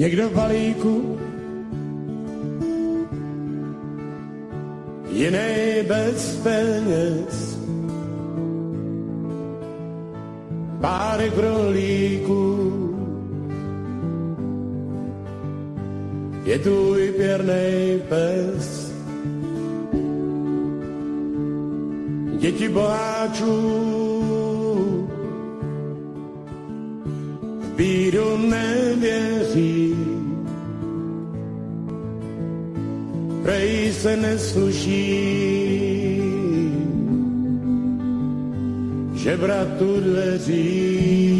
někdo v balíku, jinej bez peněz, párek brolíků, je tvůj pěrnej pes. Děti boháčů v bídu nevěří, prej se nesluší žebrat u dveří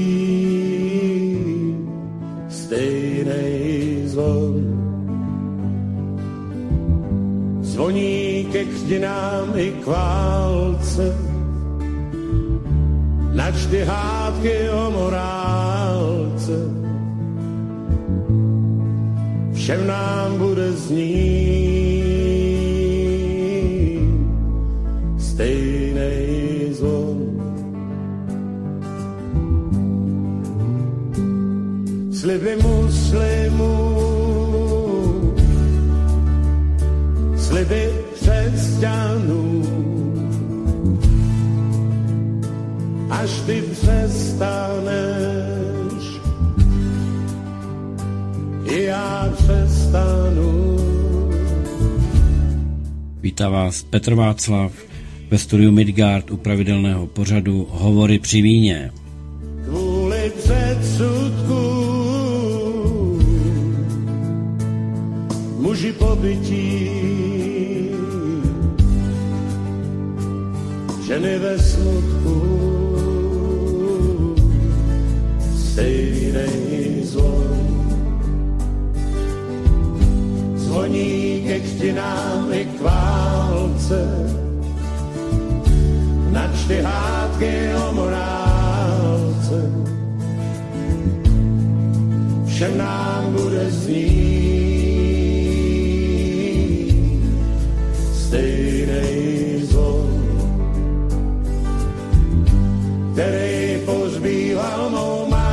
stejnej zvon. Zvoní ke křtinám i k válce, načty hádky o morálce, všem nám bude znít stejnej zvon. Sliby muslimů, sliby křesťanů, až ty přestaneš, i já přestanu. Vítá vás Petr Václav ve studiu Midgard u pravidelného pořadu Hovory při víně. Kvůli předsudku muži pobytí, ženy ve smutku, stejnej zvon. Zvoní ke křtinám i k válce, načty hádky o morálce, všem nám bude znít stejnej zvon, který pozbýval mou mámu.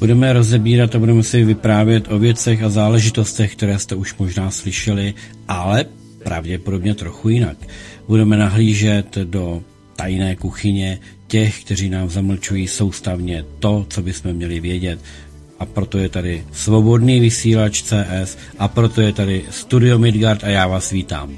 Budeme rozebírat a budeme si vyprávět o věcech a záležitostech, které jste už možná slyšeli, ale pravděpodobně trochu jinak. Budeme nahlížet do tajné kuchyně těch, kteří nám zamlčují soustavně to, co bychom měli vědět. A proto je tady svobodný vysílač CS a proto je tady Studio Midgard a já vás vítám.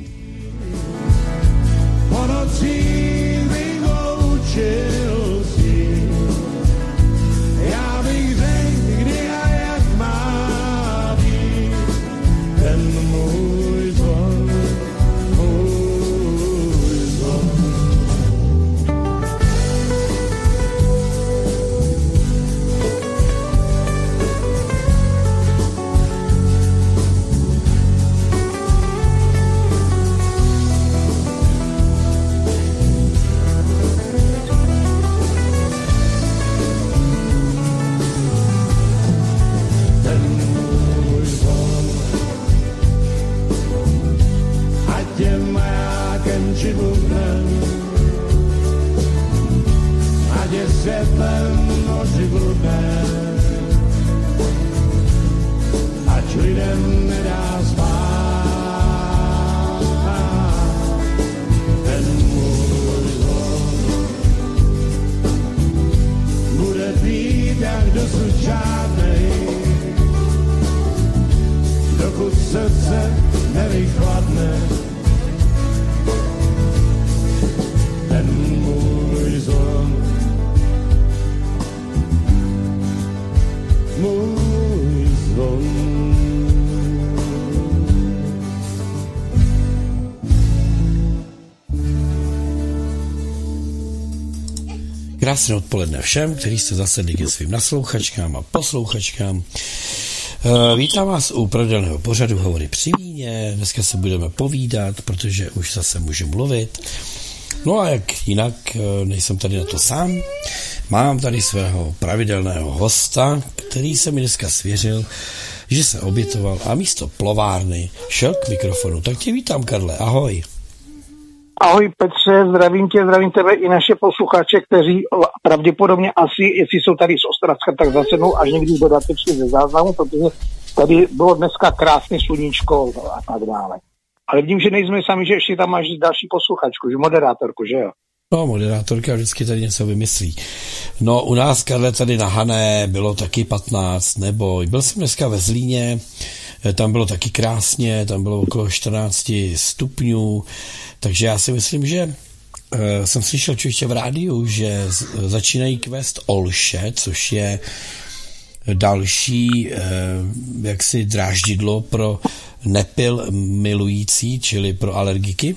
Krásné odpoledne všem, kteří jste zasedli ke svým naslouchačkám a poslouchačkám. Vítám vás u pravidelného pořadu Hovory při víně. Dneska se budeme povídat, protože už zase můžu mluvit. No a jak jinak, nejsem tady na to sám. Mám tady svého pravidelného hosta, který se mi dneska svěřil, že se obětoval a místo plovárny šel k mikrofonu. Tak tě vítám, Karle, ahoj. Ahoj Petře, zdravím tě, zdravím tebe i naše posluchače, kteří pravděpodobně asi, jestli jsou tady z Ostravska, tak zasednou až někdy dodatečně ze záznamu, protože tady bylo dneska krásné sluníčko a tak dále. Ale vidím, že nejsme sami, že ještě tam máš další posluchačku, že moderátorku, že jo? No, moderátorka vždycky tady něco vymyslí. No, u nás, Karle, tady na Hané bylo taky 15, neboj. Byl jsem dneska ve Zlíně, tam bylo taky krásně, tam bylo okolo 14 stupňů, takže já si myslím, že jsem slyšel ještě v rádiu, že začínají kvést Olše, což je další jaksi dráždidlo pro nepil milující, čili pro alergiky.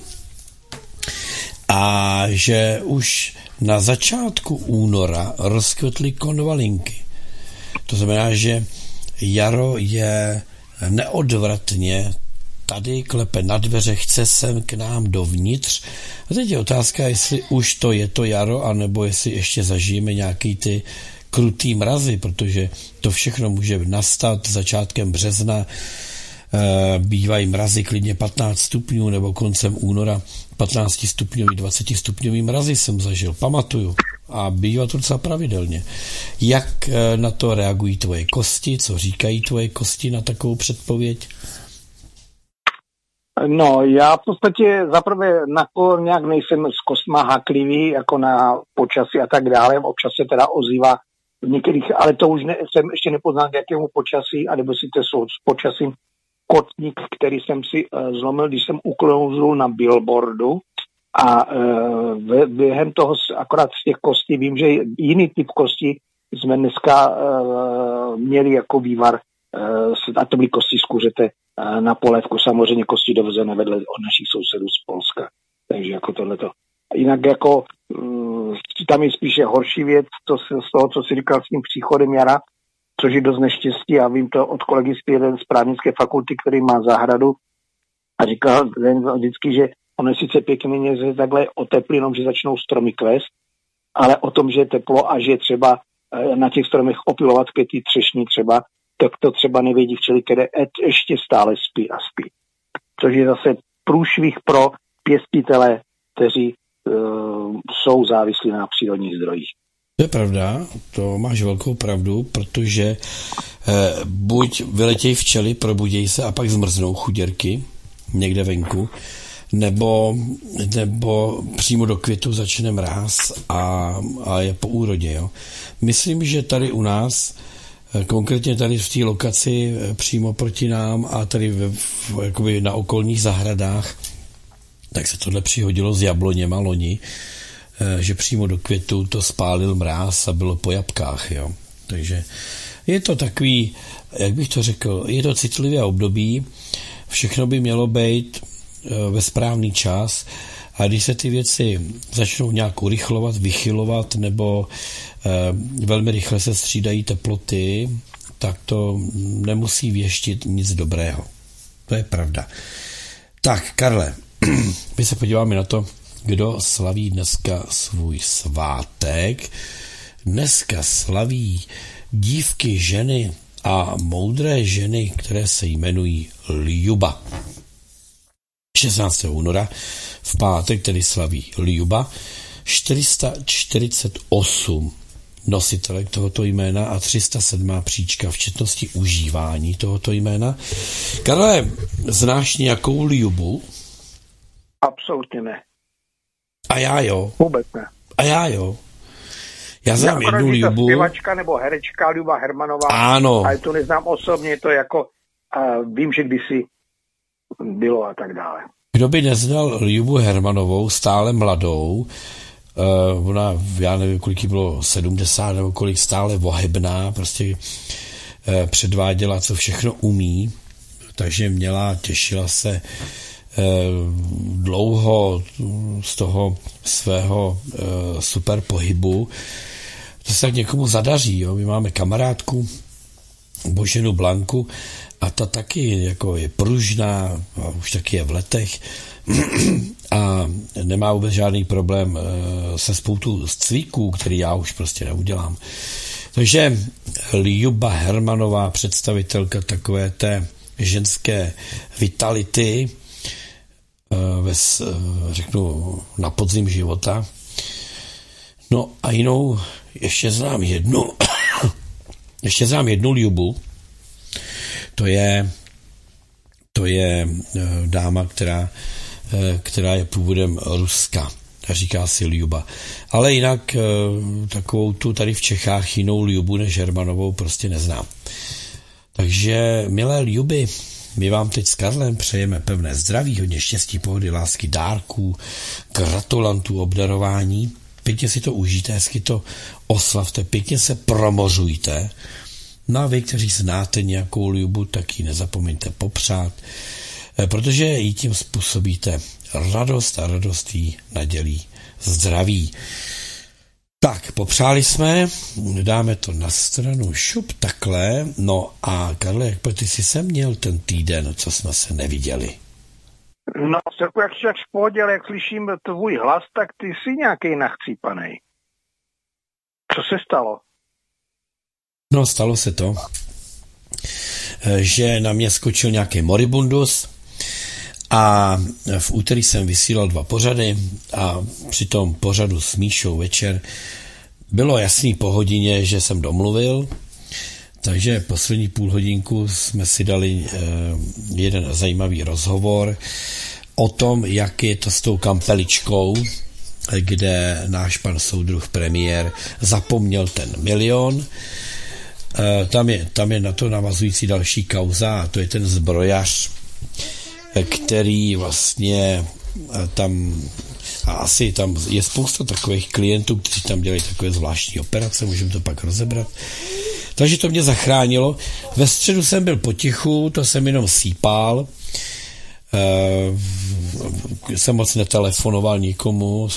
A že už na začátku února rozkvětly konvalinky. To znamená, že jaro je neodvratně tady, klepe na dveře, chce sem k nám dovnitř. A teď je otázka, jestli už to je to jaro, anebo jestli ještě zažijeme nějaký ty krutý mrazy, protože to všechno může nastat začátkem března. Bývají mrazy klidně 15 stupňů, nebo koncem února 15 stupňový, 20 stupňový mrazy jsem zažil, pamatuju. A bývá to docela pravidelně. Jak na to reagují tvoje kosti? Co říkají tvoje kosti na takovou předpověď? No, já v podstatě zaprvé na to nějak nejsem s kostma haklivý, jako na počasí a tak dále. Občas se teda ozývá některých, ale to už jsem ještě nepoznal, k jakému počasí, anebo si to jsou s počasím. Kotník, který jsem si zlomil, když jsem uklouzl na billboardu a během toho akorát z těch kostí, vím, že jiný typ kostí jsme dneska měli jako vývar a to byly kosti z kuřete na polévku, samozřejmě kosti dovezené vedle od našich sousedů z Polska. Takže jako tohleto. Jinak jako tam je spíše horší věc z toho, co si říkal s tím příchodem jara, což je dost neštěstí. Já vím to od kolegy z právnické fakulty, který má zahradu a říkal vždycky, že ono je sice pěkně, že takhle oteplí, jenom že začnou stromy kvést, ale o tom, že je teplo a že je třeba na těch stromech opilovat květy třešní třeba, tak to třeba nevědí včely, které ještě stále spí a spí. Což je zase průšvih pro pěstitele, kteří jsou závislí na přírodních zdrojích. To je pravda, to máš velkou pravdu, protože buď vyletějí včely, probudějí se a pak zmrznou chuděrky někde venku, nebo přímo do květu začne mráz a je po úrodě. Jo. Myslím, že tady u nás, konkrétně tady v té lokaci přímo proti nám a tady jakoby na okolních zahradách, tak se tohle přihodilo s jabloněma loni, že přímo do květu to spálil mráz a bylo po jabkách, jo. Takže je to takový, jak bych to řekl, je to citlivé období, všechno by mělo být ve správný čas a když se ty věci začnou nějak urychlovat, vychylovat nebo velmi rychle se střídají teploty, tak to nemusí věštit nic dobrého. To je pravda. Tak, Karle, my se podíváme na to, kdo slaví dneska svůj svátek. Dneska slaví dívky, ženy a moudré ženy, které se jmenují Ljuba. 16. února v pátek tedy slaví Ljuba 448 nositelek tohoto jména a 307. příčka v četnosti užívání tohoto jména. Karle, znáš nějakou Ljubu? Absolutně ne. A já jo. Vůbec ne. A já jo. Já znám jednu Ljubu. Zpěvačka nebo herečka Ljuba Hermanová. Ano. Ale to neznám osobně, to jako vím, že kdysi bylo a tak dále. Kdo by neznal Ljubu Hermanovou, stále mladou, ona, já nevím, kolik jí bylo, 70 nebo kolik, stále vohebná, prostě předváděla, co všechno umí, takže měla, těšila se dlouho z toho svého super pohybu. To se tak někomu zadaří, jo? My máme kamarádku Boženu Blanku a ta taky jako je pružná a už taky je v letech a nemá vůbec žádný problém se spoutu z cvíků, který já už prostě neudělám. Takže Ljuba Hermanová, představitelka takové té ženské vitality ve řeknu, na podzim života. No a jinou, ještě znám jednu ljubu. To je dáma, která je původem Ruska. Říká si ljuba. Ale jinak takovou tu tady v Čechách jinou ljubu než Hermanovou prostě neznám. Takže, milé ljuby, my vám teď s Karlem přejeme pevné zdraví, hodně štěstí, pohody, lásky, dárků, gratulantů, obdarování. Pěkně si to užijte, hezky to oslavte, pěkně se promořujte. No a vy, kteří znáte nějakou ljubu, tak ji nezapomeňte popřát, protože ji tím způsobíte radost a radost jí nadělí zdraví. Tak, popřáli jsme, dáme to na stranu, šup, takhle. No a Karle, jak ty jsi se měl ten týden, co jsme se neviděli? No, jak jsi v pohodě, ale jak slyším tvůj hlas, tak ty jsi nějaký nachcípanej. Co se stalo? No, stalo se to, že na mě skočil nějaký moribundus a v úterý jsem vysílal 2 pořady a při tom pořadu s Míšou večer bylo jasný po hodině, že jsem domluvil, takže poslední půl hodinku jsme si dali jeden zajímavý rozhovor o tom, jak je to s tou kampeličkou, kde náš pan soudruh premiér zapomněl ten 1 milion. Tam je na to navazující další kauza a to je ten zbrojař, který vlastně tam, a asi tam je spousta takových klientů, kteří tam dělají takové zvláštní operace, můžeme to pak rozebrat. Takže to mě zachránilo. Ve středu jsem byl potichu, to jsem jenom sípal. Jsem moc netelefonoval nikomu,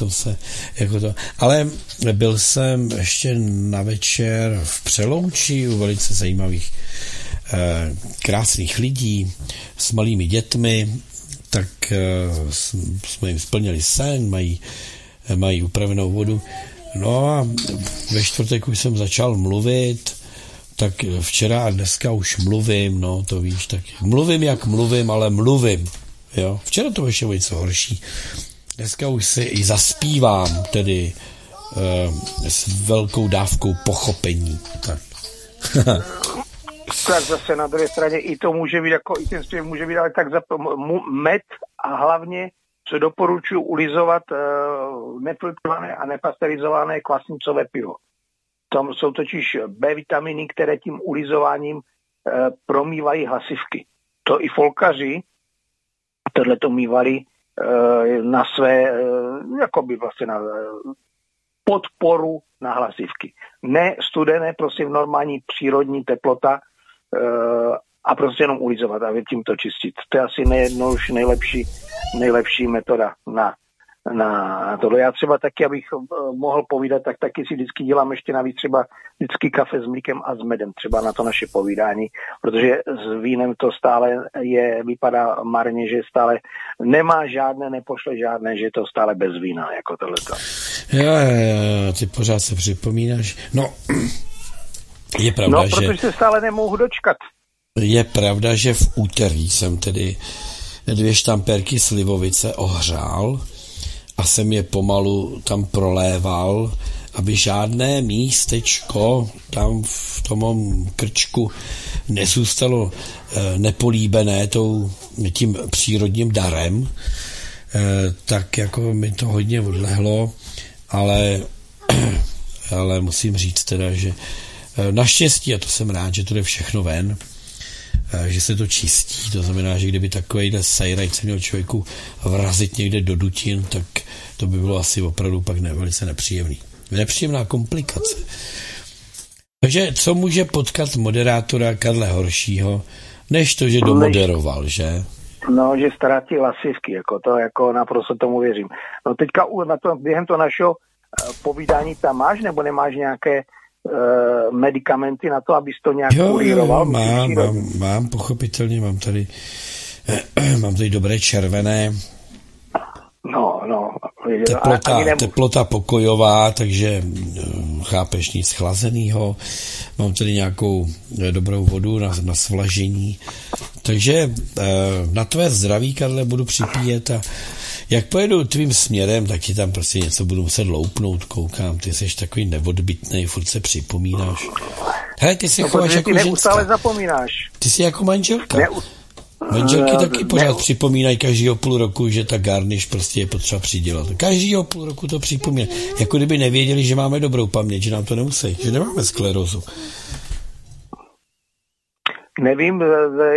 ale byl jsem ještě na večer v Přelouči u velice zajímavých krásných lidí s malými dětmi, tak jsme jim splnili sen, mají upravenou vodu. No a ve čtvrtek už jsem začal mluvit, tak včera a dneska už mluvím, no to víš, tak mluvím, ale mluvím. Jo, včera to ještě bylo něco horší. Dneska už si i zaspívám, tedy s velkou dávkou pochopení. Tak. Tak zase na druhé straně i to může být, jako i ten zpěv může být, ale tak za med a hlavně, co doporučuji, ulizovat nefiltrované a nepasterizované kvasnicové pivo. Tam jsou totiž B vitaminy, které tím ulizováním promývají hlasivky. To i folkaři tohle to mývali na své, jakoby vlastně na podporu na hlasivky. Ne studené, prostě v normální přírodní teplota a prostě jenom ulizovat a tím to čistit. To je asi nejednou už nejlepší metoda na tohle. Já třeba taky, abych mohl povídat, tak taky si vždycky dělám ještě navíc třeba vždycky kafe s mlíkem a s medem, třeba na to naše povídání, protože s vínem to stále vypadá marně, že stále nemá žádné, nepošle žádné, že je to stále bez vína, jako tohleto. Jo, ty pořád se připomínáš. No, je pravda, že... No, protože se stále nemohu dočkat. Je pravda, že v úterý jsem tedy 2 štamperky slivovice ohřál a jsem je pomalu tam proléval, aby žádné místečko tam v tom krčku nezůstalo nepolíbené tím přírodním darem, tak jako mi to hodně odlehlo, ale musím říct teda, že naštěstí, a to jsem rád, že to jde všechno ven, že se to čistí, to znamená, že kdyby takovejhle sejrajce měl člověku vrazit někde do dutin, tak to by bylo asi opravdu pak velice nepříjemný. Nepříjemná komplikace. Takže co může potkat moderátora Karla horšího, než to, že domoderoval, že? No, že ztratí hlasivky, jako naprosto tomu věřím. No teďka během toho našeho povídání tam máš, nebo nemáš nějaké medikamenty na to, abys to nějak kurýroval? Mám, pochopitelně, mám tady dobré červené. No. Teplota pokojová, takže chápeš, nic chlazenýho. Mám tady nějakou dobrou vodu na svlažení. Takže na tvé zdraví, Karle, budu připíjet a Jak pojedu tvým směrem, tak ti tam prostě něco budu muset loupnout, koukám, ty jsi takový neodbytnej, furt se připomínáš. Hele, ty se chováš jako ženská. Neustále zapomínáš. Ty jsi jako manželka. Manželky taky pořád připomínají každýho půl roku, že ta garniš prostě je potřeba přidělat. Každýho půl roku to připomíná. Jako kdyby nevěděli, že máme dobrou paměť, že nám to nemusí, že nemáme sklerózu. Nevím,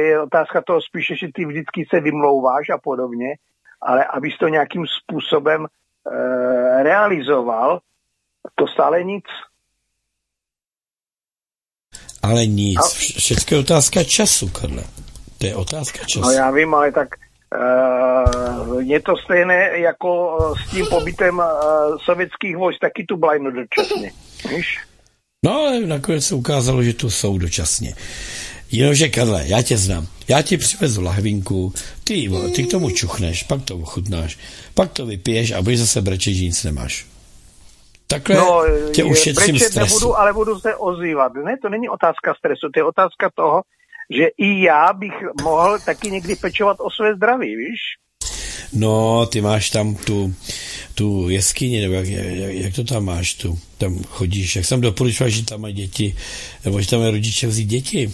je otázka toho spíše, že ty vždycky se vymlouváš a podobně, ale abys to nějakým způsobem realizoval, to stále nic. Ale nic. Všechno je otázka času, Karle. To je otázka času. No já vím, ale tak je to stejné jako s tím pobytem sovětských vojsk, taky tu blajnu dočasně. Víš? No ale nakonec se ukázalo, že tu jsou dočasně. Jenomže, Karle, já tě znám. Já ti přivezu lahvinku, ty k tomu čuchneš, pak to ochutnáš, pak to vypiješ a budeš zase brečet, že nic nemáš. Takhle no, tě ušetřím stresu. Nebudu, ale budu se ozývat. Ne, to není otázka stresu, to je otázka toho, že i já bych mohl taky někdy pečovat o své zdraví, víš? No, ty máš tam tu jeskyni, nebo jak to tam máš, tam chodíš, jak jsem doporučoval, že tam mají děti, nebo že tam mají rodiče vzít děti.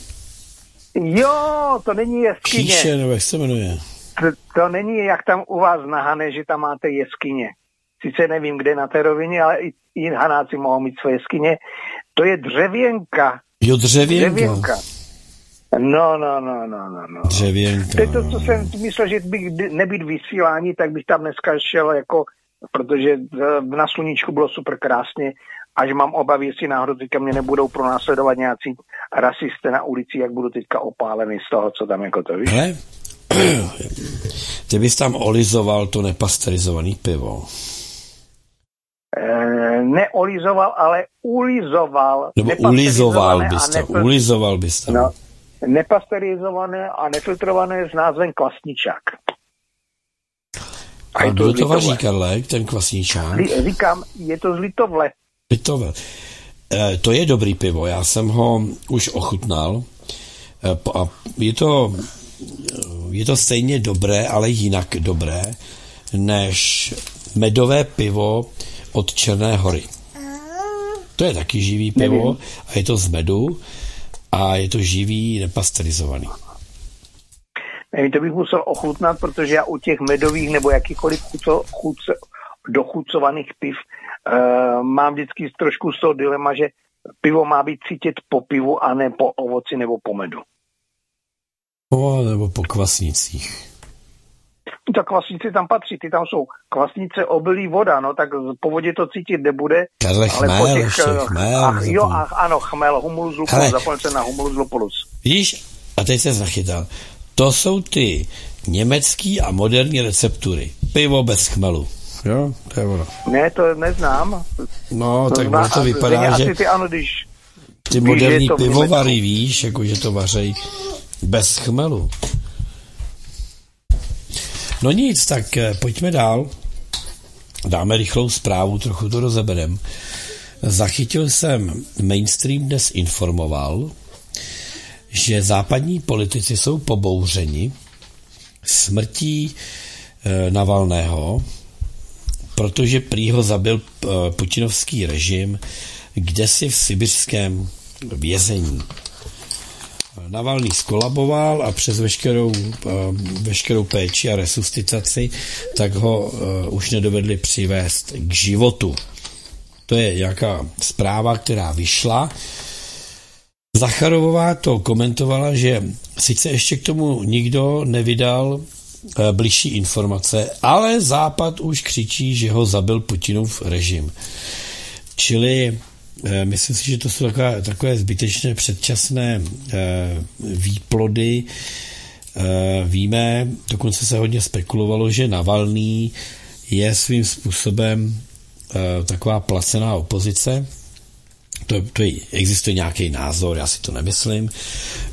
Jo, to není jeskyně. Kříše, nebo jak se jmenuje. To není, jak tam u vás na Hané, že tam máte jeskyně. Sice nevím, kde na té rovině, ale i Hanáci mohou mít své jeskyně. To je dřevěnka. Jo, dřevěnka. No. Dřevěnka. To je to, co jsem myslel, že bych nebýt vysílání, tak bych tam dneska šel jako, protože na sluníčku bylo super krásně, až mám obavy, jestli náhodou teďka mě nebudou pronásledovat nějací rasisté na ulici, jak budu teďka opálený z toho, co tam jako to, víš? Hele, ty bys tam olizoval to nepasterizovaný pivo. Neolizoval, ale ulizoval. Nebo ulizoval bys tam. No, nepasterizované a nefiltrované s názvem Kvasničák. A kdo to vaří, Karle, ten Kvasničák? Říkám, je to z Litovle. To je dobrý pivo, já jsem ho už ochutnal a je to stejně dobré, ale jinak dobré, než medové pivo od Černé hory. To je taky živý pivo a je to z medu a je to živý, nepasterizovaný. Nevím, to bych musel ochutnat, protože já u těch medových nebo jakýchkoliv dochucovaných piv mám vždycky trošku z toho dilema, že pivo má být cítit po pivu a ne po ovoci nebo po medu. Nebo po kvasnicích. Ta kvasnice tam patří, ty tam jsou kvasnice, obilí, voda, no tak po vodě to cítit nebude. Ale chmel, po těch, chmel, humulus lupulus, zapomněl se na humulus lupulus. Víš, a teď se zachytal, to jsou ty německý a moderní receptury. Pivo bez chmelu. Jo, to je ono. Ne, to neznám. No, to tak ono to vypadá, že ty moderní pivovary, víš, jakože to vařejí bez chmelu. No nic, tak pojďme dál. Dáme rychlou zprávu, trochu to rozeberem. Zachytil jsem, mainstream dnes informoval, že západní politici jsou pobouřeni smrtí Navalného, protože prý ho zabil putinovský režim kdesi v sibirském vězení. Navalný skolaboval a přes veškerou péči a resuscitaci tak ho už nedovedli přivést k životu. To je nějaká zpráva, která vyšla. Zacharovová to komentovala, že sice ještě k tomu nikdo nevydal bližší informace, ale Západ už křičí, že ho zabil Putinův režim. Čili myslím si, že to jsou takové zbytečné předčasné výplody. Víme, dokonce se hodně spekulovalo, že Navalný je svým způsobem taková placená opozice. To existuje nějaký názor, já si to nemyslím.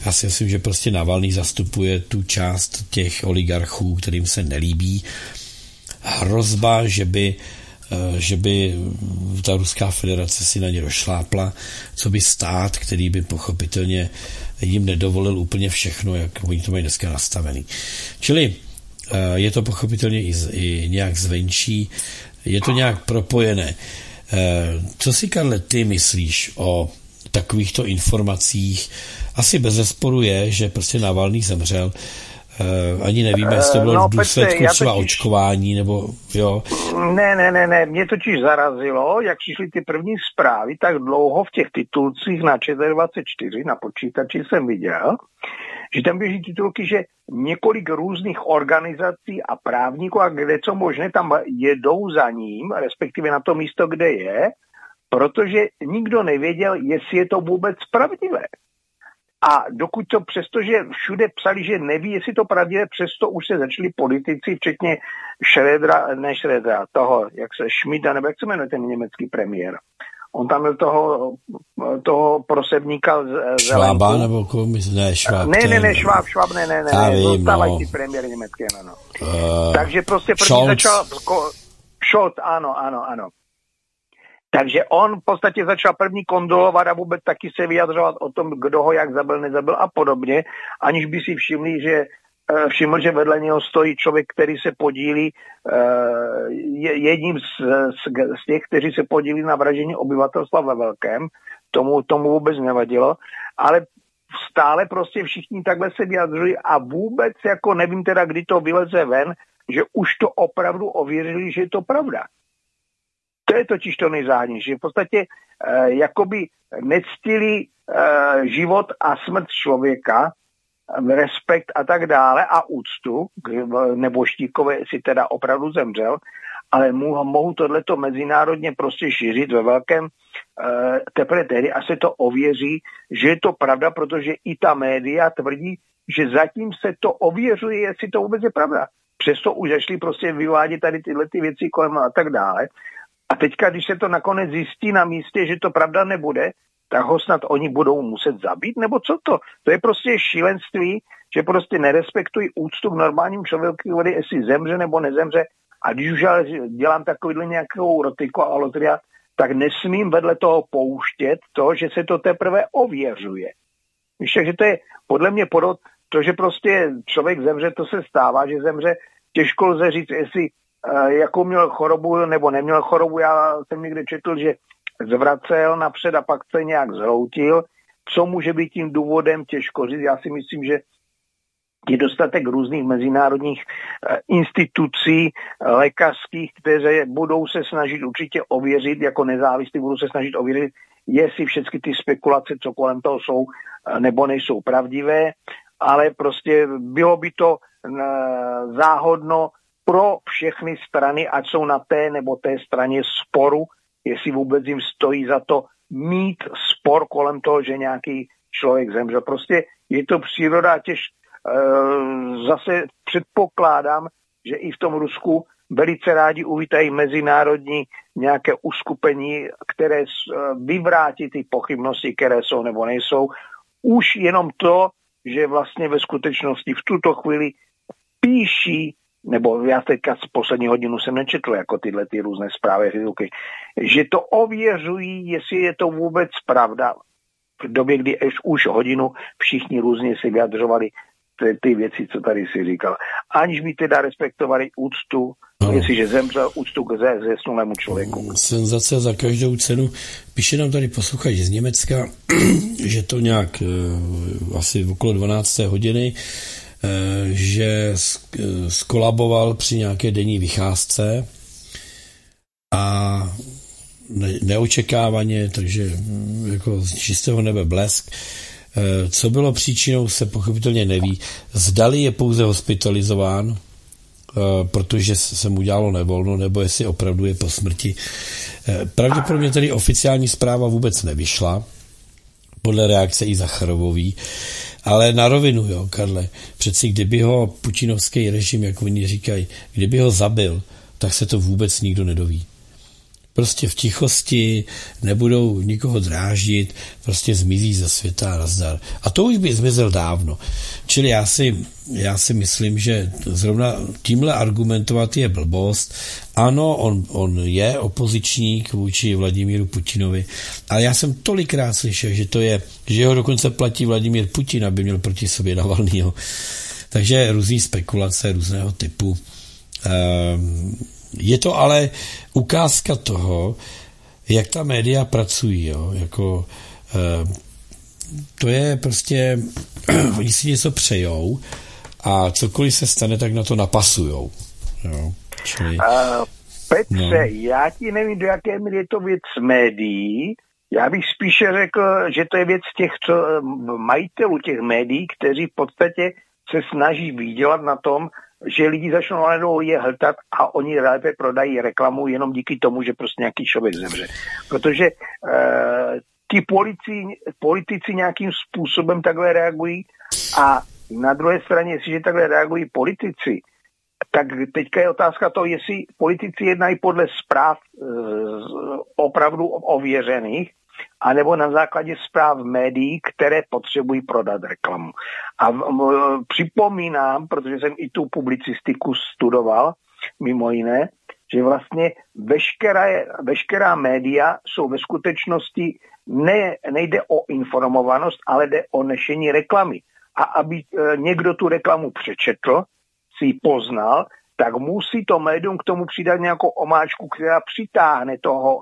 Já si myslím, že prostě Navalný zastupuje tu část těch oligarchů, kterým se nelíbí. Hrozba, že by ta Ruská federace si na ně došlápla, co by stát, který by pochopitelně jim nedovolil úplně všechno, jak oni to mají dneska nastavený. Čili Je to pochopitelně i nějak zvenčí, je to nějak propojené. Co si, Karle, ty myslíš o takovýchto informacích? Asi bezesporu je, že prostě Navalný zemřel. Ani nevíme, jestli to bylo v důsledku třeba očkování, nebo jo. Ne, mě totiž zarazilo, jak přišly ty první zprávy, tak dlouho v těch titulcích na ČT24, na počítači jsem viděl, že tam běží titulky, že několik různých organizací a právníků a kde co možné tam jedou za ním, respektive na to místo, kde je, protože nikdo nevěděl, jestli je to vůbec pravdivé. A dokud to, přestože všude psali, že neví, jestli to pravdivé, přesto už se začali politici, včetně Schrödera, toho, jak se Schmida, nebo jak se jmenuje ten německý premiér. On tam byl toho prosebníka Švába, nebo komise, ne, Šváb. Šváb, zůstávají ty premiér německé, ano. Takže prostě první začal Scholz, ano. Takže on v podstatě začal první kondolovat a vůbec taky se vyjadřovat o tom, kdo ho jak zabil, nezabil a podobně, aniž by si všiml, že vedle něho stojí člověk, který se podílí, jedním z těch, kteří se podílí na vraždění obyvatelstva ve velkém, tomu vůbec nevadilo, ale stále prostě všichni takhle se vyjadřují a vůbec jako nevím teda, kdy to vyleze ven, že už to opravdu ověřili, že je to pravda. To je totiž to nejzáhadnější. V podstatě jakoby nectili život a smrt člověka, respekt a tak dále a úctu, nebo Štíkové si teda opravdu zemřel, ale mohu tohleto mezinárodně prostě šířit ve velkém teprve tehdy a se to ověří, že je to pravda, protože i ta média tvrdí, že zatím se to ověřuje, jestli to vůbec je pravda. Přesto už začali prostě vyvádět tady tyhle ty věci kolem a tak dále. A teďka, když se to nakonec zjistí na místě, že to pravda nebude, tak ho snad oni budou muset zabít, nebo co to? To je prostě šílenství, že prostě nerespektují úctu k normálním člověku, jestli zemře nebo nezemře. A když už ale dělám takovýhle nějakou rotiku a lotria, tak nesmím vedle toho pouštět to, že se to teprve ověřuje. Víš, takže to je podle mě podot, to, že prostě člověk zemře, to se stává, že zemře, těžko lze říct, jestli jakou měl chorobu nebo neměl chorobu, já jsem někde četl, že zvracel napřed a pak se nějak zhroutil. Co může být tím důvodem, těžko říct. Já si myslím, že je dostatek různých mezinárodních institucí lékařských, které budou se snažit určitě ověřit, jako nezávislí budou se snažit ověřit, jestli všechny ty spekulace, co kolem toho jsou nebo nejsou pravdivé, ale prostě bylo by to záhodno pro všechny strany, ať jsou na té nebo té straně sporu, jestli vůbec jim stojí za to mít spor kolem toho, že nějaký člověk zemřel. Prostě je to příroda, zase předpokládám, že i v tom Rusku velice rádi uvítají mezinárodní nějaké uskupení, které vyvrátí ty pochybnosti, které jsou nebo nejsou. Už jenom to, že vlastně ve skutečnosti v tuto chvíli píší, nebo já teďka z poslední hodinu jsem nečetl jako tyhle ty různé zprávy, že to ověřují, jestli je to vůbec pravda. V době, kdy už hodinu všichni různě si vyjadřovali ty věci, co tady si říkal. Aniž by teda respektovali úctu, jestliže zemřel, úctu k zesnulému člověku. Senzace za každou cenu. Píše nám tady posluchač z Německa, že to nějak asi okolo 12. hodiny, že skolaboval při nějaké denní vycházce a neočekávaně, takže jako z čistého nebe blesk. Co bylo příčinou, se pochopitelně neví. Zdali je pouze hospitalizován, protože se mu dělalo nevolno, nebo jestli opravdu je po smrti. Pravděpodobně tedy oficiální zpráva vůbec nevyšla, podle reakce i Zacharovový. Ale na rovinu, jo, Karle, přeci kdyby ho putinovský režim, jak oni říkají, kdyby ho zabil, tak se to vůbec nikdo nedoví. Prostě v tichosti nebudou nikoho dráždit, prostě zmizí ze světa a nazdar. A to už by zmizel dávno. Čili já si myslím, že zrovna tímhle argumentovat je blbost. Ano, on je opozičník vůči Vladimíru Putinovi, ale já jsem tolikrát slyšel, že ho dokonce platí Vladimír Putin, aby měl proti sobě Navalnýho. Takže různý spekulace různého typu. Je to ale ukázka toho, jak ta média pracují. Jo? Jako, to je prostě, oni si něco přejou a cokoliv se stane, tak na to napasujou. Jo? Čili, Petře, no. Já ti nevím, do jaké míry je to věc médií. Já bych spíše řekl, že to je věc těch majitelů těch médií, kteří v podstatě se snaží vydělat na tom, že lidi začnou najednou je hltat a oni lépe prodají reklamu jenom díky tomu, že prostě nějaký člověk zemře. Protože ti politici nějakým způsobem takhle reagují a na druhé straně, jestliže takhle reagují politici, tak teďka je otázka toho, jestli politici jednají podle zpráv opravdu ověřených, anebo na základě zpráv médií, které potřebují prodat reklamu. A připomínám, protože jsem i tu publicistiku studoval, mimo jiné, že vlastně veškerá média jsou ve skutečnosti, nejde o informovanost, ale jde o nošení reklamy. A aby někdo tu reklamu přečetl, si ji poznal, tak musí to médium k tomu přidat nějakou omáčku, která přitáhne toho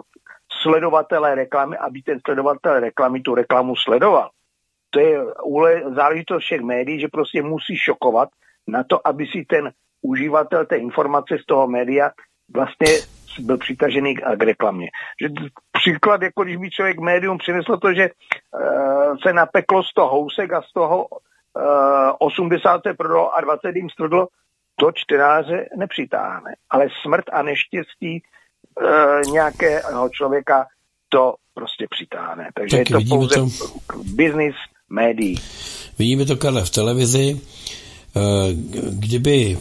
sledovatele reklamy, aby ten sledovatel reklamy tu reklamu sledoval. To je záležitost všech médií, že prostě musí šokovat na to, aby si ten uživatel té informace z toho média vlastně byl přitažený k reklamě. Že příklad, jako když by člověk médium přinesl to, že se napeklo 100 housek a z toho 80 se prodalo a 20 jim strodlo, to čtenáře nepřitáhne. Ale smrt a neštěstí nějakého člověka to prostě přitáhne. Takže tak je to pouze biznis médií. Vidíme to, Karle, v televizi. Kdyby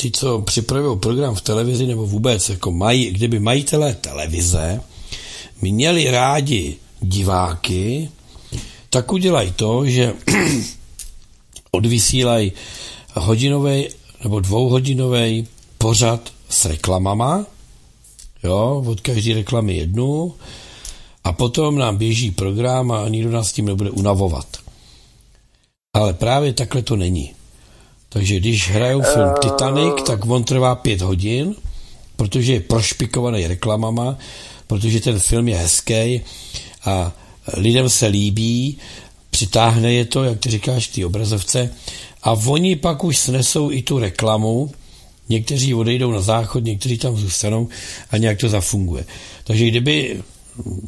ty, co připravují program v televizi nebo vůbec, jako kdyby majitelé televize měli rádi diváky, tak udělají to, že odvysílají hodinový nebo dvouhodinový pořad s reklamama, jo, od každé reklamy jednu, a potom nám běží program a nikdo nás tím nebude unavovat. Ale právě takhle to není. Takže když hrajou film Titanic, tak on trvá 5 hodin, protože je prošpikovaný reklamama, protože ten film je hezký a lidem se líbí, přitáhne je to, jak ty říkáš, ty obrazovce, a oni pak už snesou i tu reklamu. Někteří odejdou na záchod, někteří tam zůstanou a nějak to zafunguje. Takže kdyby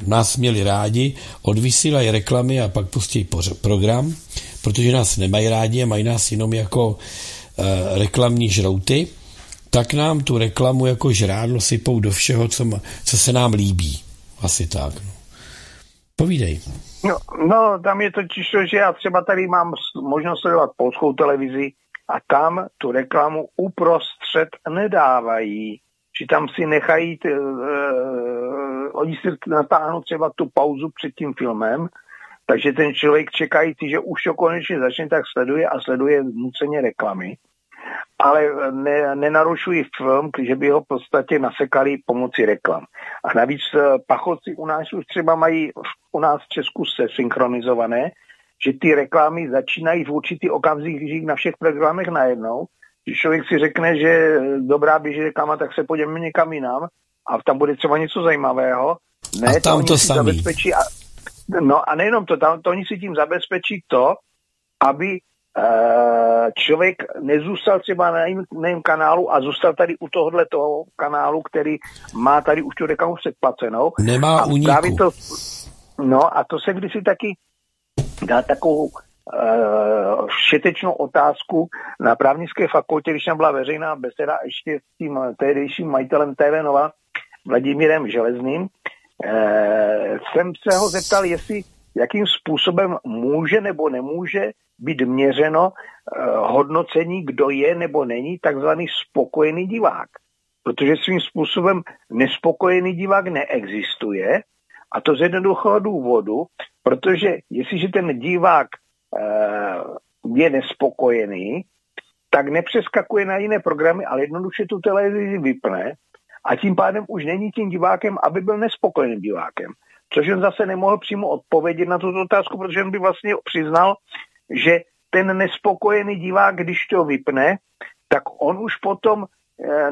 nás měli rádi, odvysílají reklamy a pak pustí program, protože nás nemají rádi a mají nás jenom jako reklamní žrouty, tak nám tu reklamu jako žrádlo sypou do všeho, co se nám líbí. Asi tak. Povídej. No, tam je totiž to, že já třeba tady mám možnost sledovat polskou televizi a tam tu reklamu uprostřed nedávají. Že tam si nechají, oni si natáhnou třeba tu pauzu před tím filmem, takže ten člověk čekající, že už to konečně začne, tak sleduje a sleduje nuceně reklamy. Ale nenarušují film, že by ho v podstatě nasekali pomocí reklam. A navíc pachotci u nás už třeba mají u nás v Česku synchronizované, že ty reklamy začínají v určitý okamžik, když na všech programech najednou, že člověk si řekne, že dobrá běží reklama, tak se pojďme někam jinam a tam bude třeba něco zajímavého. Ne, a tam to samý. No a nejenom to, tam to oni si tím zabezpečí to, aby člověk nezůstal třeba na jiném kanálu a zůstal tady u tohohle toho kanálu, který má tady už tu reklamu předplacenou. Nemá úniku. No a to se kdysi taky dá takovou všetečnou otázku na právnické fakultě, když tam byla veřejná beseda ještě s tím tehdejším majitelem TV Nova, Vladimírem Železným. Jsem se ho zeptal, jestli jakým způsobem může nebo nemůže být měřeno hodnocení, kdo je nebo není takzvaný spokojený divák. Protože svým způsobem nespokojený divák neexistuje, a to z jednoduchého důvodu, protože jestliže ten divák je nespokojený, tak nepřeskakuje na jiné programy, ale jednoduše tu televizi vypne a tím pádem už není tím divákem, aby byl nespokojeným divákem. Což on zase nemohl přímo odpovědět na tuto otázku, protože on by vlastně přiznal, že ten nespokojený divák, když to vypne, tak on už potom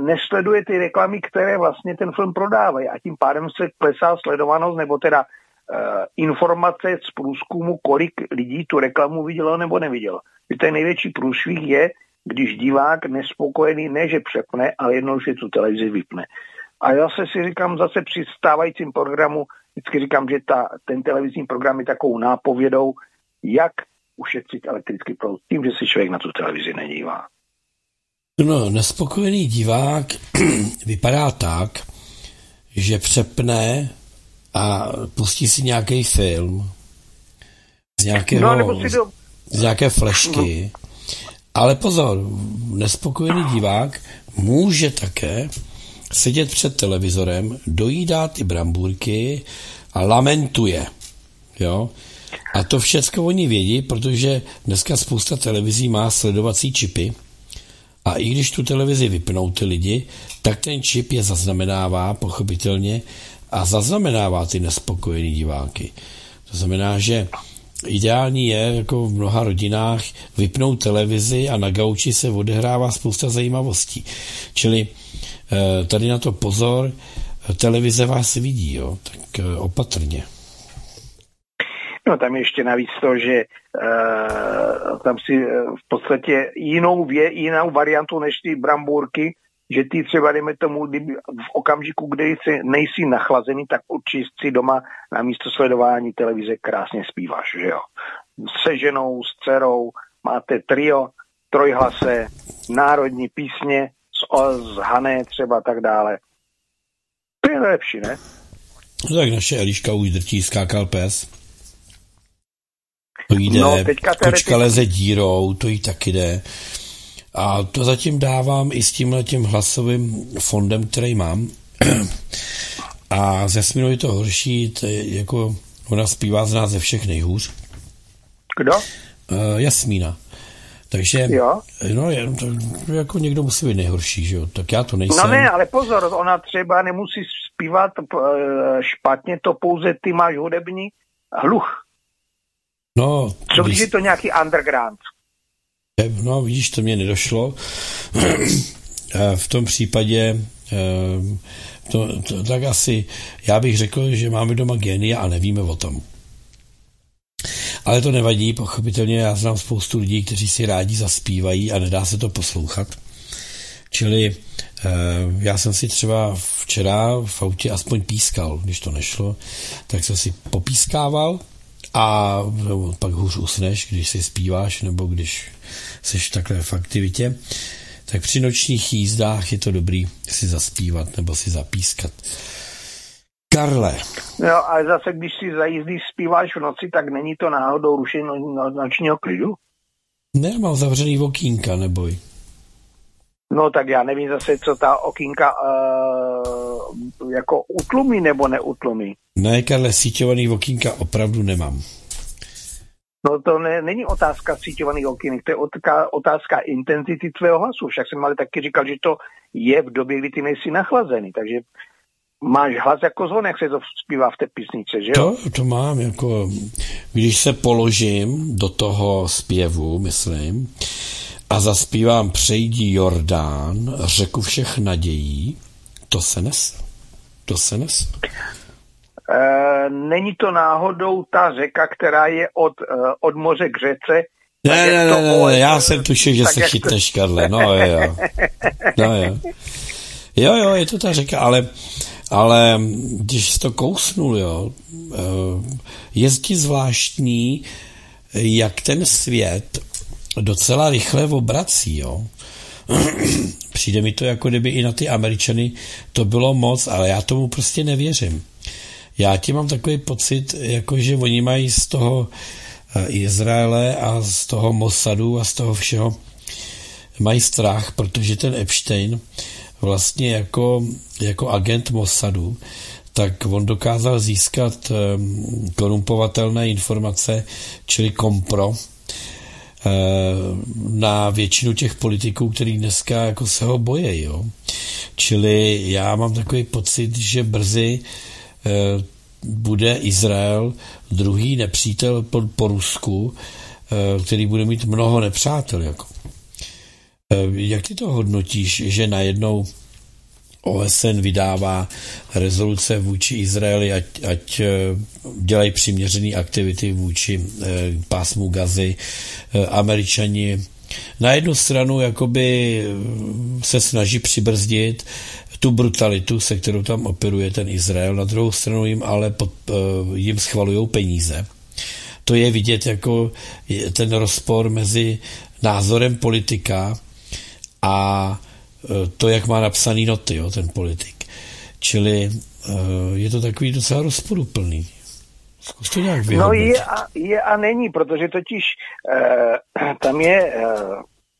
nesleduje ty reklamy, které vlastně ten film prodávají, a tím pádem se klesá sledovanost, nebo teda informace z průzkumu, kolik lidí tu reklamu vidělo nebo nevidělo. Ten největší průšvih je, když divák nespokojený ne, že přepne, ale jednou, že tu televizi vypne. A já si říkám, zase při stávajícím programu, vždycky říkám, že ten televizní program je takovou nápovědou, jak ušetřit elektrický proud tím, že si člověk na tu televizi nedívá. No, nespokojený divák vypadá tak, že přepne a pustí si nějaký film z nějaké flešky. Ale pozor, nespokojený divák může také sedět před televizorem, dojídá ty brambůrky a lamentuje. Jo? A to všechno oni vědí, protože dneska spousta televizí má sledovací čipy. A i když tu televizi vypnou ty lidi, tak ten čip je zaznamenává, pochopitelně, a zaznamenává ty nespokojený diváky. To znamená, že ideální je, jako v mnoha rodinách, vypnout televizi a na gauči se odehrává spousta zajímavostí. Čili tady na to pozor, televize vás vidí, jo? Tak opatrně. No tam ještě navíc to, že tam si v podstatě jinou variantu než ty brambůrky, že ty třeba, dejme tomu, v okamžiku, kdy nejsi nachlazený, tak určitě si doma na místo sledování televize krásně zpíváš, že jo. Se ženou, s dcerou, máte trio, trojhlase, národní písně, z Hané třeba tak dále. To je lepší, ne? No tak naše Eliška už drtí, skákal pes. To jde, no, kočka leze dírou, to jí taky jde. A to zatím dávám i s tímhletím hlasovým fondem, který mám. A s Jasminou je to horší, jako ona zpívá z nás ze všech nejhůř. Kdo? Jasmína. Takže jo? No, jako někdo musí být nejhorší, že jo? Tak já to nejsem. No ne, ale pozor, ona třeba nemusí zpívat špatně, to pouze ty máš hudební hluch. No, co když je to nějaký underground? No, vidíš, to mě nedošlo. V tom případě tak asi já bych řekl, že máme doma génia a nevíme o tom. Ale to nevadí, pochopitelně já znám spoustu lidí, kteří si rádi zaspívají a nedá se to poslouchat. Čili já jsem si třeba včera v autě aspoň pískal, když to nešlo, tak jsem si popískával. A pak hůř usneš, když si zpíváš, nebo když seš takhle v aktivitě, tak při nočních jízdách je to dobrý si zaspívat nebo si zapískat. Karle. No, ale zase, když si zajízdíš, zpíváš v noci, tak není to náhodou rušení nočního klidu? Ne, mám zavřený okýnka, neboj. No, tak já nevím zase, co ta okýnka jako utlumí nebo neutlumí. Ne, Karle, síťovaný okýnka opravdu nemám. No to není otázka síťovaných okýnek, to je otázka intenzity tvého hlasu. Však jsem ale taky říkal, že to je v době, kdy ty nejsi nachlazený, takže máš hlas jako zvon, jak se to zpívá v té písnice, že jo? To mám, jako když se položím do toho zpěvu, myslím, a zaspívám Přejdi Jordán, řeku všech nadějí, to se nese. Není to náhodou ta řeka, která je od moře k řece? Ne, já jsem tušil, že se chytneš, Karle. Jo, je to ta řeka, ale když jsi to kousnul, jo, je zdi zvláštní, jak ten svět docela rychle obrací, jo. Přijde mi to, jako kdyby i na ty Američany to bylo moc, ale já tomu prostě nevěřím. Já ti mám takový pocit, jakože oni mají z toho Izraele a z toho Mossadu a z toho všeho mají strach, protože ten Epstein vlastně jako agent Mossadu, tak on dokázal získat korumpovatelné informace, čili kompro, na většinu těch politiků, který dneska jako se ho bojí, jo. Čili já mám takový pocit, že brzy bude Izrael druhý nepřítel po Rusku který bude mít mnoho nepřátel. Jako. Jak ty to hodnotíš, že najednou OSN vydává rezoluce vůči Izraeli, ať dělají přiměřené aktivity vůči pásmu Gazy. Američani na jednu stranu jakoby se snaží přibrzdit tu brutalitu, se kterou tam operuje ten Izrael, na druhou stranu jim ale jim schvalují peníze. To je vidět jako ten rozpor mezi názorem politika a to, jak má napsaný noty, jo, ten politik. Čili je to takový docela rozporuplný. Zkus to nějak vyhodnout. No je a není, protože totiž tam je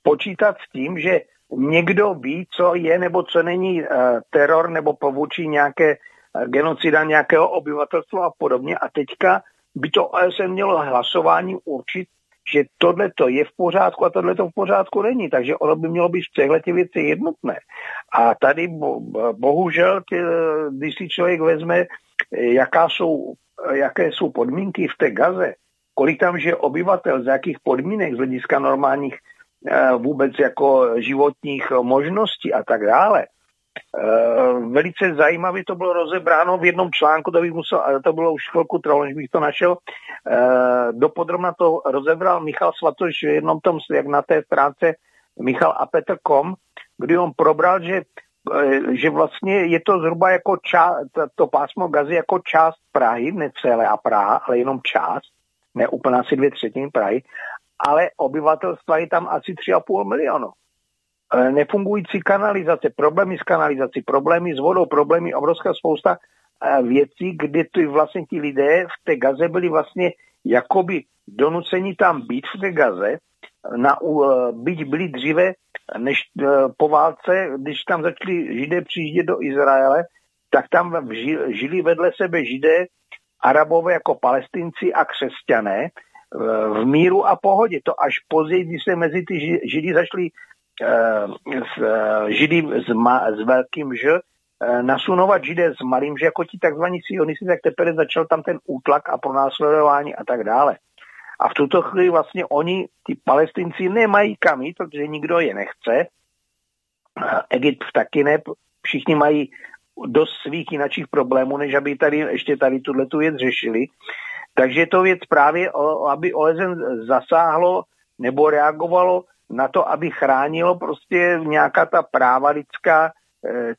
počítat s tím, že někdo ví, co je nebo co není teror nebo povůči nějaké genocida nějakého obyvatelstva a podobně. A teďka by to OSN mělo hlasování určit, že tohle to je v pořádku a tohle to v pořádku není, takže ono by mělo být v těchto věci jednotné. A tady bohužel, když si člověk vezme, jaké jsou podmínky v té Gaze, kolik tam je obyvatel, z jakých podmínek, z hlediska normálních vůbec jako životních možností a tak dále. Velice zajímavě to bylo rozebráno v jednom článku, to bylo už chvilku trvalo, než bych to našel. Dopodrobna to rozebral Michal Svatoš v jednom tom, jak na té stránce Michal a Petr.com, kdy on probral, že vlastně je to zhruba jako část, to pásmo Gazy jako část Prahy, ne celé a Praha, ale jenom část, ne úplně asi 2/3 Prahy, ale obyvatelstva je tam asi 3,5 milionu. Nefungující kanalizace, problémy s kanalizací, problémy s vodou, problémy, obrovská spousta věcí, kde ty vlastně ti lidé v té Gaze byli vlastně jakoby donuceni tam být v té Gaze, byť byli dříve než po válce, když tam začali Židé přijíždět do Izraele, tak tam žili vedle sebe Židé, Arabové jako Palestinci a křesťané v míru a pohodě. To až později, když se mezi ty Židy začali Židy s velkým Ž nasunovat Židé s malým Ž, jako ti takzvaní sionisti, tak teprve začal tam ten útlak a pronásledování a tak dále. A v tuto chvíli vlastně oni, ti Palestinci, nemají kam jít, protože nikdo je nechce. Egypt taky ne, všichni mají dost svých jiných problémů, než aby ještě tady tuto věc řešili. Takže je to věc právě, aby OSN zasáhlo nebo reagovalo na to, aby chránilo prostě nějaká ta práva lidská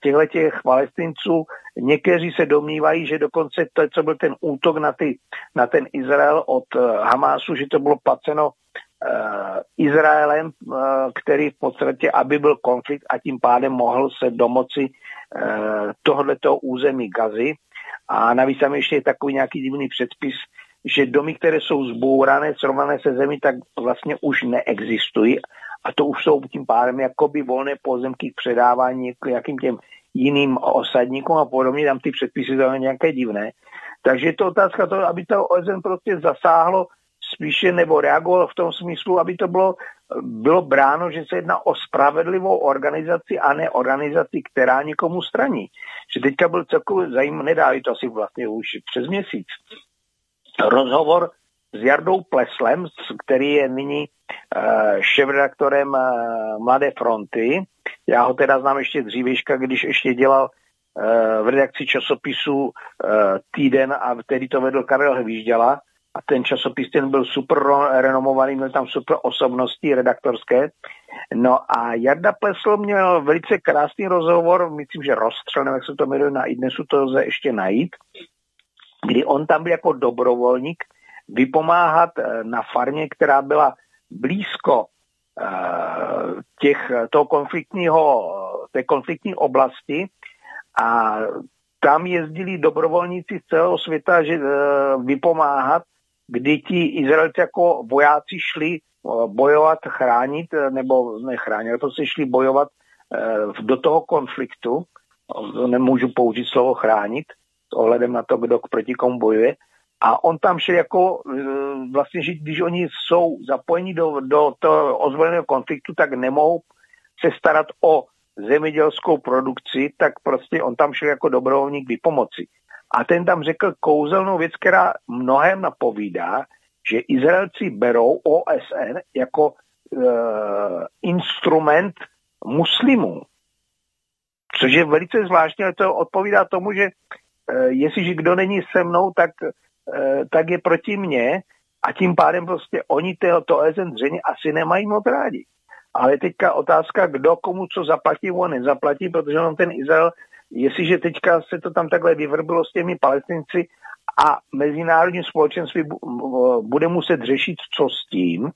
těchto Palestinců. Někteří se domnívají, že dokonce to, co byl ten útok na ten Izrael od Hamásu, že to bylo placeno Izraelem, který v podstatě, aby byl konflikt a tím pádem mohl se domoci tohletoho území Gazy. A navíc tam ještě je takový nějaký divný předpis, že domy, které jsou zbourané, srovnané se zemí, tak vlastně už neexistují a to už jsou tím pádem jakoby volné pozemky k předávání nějakým těm jiným osadníkům a podobně, tam ty předpisy jsou nějaké divné. Takže je to otázka toho, aby to OSN prostě zasáhlo spíše nebo reagovalo v tom smyslu, aby to bylo bráno, že se jedná o spravedlivou organizaci a ne organizaci, která nikomu straní. Že teďka byl celkově zajímavý, nedává to asi vlastně už přes měsíc, rozhovor s Jardou Pleslem, který je nyní šéfredaktorem Mladé fronty. Já ho teda znám ještě dřívějška, když ještě dělal v redakci časopisu Týden a který to vedl Karel Hvížděla. A ten časopis ten byl super renomovaný, měl tam super osobnosti redaktorské. No a Jarda Plesl měl velice krásný rozhovor, myslím, že Rozstřel, jak se to jmenuje, na iDnesu to lze ještě najít, kdy on tam byl jako dobrovolník vypomáhat na farmě, která byla blízko té konfliktní oblasti a tam jezdili dobrovolníci z celého světa že vypomáhat, kdy ti Izraelci jako vojáci šli bojovat, chránit, nebo nechránit, ale prostě šli bojovat do toho konfliktu, nemůžu použít slovo chránit, ohledem na to, kdo proti komu bojuje. A on tam šel jako vlastně, že když oni jsou zapojeni do toho ozbrojeného konfliktu, tak nemohou se starat o zemědělskou produkci, tak prostě on tam šel jako dobrovolník výpomoci. A ten tam řekl kouzelnou věc, která mnohem napovídá, že Izraelci berou OSN jako instrument muslimů. Což je velice zvláštní, ale to odpovídá tomu, že jestliže kdo není se mnou, tak je proti mně a tím pádem prostě oni to OSN zřejmě asi nemají moc rádi. Ale teďka otázka, kdo komu co zaplatí, on nezaplatí, protože on ten Izrael, jestliže teďka se to tam takhle vyvrbilo s těmi Palestinci a mezinárodní společenství bude muset řešit, co s tím,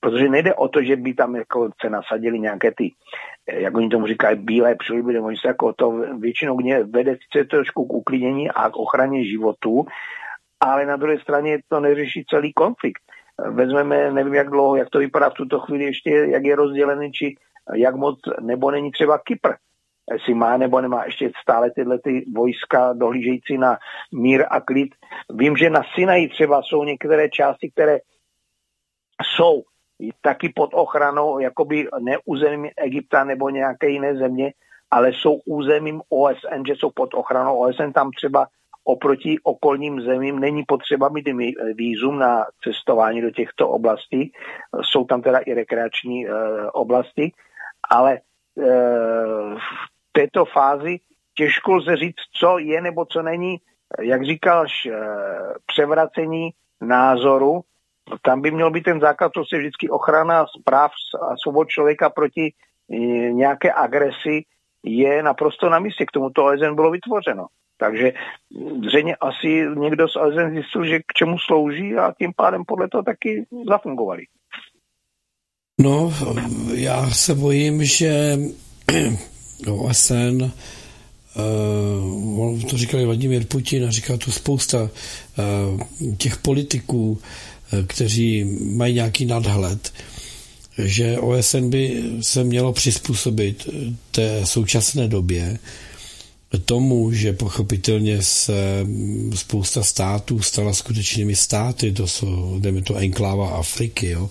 protože nejde o to, že by tam jako se nasadili nějaké ty, jak oni tomu říkají, bílé příliby, oni se jako to většinou vede sice trošku k uklidnění a k ochraně životu, ale na druhé straně to neřeší celý konflikt. Vezmeme, nevím jak dlouho, jak to vypadá v tuto chvíli ještě, jak je rozdělený, či jak moc, nebo není třeba Kypr, jestli má nebo nemá ještě stále tyhle ty vojska dohlížející na mír a klid. Vím, že na Sinaji třeba jsou některé části, které jsou taky pod ochranou, jakoby ne územím Egypta nebo nějaké jiné země, ale jsou územím OSN, že jsou pod ochranou OSN, tam třeba oproti okolním zemím není potřeba mít vízum na cestování do těchto oblastí, jsou tam teda i rekreační oblasti, ale v této fázi těžko lze říct, co je nebo co není, jak říkal, převracení názoru. Tam by měl být ten základ, to je vždycky ochrana práv a svobod člověka proti nějaké agresi, je naprosto na místě. K tomuto OSN bylo vytvořeno. Takže zřejmě asi někdo z OSN zjistil, že k čemu slouží a tím pádem podle toho taky zafungovali. No, já se bojím, že OSN, to říkal Vladimír Putin a říkal tu spousta těch politiků, kteří mají nějaký nadhled, že OSN by se mělo přizpůsobit té současné době tomu, že pochopitelně se spousta států stala skutečnými státy, to jsou, jdeme to, enkláva Afriky, jo?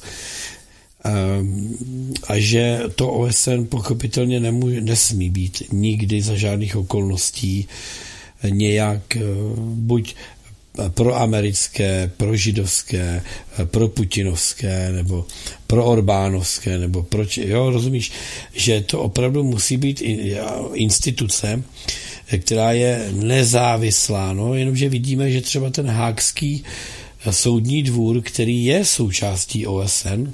A že to OSN pochopitelně nesmí být nikdy za žádných okolností nějak buď proamerické, prožidovské, proputinovské, nebo proorbánovské, nebo proč, jo, rozumíš, že to opravdu musí být instituce, která je nezávislá, no, jenomže vidíme, že třeba ten hákský soudní dvůr, který je součástí OSN,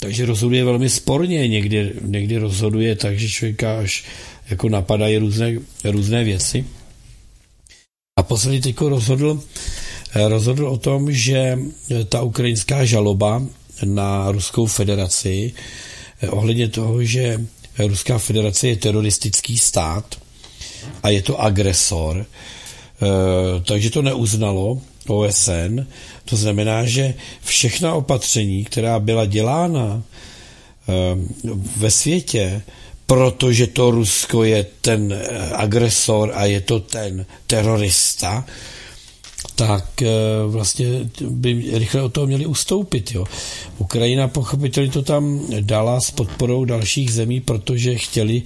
takže rozhoduje velmi sporně, někdy rozhoduje tak, že člověka až jako napadají různé věci. A posledně teď rozhodl o tom, že ta ukrajinská žaloba na Ruskou federaci ohledně toho, že Ruská federace je teroristický stát a je to agresor, takže to neuznalo OSN. To znamená, že všechna opatření, která byla dělána ve světě, protože to Rusko je ten agresor a je to ten terorista, tak vlastně by rychle od toho měli ustoupit. Jo. Ukrajina pochopitelně to tam dala s podporou dalších zemí, protože chtěli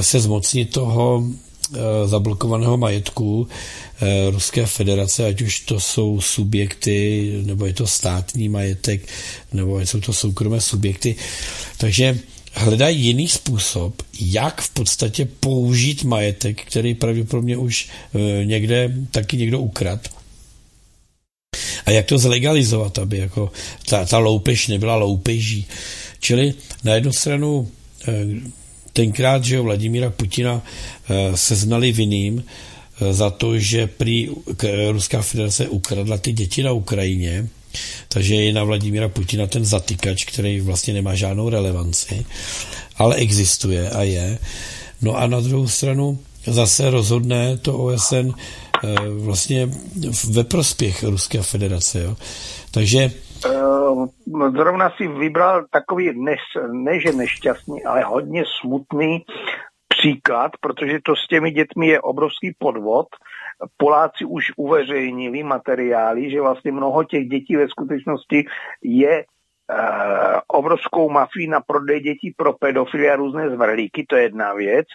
se zmocnit toho zablokovaného majetku Ruské federace, ať už to jsou subjekty, nebo je to státní majetek, nebo jsou to soukromé subjekty. Takže hledají jiný způsob, jak v podstatě použít majetek, který pravděpodobně už někde taky někdo ukradl. A jak to zlegalizovat, aby jako ta loupež nebyla loupeží. Čili na jednu stranu tenkrát, že Vladimíra Putina seznali vinným za to, že prý Ruská federace ukradla ty děti na Ukrajině, takže je na Vladimíra Putina ten zatykač, který vlastně nemá žádnou relevanci, ale existuje a je. No a na druhou stranu zase rozhodne to OSN vlastně ve prospěch Ruské federace. Jo. Takže zrovna si vybral takový nešťastný, ale hodně smutný příklad, protože to s těmi dětmi je obrovský podvod. Poláci už uveřejnili materiály, že vlastně mnoho těch dětí ve skutečnosti je obrovskou mafií na prodej dětí pro pedofily a různé zvrhlíky, to je jedna věc.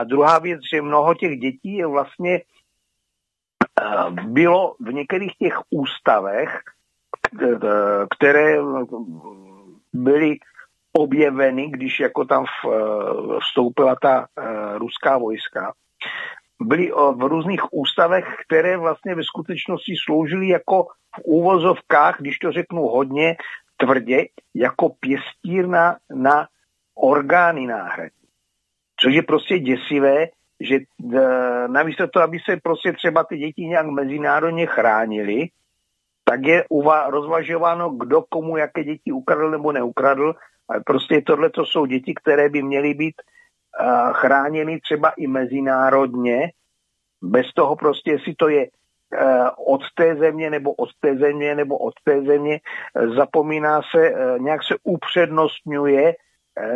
A druhá věc, že mnoho těch dětí je vlastně bylo v některých těch ústavech které byly objeveny, když jako tam vstoupila ta ruská vojska, byly v různých ústavech, které vlastně ve skutečnosti sloužily jako v úvozovkách, když to řeknu hodně tvrdě, jako pěstírna na orgány náhradní. Což je prostě děsivé, že namísto toho, aby se prostě třeba ty děti nějak mezinárodně chránili, tak je rozvažováno, kdo komu jaké děti ukradl nebo neukradl. Ale prostě tohle to jsou děti, které by měly být chráněny třeba i mezinárodně, bez toho prostě, jestli to je od té země nebo od té země nebo od té země, zapomíná se, nějak se upřednostňuje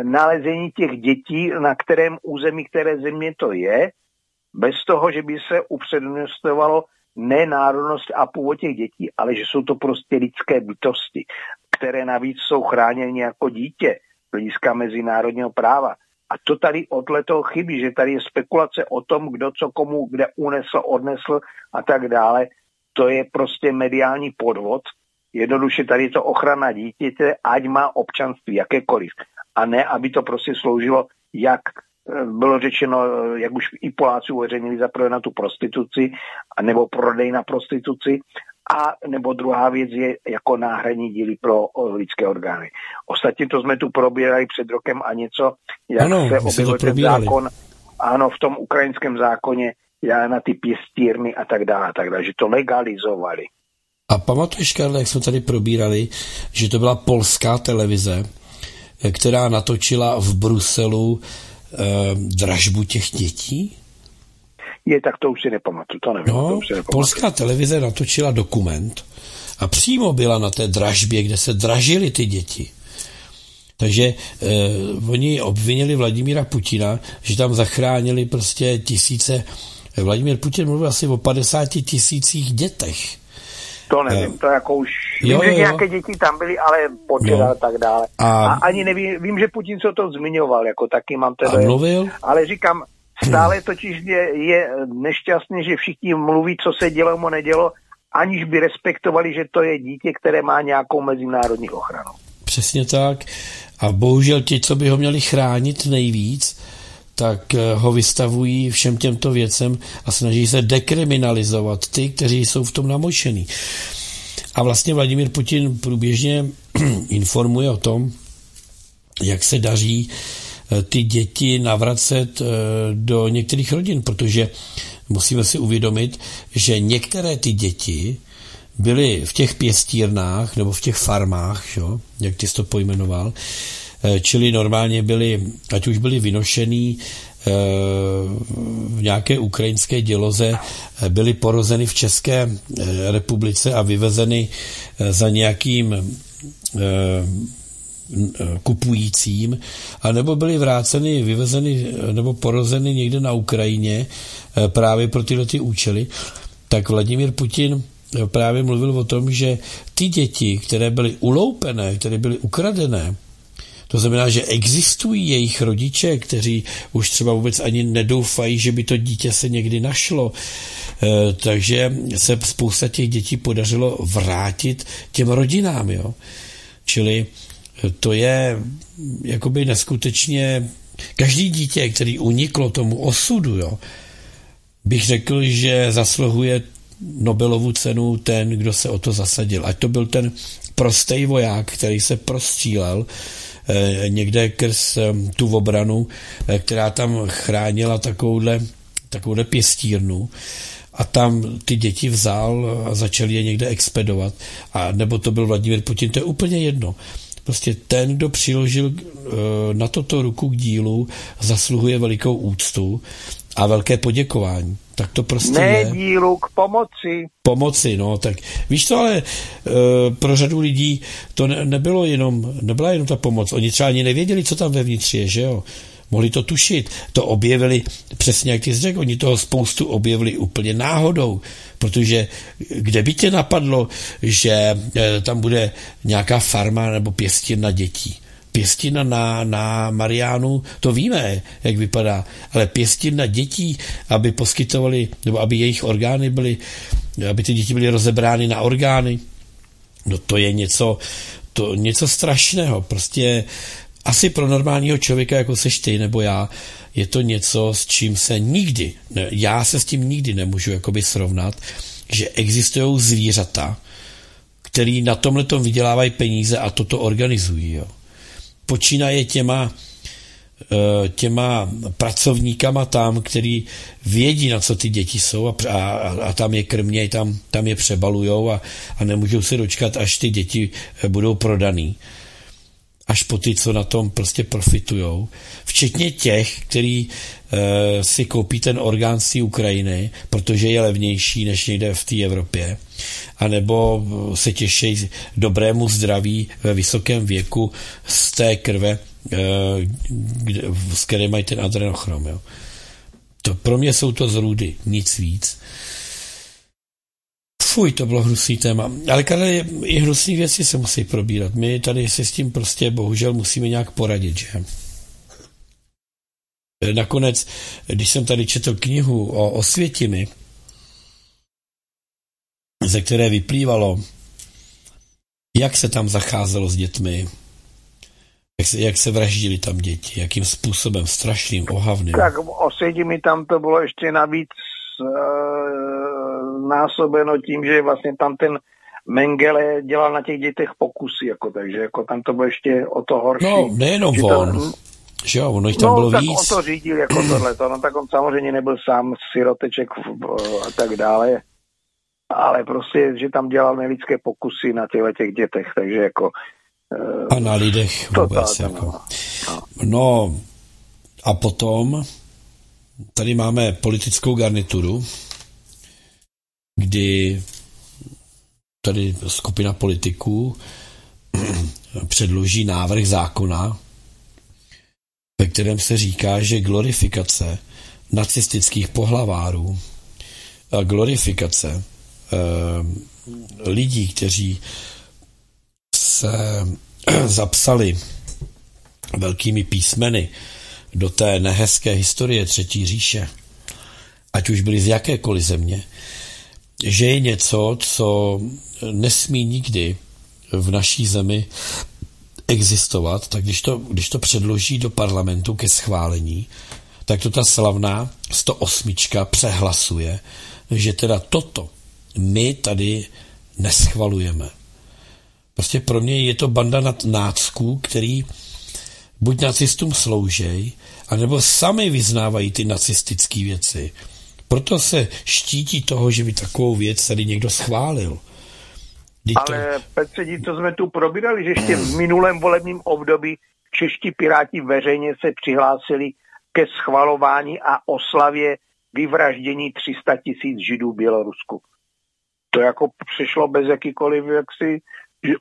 nalezení těch dětí, na kterém území které země to je, bez toho, že by se upřednostňovalo ne národnost a původ těch dětí, ale že jsou to prostě lidské bytosti, které navíc jsou chráněny jako dítě z hlediska mezinárodního práva. A to tady odle toho chybí, že tady je spekulace o tom, kdo co komu, kde unesl, odnesl a tak dále. To je prostě mediální podvod. Jednoduše tady je to ochrana dítěte, ať má občanství jakékoliv. A ne, aby to prostě sloužilo, jak bylo řečeno, jak už i Poláci uveřejnili zaprvé na tu prostituci, nebo prodej na prostituci, a nebo druhá věc je jako náhradní díly pro lidské orgány. Ostatně to jsme tu probírali před rokem a něco, jak ano, se objevil ten zákon, ano, v tom ukrajinském zákoně, já na ty pěstírny a tak dále, takže to legalizovali. A pamatuješ, Karle, jak jsme tady probírali, že to byla polská televize, která natočila v Bruselu dražbu těch dětí? Je, tak to už si nepamatuju, to nevím. No, to už si nepamatuju. Polská televize natočila dokument a přímo byla na té dražbě, kde se dražily ty děti. Takže oni obvinili Vladimíra Putina, že tam zachránili prostě tisíce. Vladimír Putin mluvil asi o 50 000 dětech. To nevím, to jako už... Jo, vím, že nějaké děti tam byly, ale potěla a tak dále. A ani nevím, vím, že Putin se to zmiňoval, jako taky mám teda... mluvil? Ale říkám, stále totiž je nešťastný, že všichni mluví, co se dělo, nebo nedělo, aniž by respektovali, že to je dítě, které má nějakou mezinárodní ochranu. Přesně tak. A bohužel ti, co by ho měli chránit nejvíc, tak ho vystavují všem těmto věcem a snaží se dekriminalizovat ty, kteří jsou v tom namočený. A vlastně Vladimír Putin průběžně informuje o tom, jak se daří ty děti navracet do některých rodin, protože musíme si uvědomit, že některé ty děti byly v těch pěstírnách nebo v těch farmách, jo, jak ty jsi to pojmenoval, čili normálně byly, ať už byly vynošený v nějaké ukrajinské děloze, byly porozeny v České republice a vyvezeny za nějakým kupujícím, anebo byly vráceny, vyvezeny nebo porozeny někde na Ukrajině právě pro tyhle ty účely, tak Vladimír Putin právě mluvil o tom, že ty děti, které byly uloupené, které byly ukradené, to znamená, že existují jejich rodiče, kteří už třeba vůbec ani nedoufají, že by to dítě se někdy našlo. Takže se spousta těch dětí podařilo vrátit těm rodinám. Jo? Čili to je jakoby neskutečně... Každý dítě, který uniklo tomu osudu, jo, bych řekl, že zasluhuje Nobelovu cenu ten, kdo se o to zasadil. Ať to byl ten prostej voják, který se prostřílel někde krz tu obranu, která tam chránila takovouhle pěstírnu a tam ty děti vzal a začali je někde expedovat. A nebo to byl Vladimír Putin, to je úplně jedno. Prostě ten, kdo přiložil na toto ruku k dílu, zasluhuje velikou úctu a velké poděkování. Tak to prostě ne, dílu, k pomoci. Pomoci, no, tak víš to, ale pro řadu lidí to nebyla jenom ta pomoc. Oni třeba ani nevěděli, co tam vevnitř je, že jo? Mohli to tušit. To objevili, přesně jak ty jsi řekl, oni toho spoustu objevili úplně náhodou, protože kde by tě napadlo, že tam bude nějaká farma nebo pěstina dětí. Pěstina na Mariánu, to víme, jak vypadá, ale pěstina dětí, aby poskytovali, nebo aby jejich orgány byly, aby ty děti byly rozebrány na orgány, No to je něco strašného. Prostě asi pro normálního člověka, jako seš ty nebo já, je to něco, s čím se nikdy, já se s tím nikdy nemůžu jakoby srovnat, že existují zvířata, který na tomhletom vydělávají peníze a toto organizují. Jo. Počínaje těma pracovníkama tam, který vědí, na co ty děti jsou a tam je krmějí, tam je přebalujou a nemůžou se dočkat, až ty děti budou prodaný. Až po ty, co na tom prostě profitujou. Včetně těch, který si koupí ten orgán z té Ukrajiny, protože je levnější než někde v té Evropě. A nebo se těší dobrému zdraví ve vysokém věku z té krve, z které mají ten adrenochrom. Jo. To pro mě jsou to zrůdy, nic víc. Fuj, to bylo hnusný téma. Ale Karel, i hnusný věci se musí probírat. My tady se s tím prostě bohužel musíme nějak poradit, že? Nakonec, když jsem tady četl knihu o Osvětimi, ze které vyplývalo, jak se tam zacházelo s dětmi, jak se vraždili tam děti, jakým způsobem strašným, ohavným. Tak Osvětimi tam to bylo ještě navíc násobeno tím, že vlastně tam ten Mengele dělal na těch dětech pokusy, jako, takže jako tam to bylo ještě o to horší. No, nejenom on, že jo, ono jich tam bylo víc. No, tak on to řídil jako tohleto, no tak on samozřejmě nebyl sám siroteček a tak dále, ale prostě, že tam dělal nelidské pokusy na těch dětech, takže jako a na lidech vůbec, jako. No, a potom tady máme politickou garnituru, kdy tady skupina politiků předloží návrh zákona, ve kterém se říká, že glorifikace nacistických pohlavárů a glorifikace lidí, kteří se zapsali velkými písmeny do té nehezké historie Třetí říše, ať už byli z jakékoliv země, že je něco, co nesmí nikdy v naší zemi existovat, tak když to předloží do parlamentu ke schválení, tak to ta slavná 108 přehlasuje, že teda toto my tady neschvalujeme. Prostě pro mě je to banda nácků, který buď nacistům sloužejí, anebo sami vyznávají ty nacistické věci. Proto se štítí toho, že by takovou věc tady někdo schválil. Ale Petře, co jsme tu probírali, že ještě v minulém volebním období čeští piráti veřejně se přihlásili ke schvalování a oslavě vyvraždění 300 000 Židů v Bělorusku. To jako přišlo bez jakýkoliv,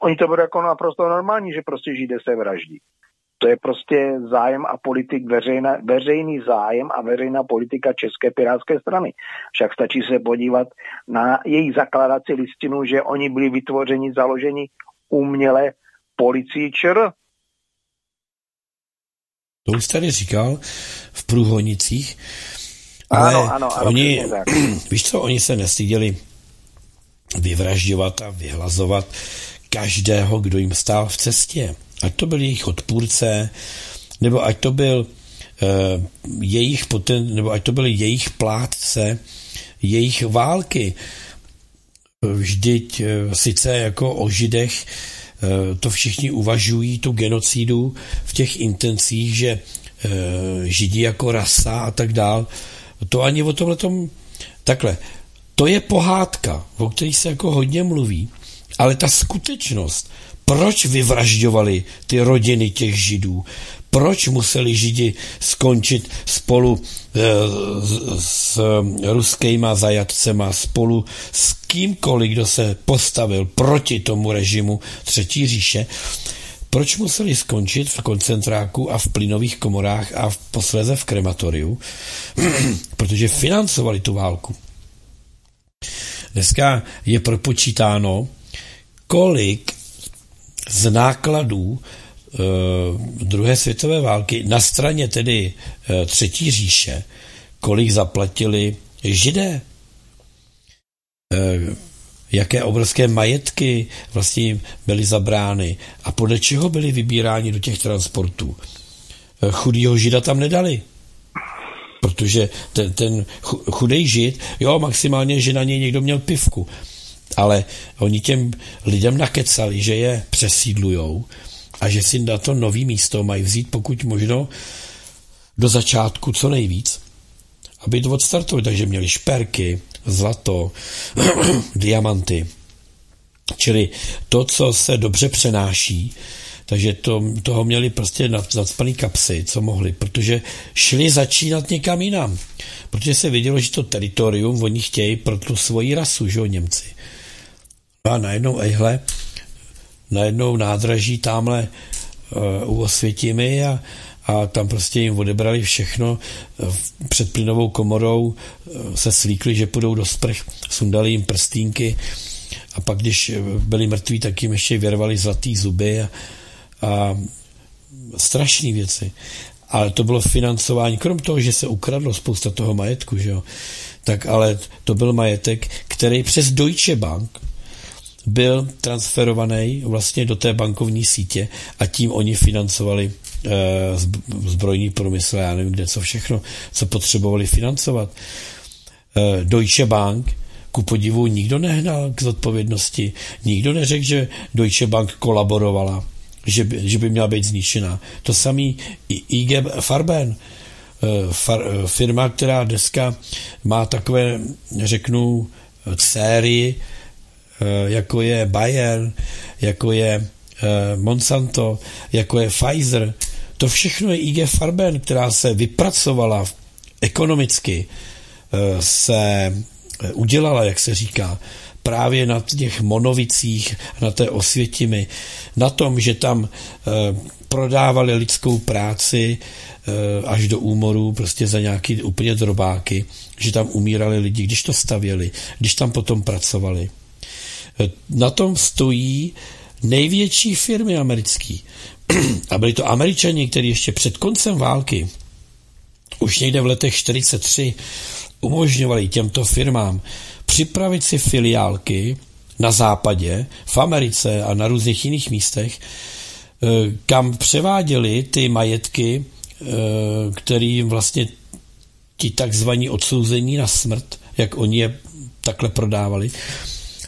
oni to bylo jako naprosto normální, že prostě Židé se vraždí. To je prostě zájem a politik, veřejný zájem a veřejná politika České pirátské strany. Však stačí se podívat na její zakládací listinu, že oni byli vytvořeni, založeni uměle policii ČR. To už tady říkal v Průhonicích, ale ano, oni, víš co, oni se nestyděli vyvražďovat a vyhlazovat každého, kdo jim stál v cestě. Ať to byl jejich odpůrce, nebo ať to byl jejich plátce, jejich války. Vždyť sice jako o Židech to všichni uvažují, tu genocidu v těch intencích, že Židi jako rasa a tak dál. To ani o tomhletom takhle. To je pohádka, o které se jako hodně mluví, ale ta skutečnost, proč vyvražďovali ty rodiny těch Židů? Proč museli Židi skončit spolu s ruskýma zajatcema, spolu s kýmkoliv, kdo se postavil proti tomu režimu Třetí říše? Proč museli skončit v koncentráku a v plynových komorách a posléze v krematoriu? Protože financovali tu válku. Dneska je propočítáno, kolik z nákladů druhé světové války na straně tedy Třetí říše, kolik zaplatili Židé. jaké obrovské majetky vlastně jim byly zabrány a podle čeho byly vybíráni do těch transportů. Chudýho žida tam nedali, protože ten chudej žid, jo, maximálně, že na něj někdo měl pivku, ale oni těm lidem nakecali, že je přesídlujou a že si na to nový místo mají vzít pokud možno do začátku co nejvíc, aby to odstartovali, takže měli šperky, zlato, diamanty. Čili to, co se dobře přenáší, takže toho měli prostě nacpaný kapsy, co mohli, protože šli začínat někam jinam. Protože se vidělo, že to teritorium oni chtějí pro tu svoji rasu, že jo, Němci. A najednou ejhle, najednou nádraží tamhle u Osvětimi a tam prostě jim odebrali všechno, před plynovou komorou se slíkli, že půjdou do sprch, sundali jim prstínky a pak, když byli mrtví, tak jim ještě vyrvali zlatý zuby a strašné věci. Ale to bylo financování, krom toho, že se ukradlo spousta toho majetku, že jo? Tak ale to byl majetek, který přes Deutsche Bank byl transferovaný vlastně do té bankovní sítě a tím oni financovali zbrojní průmysl, já nevím kde, co všechno, co potřebovali financovat. Deutsche Bank ku podivu nikdo nehnal k zodpovědnosti, nikdo neřekl, že Deutsche Bank kolaborovala, že by měla být zničená. To samý IG Farben, firma, která dneska má takové, řeknu, sérii, jako je Bayer, jako je Monsanto, jako je Pfizer, to všechno je IG Farben, která se vypracovala ekonomicky, se udělala, jak se říká, právě na těch Monovicích, na té Osvětimi, na tom, že tam prodávali lidskou práci až do úmoru, prostě za nějaký úplně drobáky, že tam umírali lidi, když to stavěli, když tam potom pracovali. Na tom stojí největší firmy americký. A byli to Američani, kteří ještě před koncem války, už někde v letech 43, umožňovali těmto firmám připravit si filiálky na západě, v Americe a na různých jiných místech, kam převáděli ty majetky, kterým vlastně ti takzvaní odsouzení na smrt, jak oni je takhle prodávali,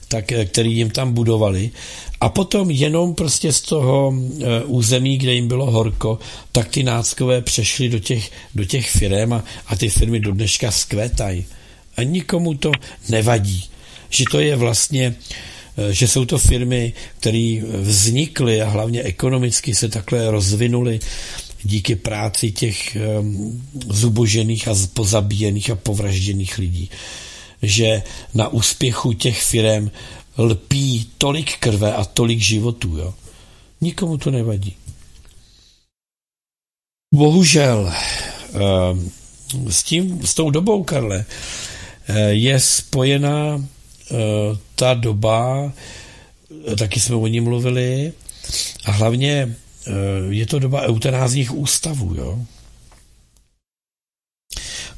tak, který jim tam budovali. A potom jenom prostě z toho území, kde jim bylo horko, tak ty náckové přešli do těch firm a ty firmy do dneška zkvétají. A nikomu to nevadí. Že to je vlastně, že jsou to firmy, které vznikly a hlavně ekonomicky se takhle rozvinuly díky práci těch zubožených a pozabíjených a povražděných lidí. Že na úspěchu těch firem lpí tolik krve a tolik životů. Jo? Nikomu to nevadí. Bohužel s tou dobou, Karle, je spojená ta doba, taky jsme o ní mluvili, a hlavně je to doba eutanázních ústavů. Jo?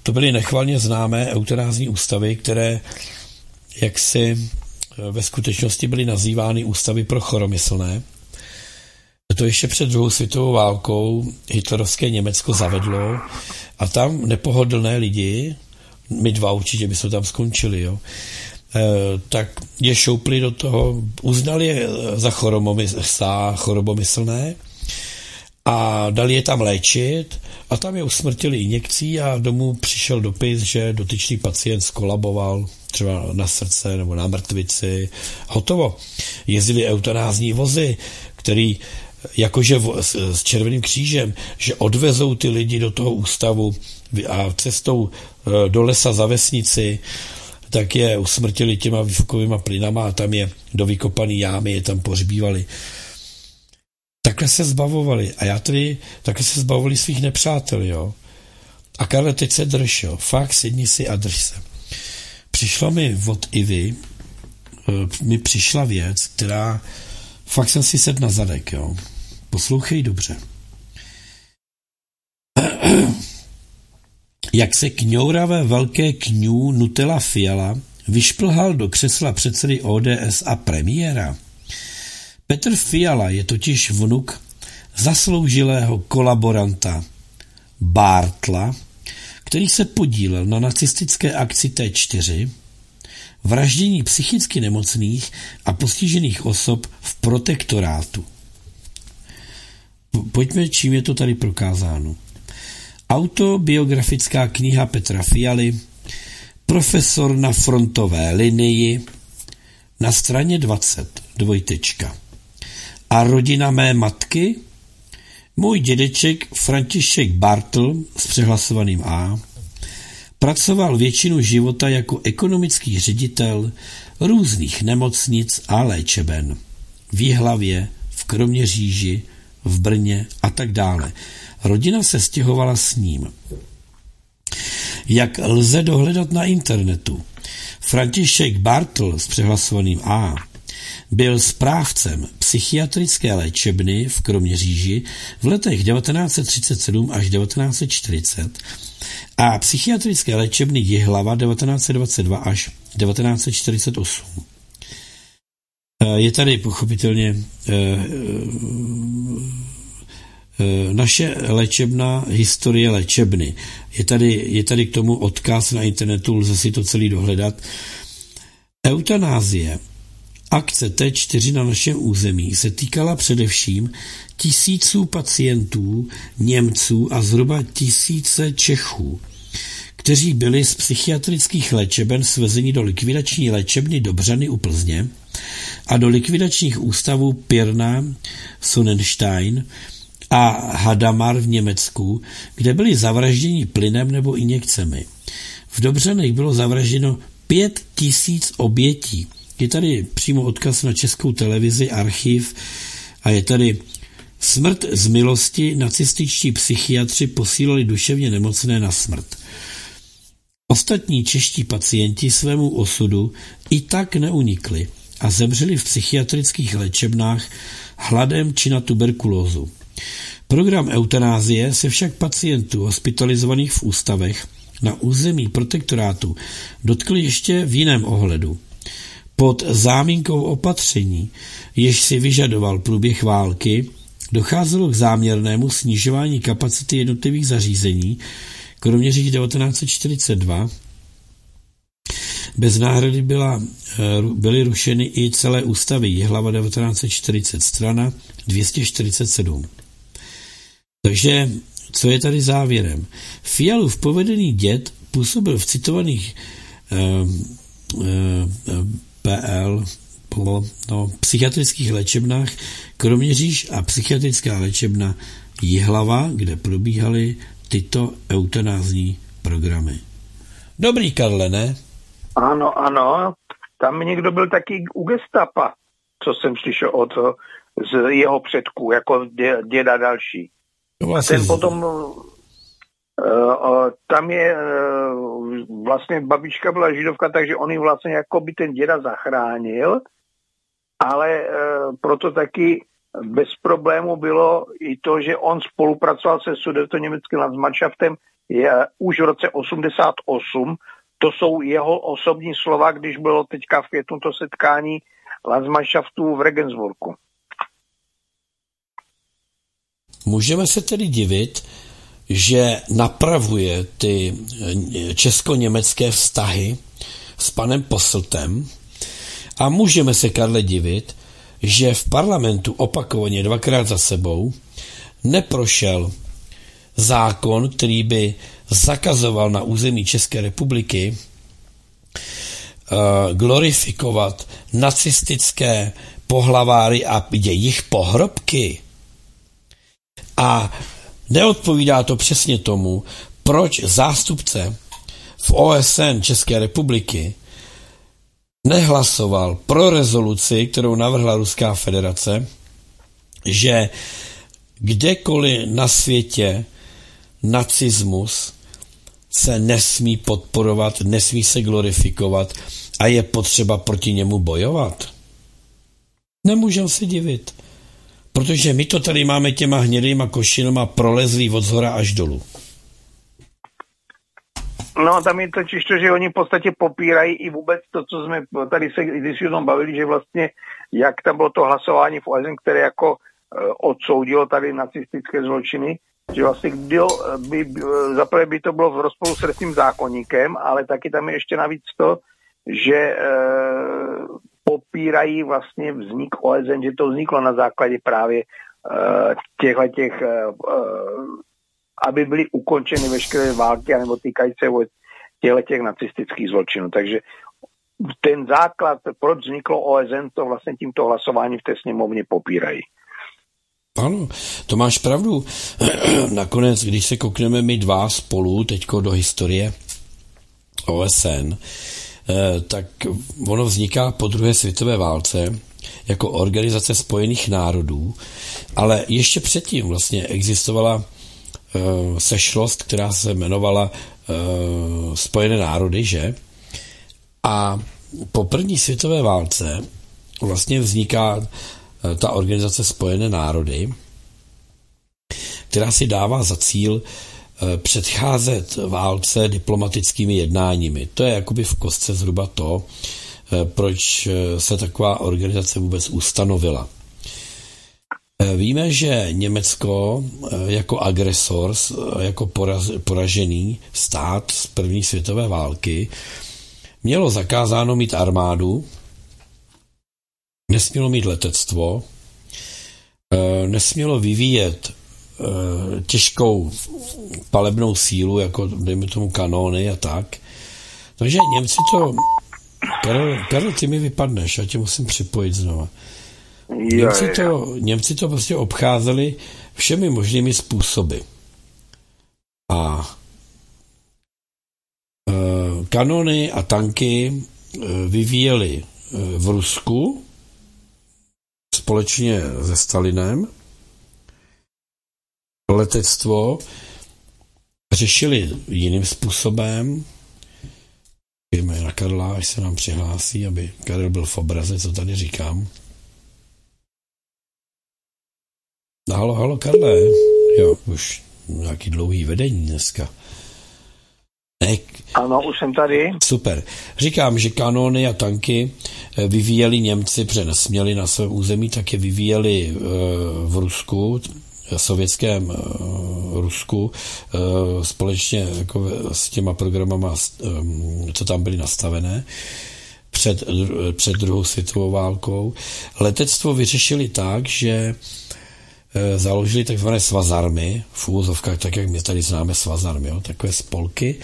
To byly nechvalně známé eutanázní ústavy, které jaksi ve skutečnosti byly nazývány ústavy pro choromyslné. To ještě před druhou světovou válkou hitlerovské Německo zavedlo a tam nepohodlné lidi, my dva určitě bychom tam skončili, jo, tak je šoupli do toho, uznali je za chorobomyslné a dali je tam léčit a tam je usmrtili injekcí a domů přišel dopis, že dotyčný pacient skolaboval třeba na srdce nebo na mrtvici. Hotovo. Jezdili eutanázní vozy, který jakože s Červeným křížem, že odvezou ty lidi do toho ústavu a cestou do lesa za vesnici, tak je usmrtili těma výfukovýma plynama a tam je do vykopaný jámy, je tam pohřbívali. Takhle se zbavovali. A já tedy takhle se zbavovali svých nepřátel, jo. A Karle, teď se drž, jo. Fakt sedni si a drž se. Přišla mi od Ivy, mi přišla věc, která fakt jsem si sedl na zadek, jo. Poslouchej dobře. Jak se kňouravé velké kňů Nutella Fiala vyšplhal do křesla předsedy ODS a premiéra. Petr Fiala je totiž vnuk zasloužilého kolaboranta Bartla, který se podílel na nacistické akci T4, vraždění psychicky nemocných a postižených osob v protektorátu. Pojďme, čím je to tady prokázáno. Autobiografická kniha Petra Fialy, Profesor na frontové linii, na straně 20, : A rodina mé matky? Můj dědeček František Bartl s přehlasovaným A pracoval většinu života jako ekonomický ředitel různých nemocnic a léčeben. V Jihlavě, v Kroměříži, v Brně a tak dále. Rodina se stěhovala s ním. Jak lze dohledat na internetu, František Bartl s přehlasovaným A byl správcem psychiatrické léčebny v Kroměříži v letech 1937 až 1940 a psychiatrické léčebny Jihlava 1922 až 1948. Je tady pochopitelně naše léčebna, historie léčebny. Je tady k tomu odkaz na internetu, lze si to celý dohledat. Eutanázie. Akce T4 na našem území se týkala především 1,000 pacientů, Němců a zhruba 1,000 Čechů, kteří byli z psychiatrických léčeben svezeni do likvidační léčebny Dobřany u Plzně a do likvidačních ústavů Pirna, Sonnenstein a Hadamar v Německu, kde byli zavražděni plynem nebo injekcemi. V Dobřanech bylo zavražděno 5,000 obětí. Je tady přímo odkaz na Českou televizi, archiv, a je tady: smrt z milosti, nacističtí psychiatři posílali duševně nemocné na smrt. Ostatní čeští pacienti svému osudu i tak neunikli a zemřeli v psychiatrických léčebnách hladem či na tuberkulózu. Program eutanázie se však pacientů hospitalizovaných v ústavech na území protektorátu dotkl ještě v jiném ohledu. Pod záminkou opatření, jež si vyžadoval průběh války, docházelo k záměrnému snižování kapacity jednotlivých zařízení, Kroměříž 1942. Bez náhrady byly rušeny i celé ústavy, Jihlava 1940, strana 247. Takže, co je tady závěrem? Fialův povedený děd působil v citovaných psychiatrických léčebnách Kroměříž a psychiatrická léčebna Jihlava, kde probíhaly tyto eutanázní programy. Dobrý, Karle, ne? Ano, ano. Tam někdo byl taky u gestapa, co jsem slyšel od z jeho předků, jako děda další. Ten potom... tam je vlastně babička byla židovka, takže on ji vlastně jako by ten děda zachránil, ale proto taky bez problému bylo i to, že on spolupracoval se sudetoněmeckým landsmannschaftem už v roce 88, to jsou jeho osobní slova, když bylo teďka v květnu to setkání landsmannschaftu v Regensburgu. Můžeme se tedy divit, že napravuje ty česko-německé vztahy s panem Posseltem, a můžeme se, Karle, divit, že v parlamentu opakovaně dvakrát za sebou neprošel zákon, který by zakazoval na území České republiky glorifikovat nacistické pohlaváry a jejich pohrobky. A neodpovídá to přesně tomu, proč zástupce v OSN České republiky nehlasoval pro rezoluci, kterou navrhla Ruská federace, že kdekoliv na světě nacismus se nesmí podporovat, nesmí se glorifikovat a je potřeba proti němu bojovat. Nemůžeme se divit. Protože my to tady máme těma hnědýma košinama prolezlý od zhora až dolů. No, tam je totiž to, že oni v podstatě popírají i vůbec to, co jsme tady se když o tom bavili, že vlastně jak tam bylo to hlasování v OSN, které jako odsoudilo tady nacistické zločiny, že vlastně kdo by, zaprvé by to bylo v rozporu s trestním zákoníkem, ale taky tam je ještě navíc to, že popírají vlastně vznik OSN, že to vzniklo na základě právě těchto aby byly ukončeny veškeré války anebo týkající se těch nacistických zločinů. Takže ten základ, proč vzniklo OSN, to vlastně tímto hlasování v té sněmovně popírají. Ano, to máš pravdu. Nakonec, když se koukneme my dva spolu teďko do historie OSN, tak ono vzniká po druhé světové válce jako Organizace spojených národů, ale ještě předtím vlastně existovala sešlost, která se jmenovala Spojené národy, že? A po první světové válce vlastně vzniká ta Organizace Spojené národy, která si dává za cíl předcházet válce diplomatickými jednáními. To je jakoby v kostce zhruba to, proč se taková organizace vůbec ustanovila. Víme, že Německo jako agresor, jako poražený stát z první světové války mělo zakázáno mít armádu, nesmělo mít letectvo, nesmělo vyvíjet těžkou palebnou sílu, jako dejme tomu kanóny a tak. Takže Němci to... Karel, ty mi vypadneš, já tě musím připojit znova. Němci to prostě obcházeli všemi možnými způsoby. A kanony a tanky vyvíjeli v Rusku společně se Stalinem. Letectvo řešili jiným způsobem. Jdeme na Karla, až se nám přihlásí, aby Karel byl v obraze, co tady říkám. Halo, Karle. Jo, už nějaký dlouhý vedení dneska. Ano, už jsem tady. Super. Říkám, že kanóny a tanky vyvíjeli Němci, protože nesměli na svém území, tak je vyvíjeli v Rusku, v sovětském Rusku, společně jako s těma programama, co tam byly nastavené před druhou světovou válkou. Letectvo vyřešili tak, že založili takzvané svazarmy, v úvozovkách, tak jak my tady známe svazarmy, jo, takové spolky.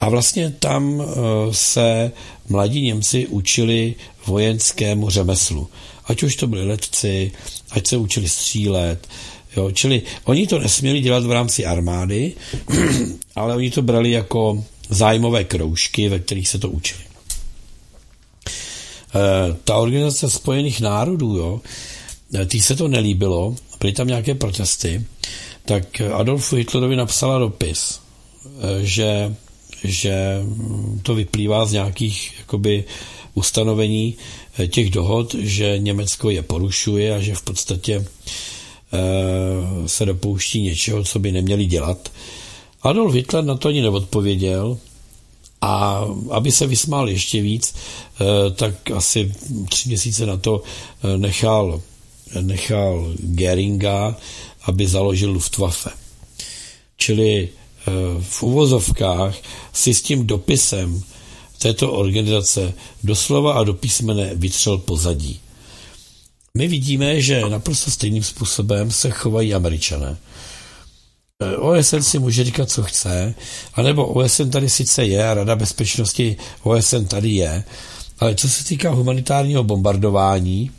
A vlastně tam se mladí Němci učili vojenskému řemeslu. Ať už to byli letci, ať se učili střílet. Jo. Čili oni to nesměli dělat v rámci armády, ale oni to brali jako zájmové kroužky, ve kterých se to učili. Ta Organizace spojených národů, jo, tý se to nelíbilo, byly tam nějaké protesty, tak Adolfu Hitlerovi napsala dopis, že to vyplývá z nějakých jakoby ustanovení těch dohod, že Německo je porušuje a že v podstatě se dopouští něčeho, co by neměli dělat. Adolf Hitler na to ani neodpověděl a aby se vysmál ještě víc, tak asi 3 měsíce na to nechal Göringa, aby založil Luftwaffe. Čili v uvozovkách si s tím dopisem této organizace doslova a do písmene vytřel pozadí. My vidíme, že naprosto stejným způsobem se chovají Američané. OSN si může říkat, co chce, anebo OSN tady sice je, Rada bezpečnosti OSN tady je, ale co se týká humanitárního bombardování,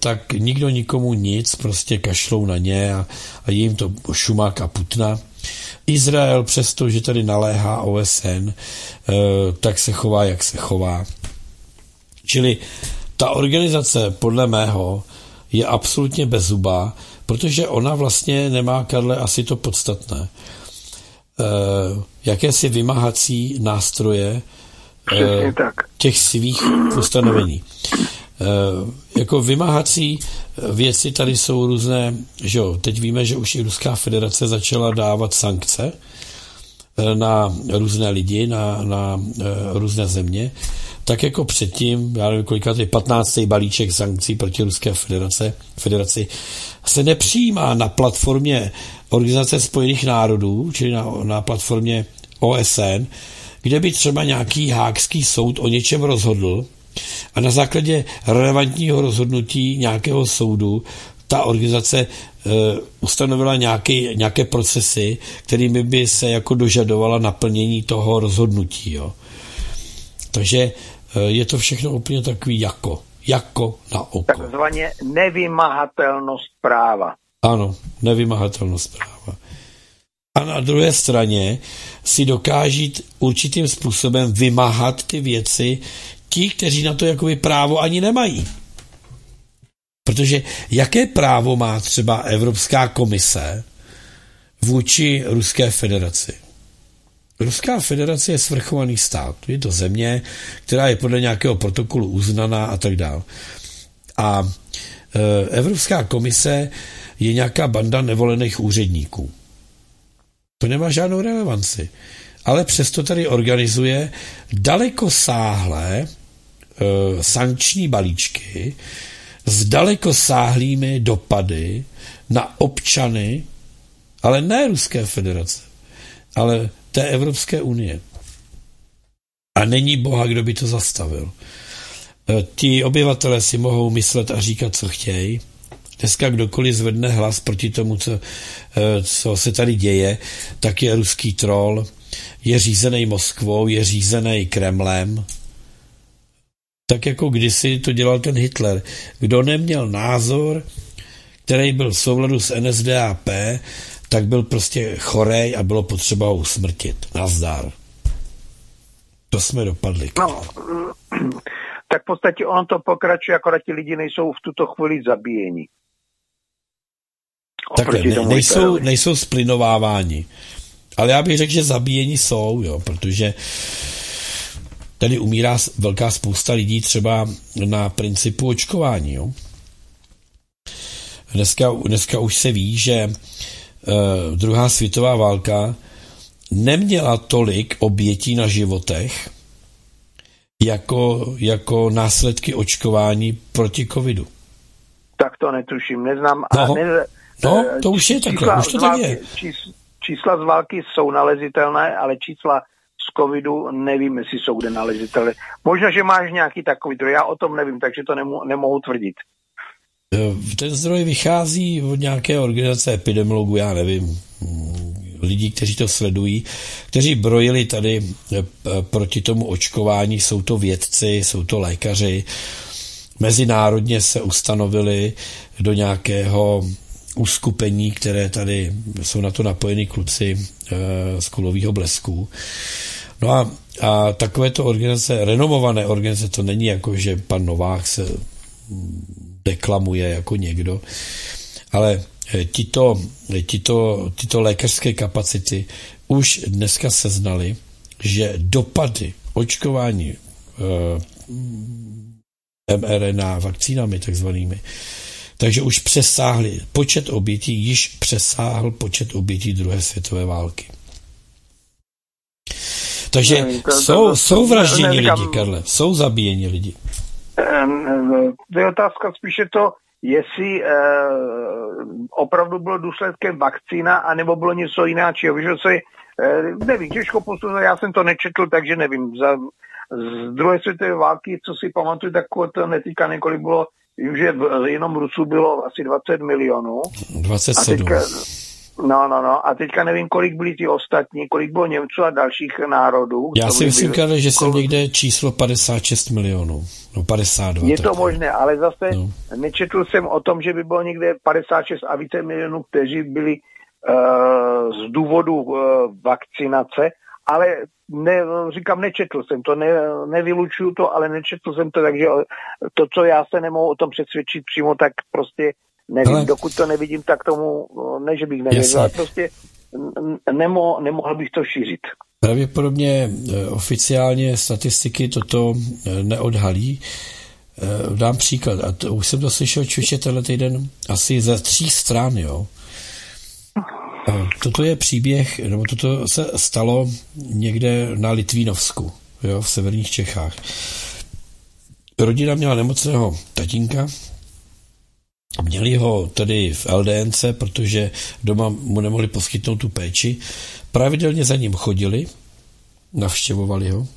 tak nikdo nikomu nic, prostě kašlou na ně a jim to šumák a putna. Izrael přesto, že tady naléhá OSN, tak se chová, jak se chová. Čili ta organizace, podle mého, je absolutně bezzuba, protože ona vlastně nemá, Karle, asi to podstatné. Jakési vymáhací nástroje těch svých ustanovení. Jako vymáhací věci tady jsou různé, že jo, teď víme, že už i Ruská federace začala dávat sankce na různé lidi, na různé země, tak jako předtím, já nevím, kolikátý 15. balíček sankcí proti Ruské federaci se nepřijímá na platformě Organizace spojených národů, čili na platformě OSN, kde by třeba nějaký hákský soud o něčem rozhodl a na základě relevantního rozhodnutí nějakého soudu ta organizace ustanovila nějaké procesy, kterými by se jako dožadovala naplnění toho rozhodnutí. Jo. Takže je to všechno úplně takový jako na oko. Takzvaně nevymahatelnost práva. Ano, nevymahatelnost práva. A na druhé straně si dokáží určitým způsobem vymáhat ty věci ti, kteří na to jakoby právo ani nemají. Protože jaké právo má třeba Evropská komise vůči Ruské federaci? Ruská federace je svrchovaný stát. Je to země, která je podle nějakého protokolu uznaná a tak dále. A Evropská komise je nějaká banda nevolených úředníků. To nemá žádnou relevanci. Ale přesto tady organizuje dalekosáhlé sankční balíčky s dalekosáhlými dopady na občany, ale ne Ruské federace, ale té Evropské unie. A není boha, kdo by to zastavil. Ti obyvatelé si mohou myslet a říkat, co chtějí. Dneska kdokoliv zvedne hlas proti tomu, co se tady děje, tak je ruský troll, je řízený Moskvou, je řízený Kremlem. Tak jako kdysi to dělal ten Hitler. Kdo neměl názor, který byl v souladu s NSDAP, tak byl prostě chorej a bylo potřeba ho usmrtit. Nazdar. To jsme dopadli. No, tak v podstatě ono to pokračuje, akorát ti lidi nejsou v tuto chvíli zabíjeni. Takhle, nejsou splinováváni. Ale já bych řekl, že zabíjeni jsou, jo, protože tady umírá velká spousta lidí třeba na principu očkování. Jo. Dneska už se ví, že druhá světová válka neměla tolik obětí na životech jako následky očkování proti covidu. Tak to netuším, neznám. To už je takhle, už to tak je. Čísla z války jsou nalezitelné, ale čísla z covidu nevím, jestli jsou kde nalezitelné. Možná, že máš nějaký takový zdroj, já o tom nevím, takže to nemohu tvrdit. Ten zdroj vychází od nějaké organizace epidemiologů, já nevím, lidí, kteří to sledují, kteří brojili tady proti tomu očkování, jsou to vědci, jsou to lékaři, mezinárodně se ustanovili do nějakého uskupení, které tady jsou na to napojeni kluci z Kulovýho blesku. No a takovéto organizace, renomované organizace, to není jako, že pan Novák se deklamuje jako někdo, ale tyto lékařské kapacity už dneska seznaly, že dopady očkování mRNA vakcínami takzvanými, takže už přesáhly, počet obětí již přesáhl počet obětí druhé světové války. Takže jsou vražděni lidi, Karle, jsou zabíjeni lidi. To je otázka spíše to, jestli opravdu bylo důsledkem vakcína, anebo bylo něco jiného, nevím, těžko posuzovat, já jsem to nečetl, takže nevím. Z druhé světové války, co si pamatuju, tak to netýká několik bylo, vím, že jenom Rusů bylo asi 20 milionů. 27. A teďka nevím, kolik byli ti ostatní, kolik bylo Němců a dalších národů. Já si myslím, že jsem někde číslo 56 milionů, no 52. Je to možné, ale zase nečetl jsem o tom, že by bylo někde 56 a více milionů, kteří byli z důvodu vakcinace, ale říkám, nečetl jsem to, nevylučuju to, ale nečetl jsem to, takže to, co já se nemohu o tom přesvědčit přímo, tak prostě nevím, ale dokud to nevidím, tak tomu ne, že bych nevěděl, ale prostě nemohl bych to šířit. Pravděpodobně oficiálně statistiky toto neodhalí. Dám příklad, a to, už jsem to slyšel tenhle týden asi ze 3 stran, jo. Toto je příběh, nebo toto se stalo někde na Litvínovsku, jo, v severních Čechách. Rodina měla nemocného tatínka, měli ho tedy v LDNC, protože doma mu nemohli poskytnout tu péči. Pravidelně za ním chodili, navštěvovali ho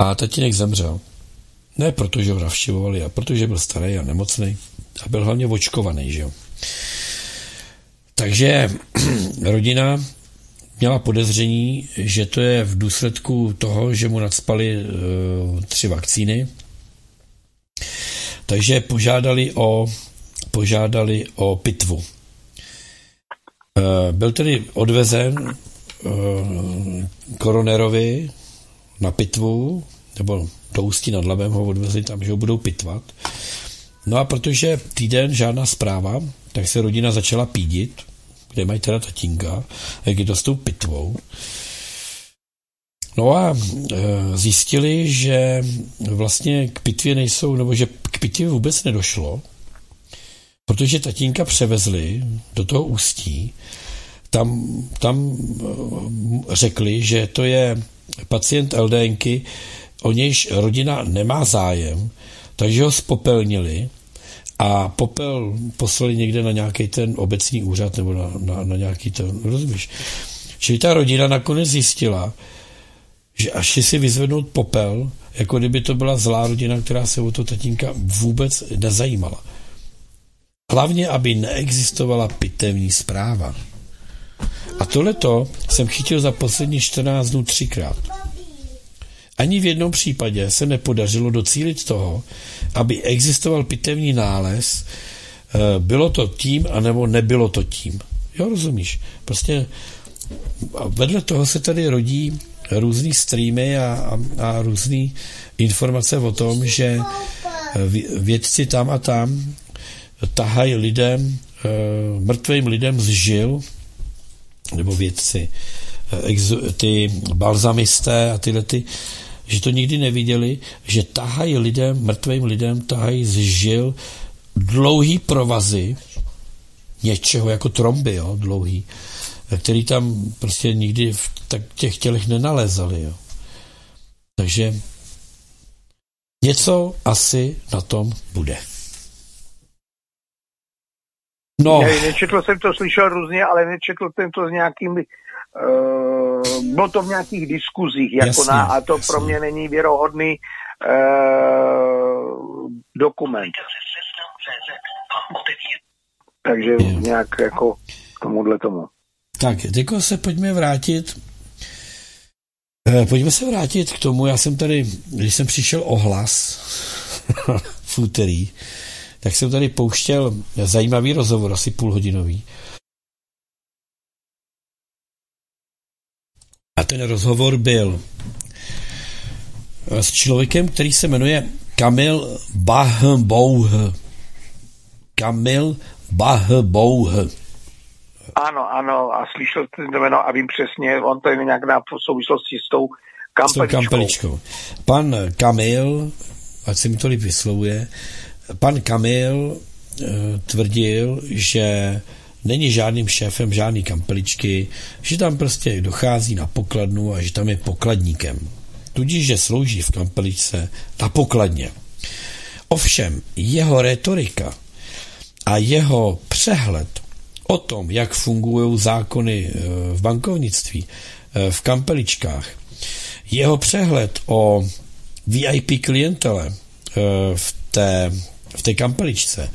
a tatínek zemřel. Ne protože ho navštěvovali, a protože byl starý a nemocný a byl hlavně očkovaný, že jo. Takže rodina měla podezření, že to je v důsledku toho, že mu nacpali 3 vakcíny. Takže požádali o pitvu. Byl tedy odvezen koronerovi na pitvu, nebo do Ústí nad Labem ho odvezli tam, že ho budou pitvat. No a protože týden žádná zpráva, tak se rodina začala pídit, kde mají teda tatínka, jak je to s tou pitvou. No a zjistili, že vlastně k pitvě nejsou, nebo že k pitvě vůbec nedošlo, protože tatínka převezli do toho Ústí, tam řekli, že to je pacient LDNky, o nějž rodina nemá zájem, takže ho spopelnili a popel poslali někde na nějaký ten obecní úřad nebo na nějaký ten, rozumíš. Čili ta rodina nakonec zjistila, že až si vyzvednout popel, jako kdyby to byla zlá rodina, která se o to tatínka vůbec nezajímala. Hlavně, aby neexistovala pitevní zpráva. A tohleto jsem chytil za poslední 14 dnů 3krát. Ani v jednom případě se nepodařilo docílit toho, aby existoval pitevní nález, bylo to tím, anebo nebylo to tím. Jo, rozumíš? Prostě vedle toho se tady rodí různý streamy a různý informace o tom, že vědci tam a tam tahají lidem, mrtvým lidem z žil, nebo vědci, ty balzamisté a tyhle ty, že to nikdy neviděli, že tahají lidem, mrtvým lidem, tahají z žil dlouhý provazy něčeho, jako tromby, jo, dlouhý, který tam prostě nikdy v těch tělech nenalézali, jo. Takže něco asi na tom bude. No. Nečetl jsem to, slyšel různě, ale nečetl jsem to s nějakými bylo to v nějakých diskuzích, jako jasně, a to jasně. Pro mě není věrohodný dokument. Takže nějak jako tomuhle tomu. Tak, děkuji, se pojďme vrátit. Pojďme se vrátit k tomu, já jsem tady, když jsem přišel o hlas v úterý, tak jsem tady pouštěl zajímavý rozhovor, asi půlhodinový. A ten rozhovor byl s člověkem, který se jmenuje Kamil Bahbouh. Kamil Bahbouh. Ano, ano, a slyšel jsem to jméno a vím přesně, on to je nějak na souvislosti s tou kampeličkou. Pan Kamil, ať se mi to líp vyslovuje, pan Kamil tvrdil, že není žádným šéfem žádný kampeličky, že tam prostě dochází na pokladnu a že tam je pokladníkem. Tudíž, že slouží v kampeličce na pokladně. Ovšem, jeho retorika a jeho přehled o tom, jak fungují zákony v bankovnictví, v kampeličkách, jeho přehled o VIP klientele v té kampeličce,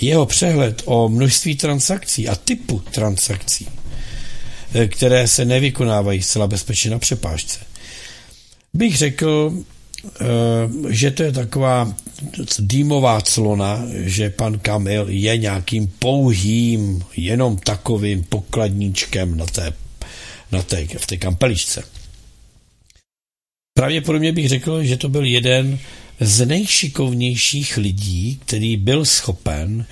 jeho přehled o množství transakcí a typu transakcí, které se nevykonávají zcela bezpečně na přepážce, bych řekl, že to je taková dýmová clona, že pan Kamil je nějakým pouhým, jenom takovým pokladníčkem v té kampeličce. Pravděpodobně bych řekl, že to byl jeden z nejšikovnějších lidí, který byl schopen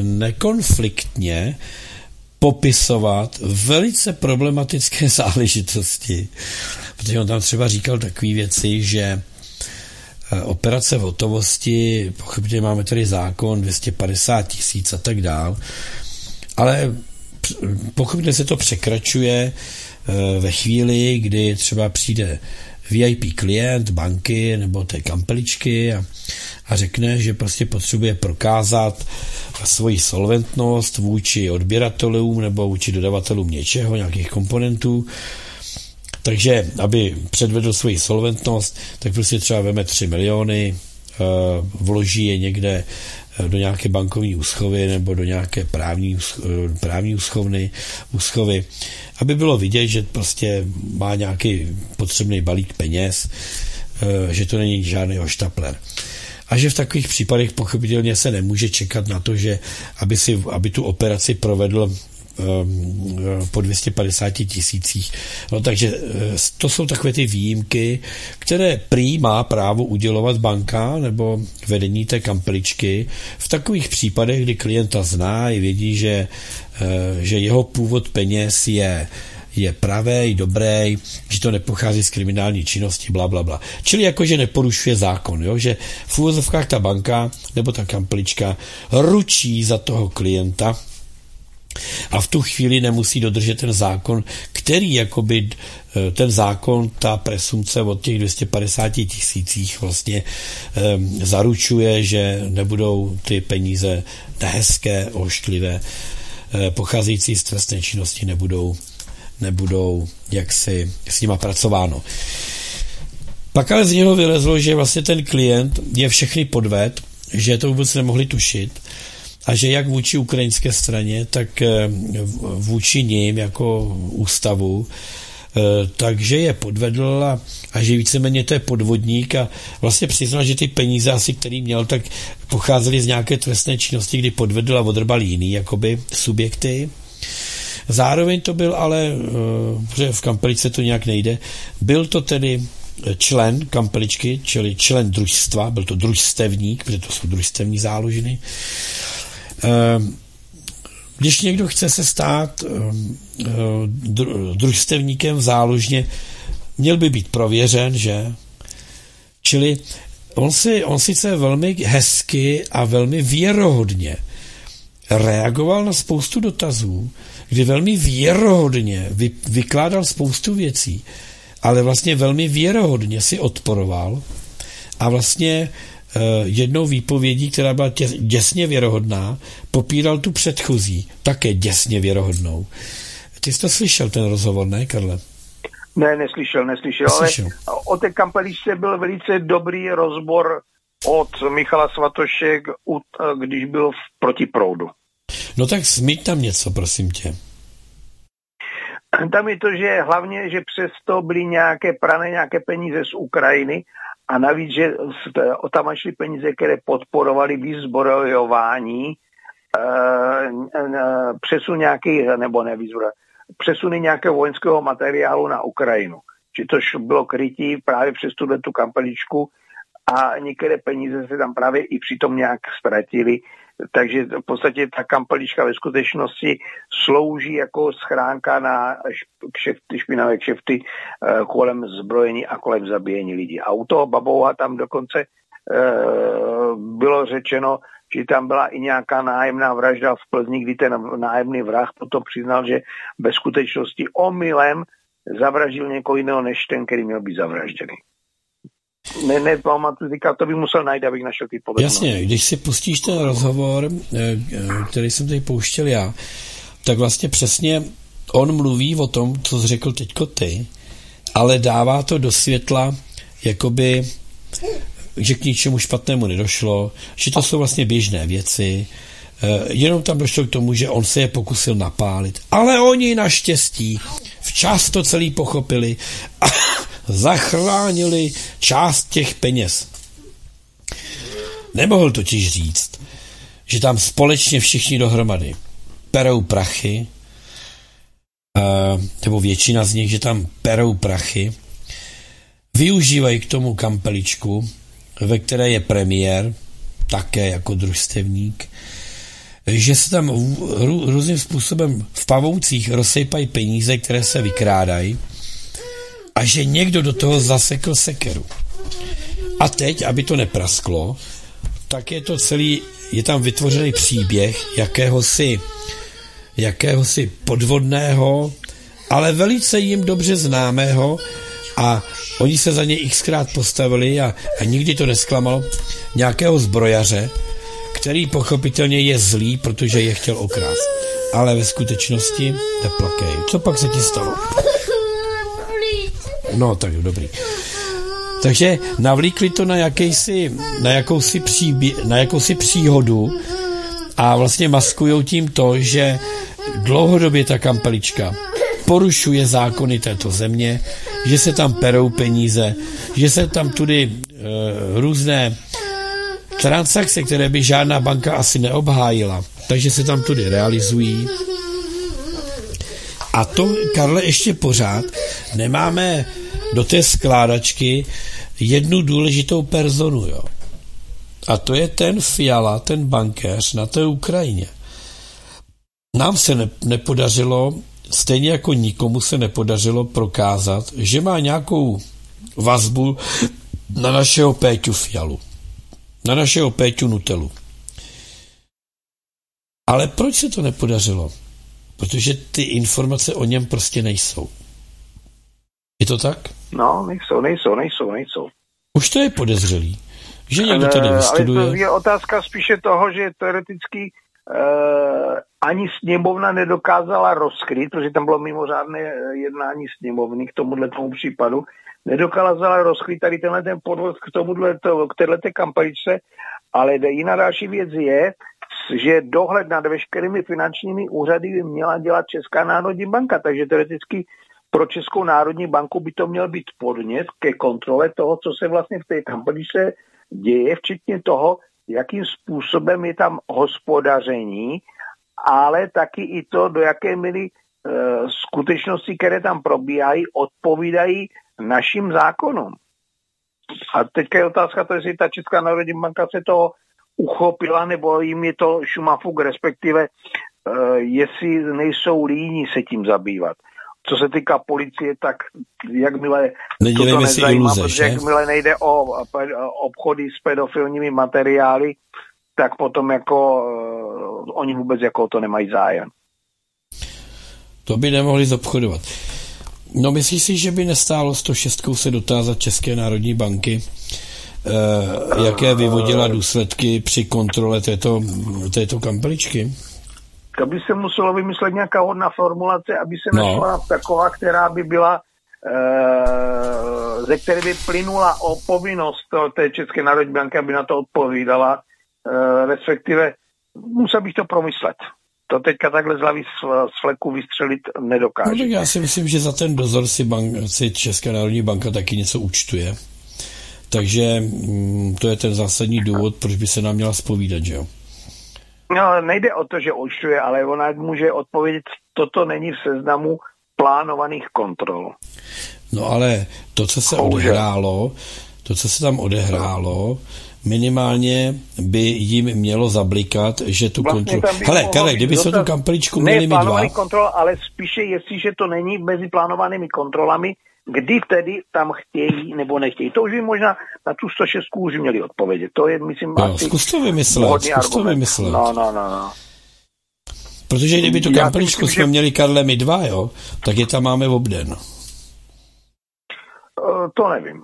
nekonfliktně popisovat velice problematické záležitosti. Protože on tam třeba říkal takové věci, že operace v hotovosti, pochopitelně máme tady zákon 250 000 a tak dál, ale pochopitelně se to překračuje ve chvíli, kdy třeba přijde VIP klient banky nebo té kampeličky a řekne, že prostě potřebuje prokázat svoji solventnost vůči odběratelům nebo vůči dodavatelům něčeho, nějakých komponentů. Takže, aby předvedl svoji solventnost, tak prostě třeba veme 3 miliony, vloží je někde do nějaké bankovní úschovy nebo do nějaké právní úschovy, aby bylo vidět, že prostě má nějaký potřebný balík peněz, že to není žádný hoštapler. A že v takových případech pochopitelně se nemůže čekat na to, že aby tu operaci provedl po 250 000. No, takže to jsou takové ty výjimky, které prý má právo udělovat banka nebo vedení té kampeličky v takových případech, kdy klienta zná i vědí, že jeho původ peněz je pravý, dobrý, že to nepochází z kriminální činnosti, bla, bla, bla. Čili jakože neporušuje zákon, jo? Že v úvozovkách ta banka nebo ta kampelička ručí za toho klienta a v tu chvíli nemusí dodržet ten zákon, který jakoby ten zákon, ta presumce od těch 250 000 vlastně zaručuje, že nebudou ty peníze nehezké, ošklivé, pocházející z trestné činnosti nebudou jaksi s nima pracováno. Pak ale z něho vylezlo, že vlastně ten klient je všechny podved, že to vůbec nemohli tušit, a že jak vůči ukrajinské straně, tak vůči nim jako ústavu, takže je podvedl a že víceméně to je podvodník a vlastně přiznal, že ty peníze asi, který měl, tak pocházely z nějaké trestné činnosti, kdy podvedl a odrbal jiný jakoby subjekty. Zároveň to byl ale, protože v kampeličce to nějak nejde, byl to tedy člen kampeličky, čili člen družstva, byl to družstevník, protože to jsou družstevní záložny. Když někdo chce se stát družstevníkem v záložně, měl by být prověřen, že? Čili on sice velmi hezky a velmi věrohodně reagoval na spoustu dotazů, kdy velmi věrohodně vykládal spoustu věcí, ale vlastně velmi věrohodně si odporoval a vlastně jednou výpovědí, která byla děsně věrohodná, popíral tu předchozí, také děsně věrohodnou. Ty jsi to slyšel, ten rozhovor, ne, Karle? Ne, neslyšel. Ale o té kampeličce byl velice dobrý rozbor od Michala Svatoše, když byl v Protiproudu. No tak smít tam něco, prosím tě. Tam je to, že hlavně, že přesto byly nějaké prané, nějaké peníze z Ukrajiny a navíc, že tam šly peníze, které podporovaly vyzbrojování, přesuny nějakého vojenského materiálu na Ukrajinu. Či tož bylo krytí právě přes tu kampeličku a některé peníze se tam právě i přitom nějak ztratily. Takže v podstatě ta kampelička ve skutečnosti slouží jako schránka na špinavé kšefty kolem zbrojení a kolem zabíjení lidí. A u toho Babouha tam dokonce bylo řečeno, že tam byla i nějaká nájemná vražda v Plzni, kdy ten nájemný vrah potom přiznal, že ve skutečnosti omylem zavraždil někoho jiného, než ten, který měl být zavražděný. Říká, to bych musel najít, abych našel ty podrobnosti. Jasně, když si pustíš ten rozhovor, který jsem tady pouštěl já, tak vlastně přesně on mluví o tom, co jsi řekl teďko ty, ale dává to do světla, jakoby, že k ničemu špatnému nedošlo, že to jsou vlastně běžné věci, jenom tam došlo k tomu, že on se je pokusil napálit. Ale oni naštěstí včas to celý pochopili a zachránili část těch peněz. Nemohl totiž říct, že tam společně všichni dohromady perou prachy, nebo většina z nich, že tam perou prachy, využívají k tomu kampeličku, ve které je premiér, také jako družstevník, že se tam různým způsobem v pavoucích rozsypají peníze, které se vykrádají a že někdo do toho zasekl sekeru. A teď, aby to neprasklo, tak je to celý, je tam vytvořený příběh jakéhosi podvodného, ale velice jim dobře známého, a oni se za něj xkrát postavili a nikdy to nesklamalo, nějakého zbrojaře, který pochopitelně je zlý, protože je chtěl okrást. Ale ve skutečnosti neplakej. Co pak se ti stalo? No, tak dobrý. Takže navlíkli to na jakousi příhodu a vlastně maskují tím to, že dlouhodobě ta kampelička porušuje zákony této země, že se tam perou peníze, že se tam tudy různé transakce, které by žádná banka asi neobhájila, takže se tam tudy realizují. A to, Karle, ještě pořád nemáme do té skládačky jednu důležitou personu, jo. A to je ten Fiala, ten bankéř na té Ukrajině. Nám se nepodařilo, stejně jako nikomu se nepodařilo prokázat, že má nějakou vazbu na našeho Péťu Fialu, na našeho Péťu Nutelu. Ale proč se to nepodařilo? Protože ty informace o něm prostě nejsou. Je to tak? No, nejsou. Už to je podezřelý, že někdo to nevystuduje. Ale to je otázka spíše toho, že teoreticky ani sněmovna nedokázala rozkryt, protože tam bylo mimořádné jednání sněmovny k tomuhle tomu případu, nedokázala rozkryt tady tenhle ten podvod k téhleté kampeličce, ale jiná další věc je, že dohled nad veškerými finančními úřady by měla dělat Česká národní banka, takže teoreticky pro Českou národní banku by to měl být podnět ke kontrole toho, co se vlastně v té kampeličce děje, včetně toho, jakým způsobem je tam hospodaření, ale taky i to, do jaké míry skutečnosti, které tam probíhají, odpovídají našim zákonům. A teďka je otázka, to jestli ta Česká národní banka se toho uchopila, nebo jim je to šumafuk, respektive jestli nejsou líní se tím zabývat. Co se týká policie, tak jakmile to nezajímá, protože jakmile nejde o obchody s pedofilními materiály, tak potom jako oni vůbec jako to nemají zájem. To by nemohli zobchodovat. No, myslíš si, že by nestálo 106 se dotázat České národní banky, jaké vyvodila důsledky při kontrole této kampeličky? To by se muselo vymyslet nějaká hodná formulace, aby se našla taková, která by byla, ze které by plynula povinnost té České národní banky, aby na to odpovídala, respektive musel bych to promyslet. To teďka takhle zlavy z fleku vystřelit nedokáže. No, tak já si myslím, že za ten dozor si Česká národní banka taky něco účtuje. Takže to je ten zásadní důvod, proč by se nám měla zpovídat, že jo? No, nejde o to, že účtuje, ale ona může odpovědět, toto není v seznamu plánovaných kontrol. No, ale to, co se tam odehrálo, minimálně by jim mělo zablikat, že tu vlastně kontrolu... Hele, Karle, kdyby se tu kampeličku měli mít plánovaný kontrol, ale spíše jestliže to není mezi plánovanými kontrolami, kdy tedy tam chtějí nebo nechtějí. To už by možná na tu 106 už měli odpovědět. To je, myslím, no, asi... Zkus to vymyslet. No. Protože kdyby tu kampeličku jsme měli, Karle, my dva, jo, tak je tam máme v obden. To nevím.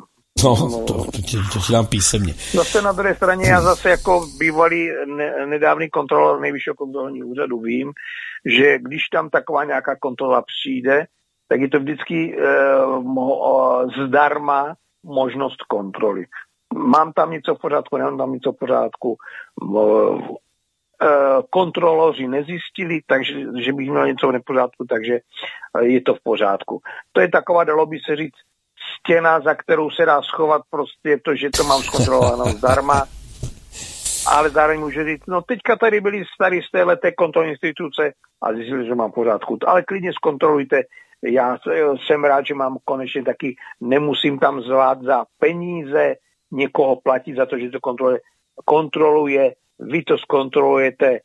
To si dám písemně. Zase na druhé straně já zase jako bývalý nedávný kontrolor nejvyššího kontrolního úřadu vím, že když tam taková nějaká kontrola přijde, tak je to vždycky zdarma možnost kontroly. Mám tam něco v pořádku, nemám tam něco v pořádku. Kontroloři nezjistili, takže že bych měl něco v nepořádku, takže je to v pořádku. To je taková, dalo by se říct, stěna, za kterou se dá schovat prostě to, že to mám zkontrolovanou zdarma, ale zároveň může říct, no teďka tady byli starý z téhleté kontrolní instituce a zjistili, že mám pořádku, ale klidně zkontrolujte, já jsem rád, že mám konečně taky, nemusím tam zvát za peníze někoho platit za to, že to kontroluje, vy to zkontrolujete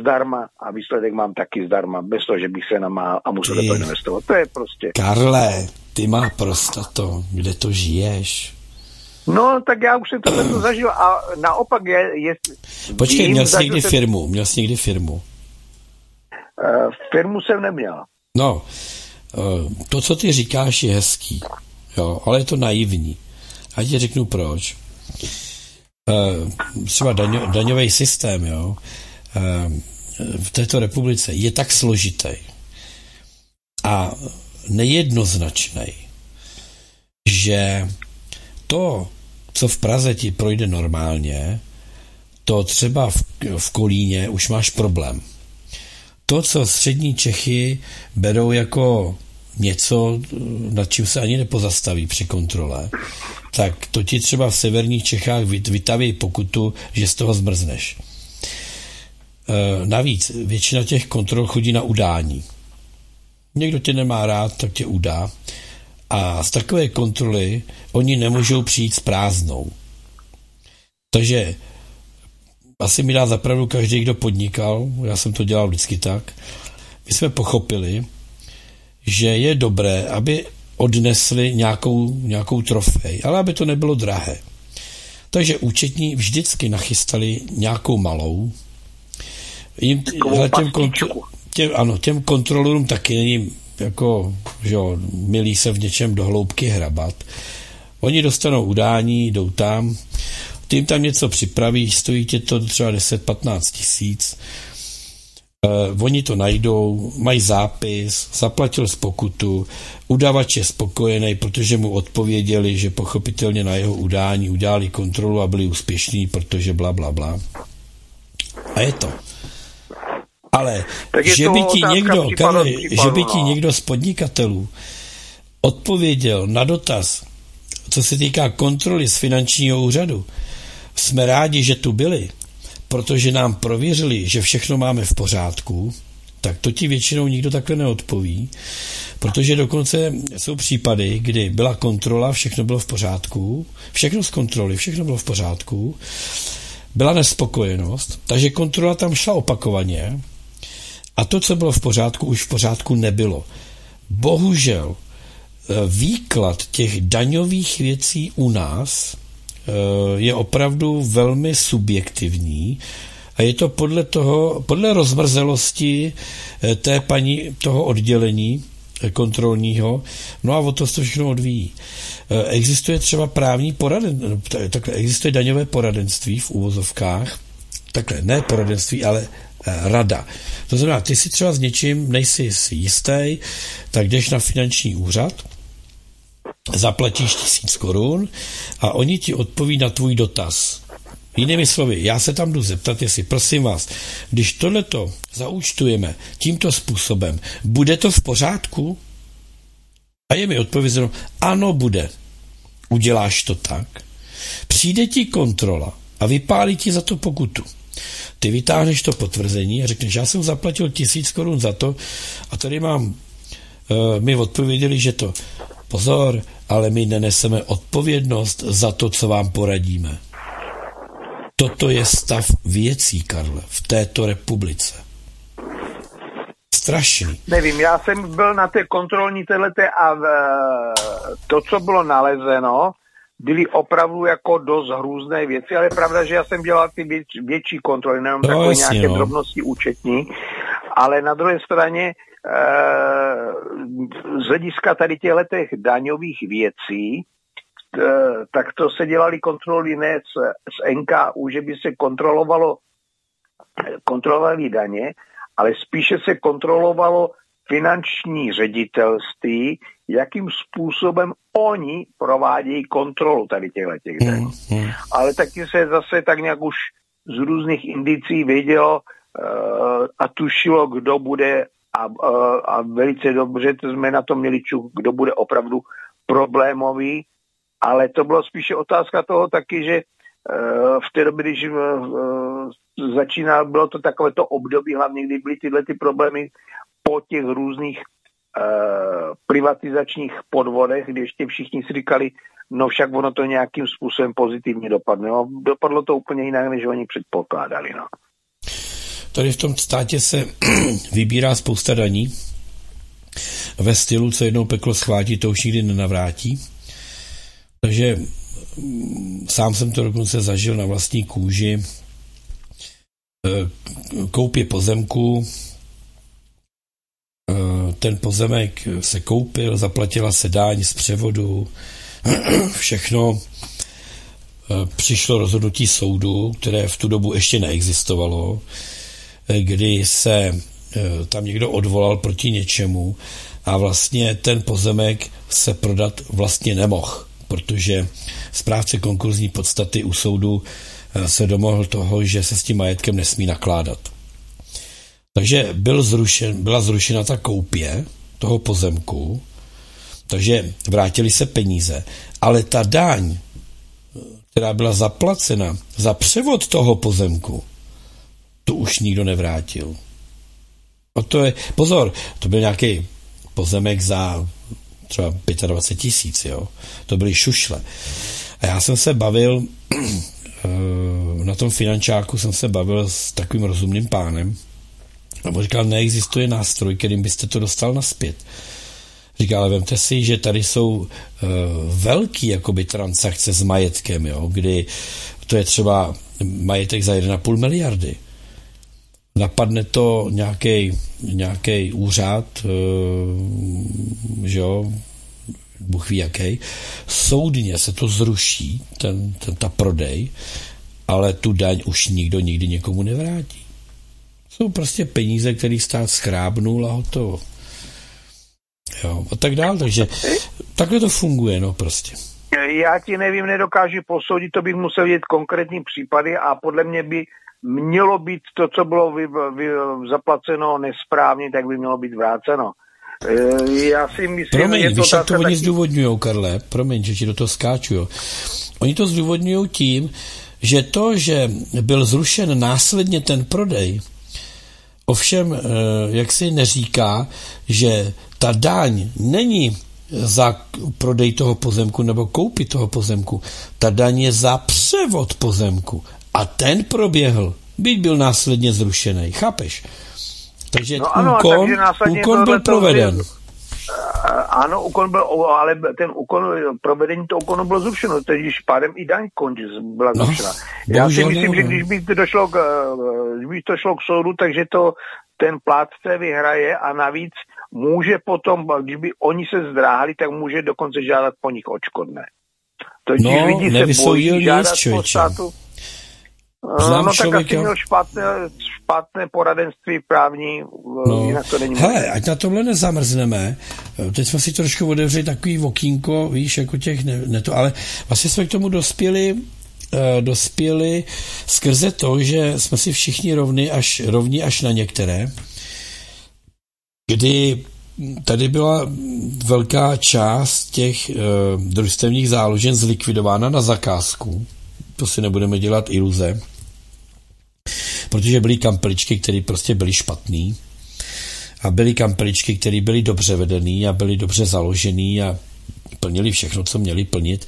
zdarma a výsledek mám taky zdarma, bez toho, že bych se namáhal a musel do toho investovat. To je prostě... Karle, ty má prostato, kde to žiješ? No, tak já už jsem to zažil a naopak je... Počkej, měl jsi někdy firmu? Měl jsi někdy firmu? Firmu jsem neměl. No, to, co ty říkáš, je hezký, jo, ale je to naivní. A já ti řeknu proč. Třeba daňový systém, jo, v této republice je tak složitý a nejednoznačný, že to, co v Praze ti projde normálně, to třeba v Kolíně už máš problém. To, co střední Čechy berou jako něco, nad čím se ani nepozastaví při kontrole, tak to ti třeba v severních Čechách vytaví pokutu, že z toho zmrzneš. Navíc většina těch kontrol chodí na udání. Někdo tě nemá rád, tak tě udá. A z takové kontroly oni nemůžou přijít s prázdnou. Takže asi mi dá zapravdu každý, kdo podnikal, já jsem to dělal vždycky tak, my jsme pochopili, že je dobré, aby odnesli nějakou trofej, ale aby to nebylo drahé. Takže účetní vždycky nachystali nějakou malou. Těm kontrolorům taky není jako, že jo, milí se v něčem do hloubky hrabat. Oni dostanou udání, jdou tam, ty jim tam něco připraví, stojí tě to třeba 10-15 tisíc, oni to najdou, mají zápis, zaplatil z pokutu, udavač je spokojený, protože mu odpověděli, že pochopitelně na jeho udání udělali kontrolu a byli úspěšní, protože bla, bla, bla. A je to. Ale že by ti někdo, Karle, že by ti někdo z podnikatelů odpověděl na dotaz, co se týká kontroly z finančního úřadu, jsme rádi, že tu byli, protože nám prověřili, že všechno máme v pořádku, tak to ti většinou nikdo takhle neodpoví, protože dokonce jsou případy, kdy byla kontrola, všechno bylo v pořádku, všechno z kontroly, všechno bylo v pořádku, byla nespokojenost, takže kontrola tam šla opakovaně a to, co bylo v pořádku, už v pořádku nebylo. Bohužel výklad těch daňových věcí u nás je opravdu velmi subjektivní a je to podle rozmrzelosti té paní toho oddělení kontrolního, no a o to se všechno odvíjí. Existuje třeba právní poradenství, takhle existuje daňové poradenství v uvozovkách, takhle ne poradenství, ale rada. To znamená, ty si třeba s něčím nejsi si jistý, tak jdeš na finanční úřad, zaplatíš 1000 korun a oni ti odpoví na tvůj dotaz. Jinými slovy, já se tam jdu zeptat, jestli prosím vás, když tohleto zaúčtujeme tímto způsobem, bude to v pořádku? A je mi odpovězeno, ano, bude. Uděláš to tak. Přijde ti kontrola a vypálí ti za to pokutu. Ty vytáhneš to potvrzení a řekneš, já jsem zaplatil 1000 korun za to a tady mám, mi odpověděli, že to, pozor, ale my neneseme odpovědnost za to, co vám poradíme. Toto je stav věcí, Karle, v této republice. Strašný. Nevím, já jsem byl na té kontrolní téhleté a to, co bylo nalezeno, byly opravdu jako dost hrůzné věci, ale je pravda, že já jsem dělal ty větší kontroly, nemám takové nějaké drobnosti účetní, ale na druhé straně z hlediska tady těchto daňových věcí, tak to se dělali kontroly ne z NKÚ, že by se kontrolovali daně, ale spíše se kontrolovalo finanční ředitelství, jakým způsobem oni provádějí kontrolu tady těch daní. Ale taky se zase tak nějak už z různých indicí vědělo a tušilo, kdo bude a velice dobře jsme na to měli čuch, kdo bude opravdu problémový, ale to byla spíše otázka toho taky, že v té době, když začínalo, bylo to takovéto období, hlavně kdy byly tyhle ty problémy po těch různých privatizačních podvodech, kdy ještě všichni si říkali, no však ono to nějakým způsobem pozitivně dopadne. No, dopadlo to úplně jinak, než oni předpokládali. No. Tady v tom státě se vybírá spousta daní ve stylu, co jednou peklo schvátí, to už nikdy nenavrátí. Takže sám jsem to dokonce zažil na vlastní kůži, koupě pozemku, ten pozemek se koupil, zaplatila se daň z převodu, všechno, přišlo rozhodnutí soudu, které v tu dobu ještě neexistovalo, kdy se tam někdo odvolal proti něčemu a vlastně ten pozemek se prodat vlastně nemohl, protože správce konkurzní podstaty u soudu se domohl toho, že se s tím majetkem nesmí nakládat. Takže byla zrušena ta koupě toho pozemku, takže vrátili se peníze, ale ta daň, která byla zaplacena za převod toho pozemku, tu už nikdo nevrátil. A to je, pozor, to byl nějaký pozemek za třeba 25 000, jo. To byly šušle. A já jsem se bavil, na tom finančáku jsem se bavil s takovým rozumným pánem, nebo říkal, neexistuje nástroj, kterým byste to dostal nazpět. Říkal, ale vemte si, že tady jsou velký jakoby transakce s majetkem, jo, kdy to je třeba majetek za 1,5 miliardy. Napadne to nějaký úřad, že jo, Bůh ví jaký, soudně se to zruší, ta prodej, ale tu daň už nikdo nikdy někomu nevrátí. Jsou prostě peníze, které stát schrábnul a hotovo. Jo, a tak dál, takže takhle to funguje, no prostě. Já ti nevím, nedokážu posoudit, to bych musel vidět konkrétní případy a podle mě by mělo být to, co bylo zaplaceno nesprávně, tak by mělo být vráceno. Já si myslím, promiň, víš, jak to oni zdůvodňujou, Karle, promiň, že ti do toho skáču, jo. Oni to zdůvodňují tím, že to, že byl zrušen následně ten prodej, ovšem, jak si neříká, že ta daň není za prodej toho pozemku nebo koupi toho pozemku. Ta daň je za převod pozemku. A ten proběhl, byť byl následně zrušený. Chápeš? Takže úkon byl proveden. Ano, úkon byl, ale ten úkon, provedení toho úkonu bylo zrušeno, tedy pádem i daň končí byla zrušena. No, já si myslím, že když by to šlo k soudu, takže to ten plátce vyhraje a navíc může potom, když by oni se zdráhali, tak může dokonce žádat po nich odškodné. No, nevysoudil nic, člověče. Znám no člověka. Tak asi měl špatné poradenství právní, jinak to není. Hele, ať na tomhle nezamrzneme, teď jsme si trošku otevřeli takový okýnko, víš, jako těch, ale vlastně jsme k tomu dospěli skrze to, že jsme si všichni rovni až na některé, kdy tady byla velká část těch družstevních záložen zlikvidována na zakázku, to si nebudeme dělat iluze, protože byly kampeličky, které prostě byly špatný a byly kampeličky, které byly dobře vedený a byly dobře založený a plnili všechno, co měli plnit.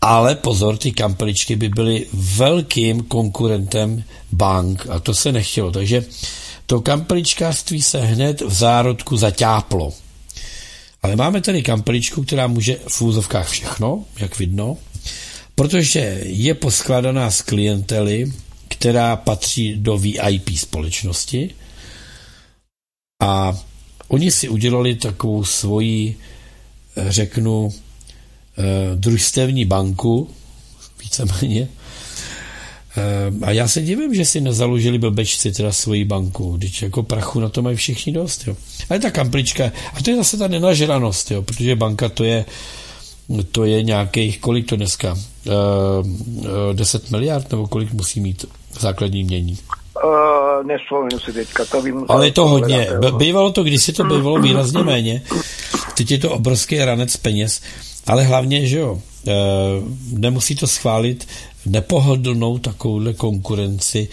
Ale pozor, ty kampeličky by byly velkým konkurentem bank a to se nechtělo. Takže to kampeličkářství se hned v zárodku zatáplo. Ale máme tady kampeličku, která může v úzovkách všechno, jak vidno, protože je poskládaná z klientely, která patří do VIP společnosti a oni si udělali takovou svoji, řeknu, družstevní banku, víceméně. A já se divím, že si nezaložili blbečci teda svoji banku, když jako prachu na to mají všichni dost. Jo. Ale ta kamplička, a to je zase ta nenažranost, jo, protože banka to je nějakých, kolik to dneska? 10 miliard, nebo kolik musí mít základní mění? Neslovím si teďka, to vím. Ale je to hodně. Bývalo to, když si to bývalo výrazně méně. Teď je to obrovský ranec peněz, ale hlavně, že jo, nemusí to schválit, nepohodlnou takovouhle konkurenci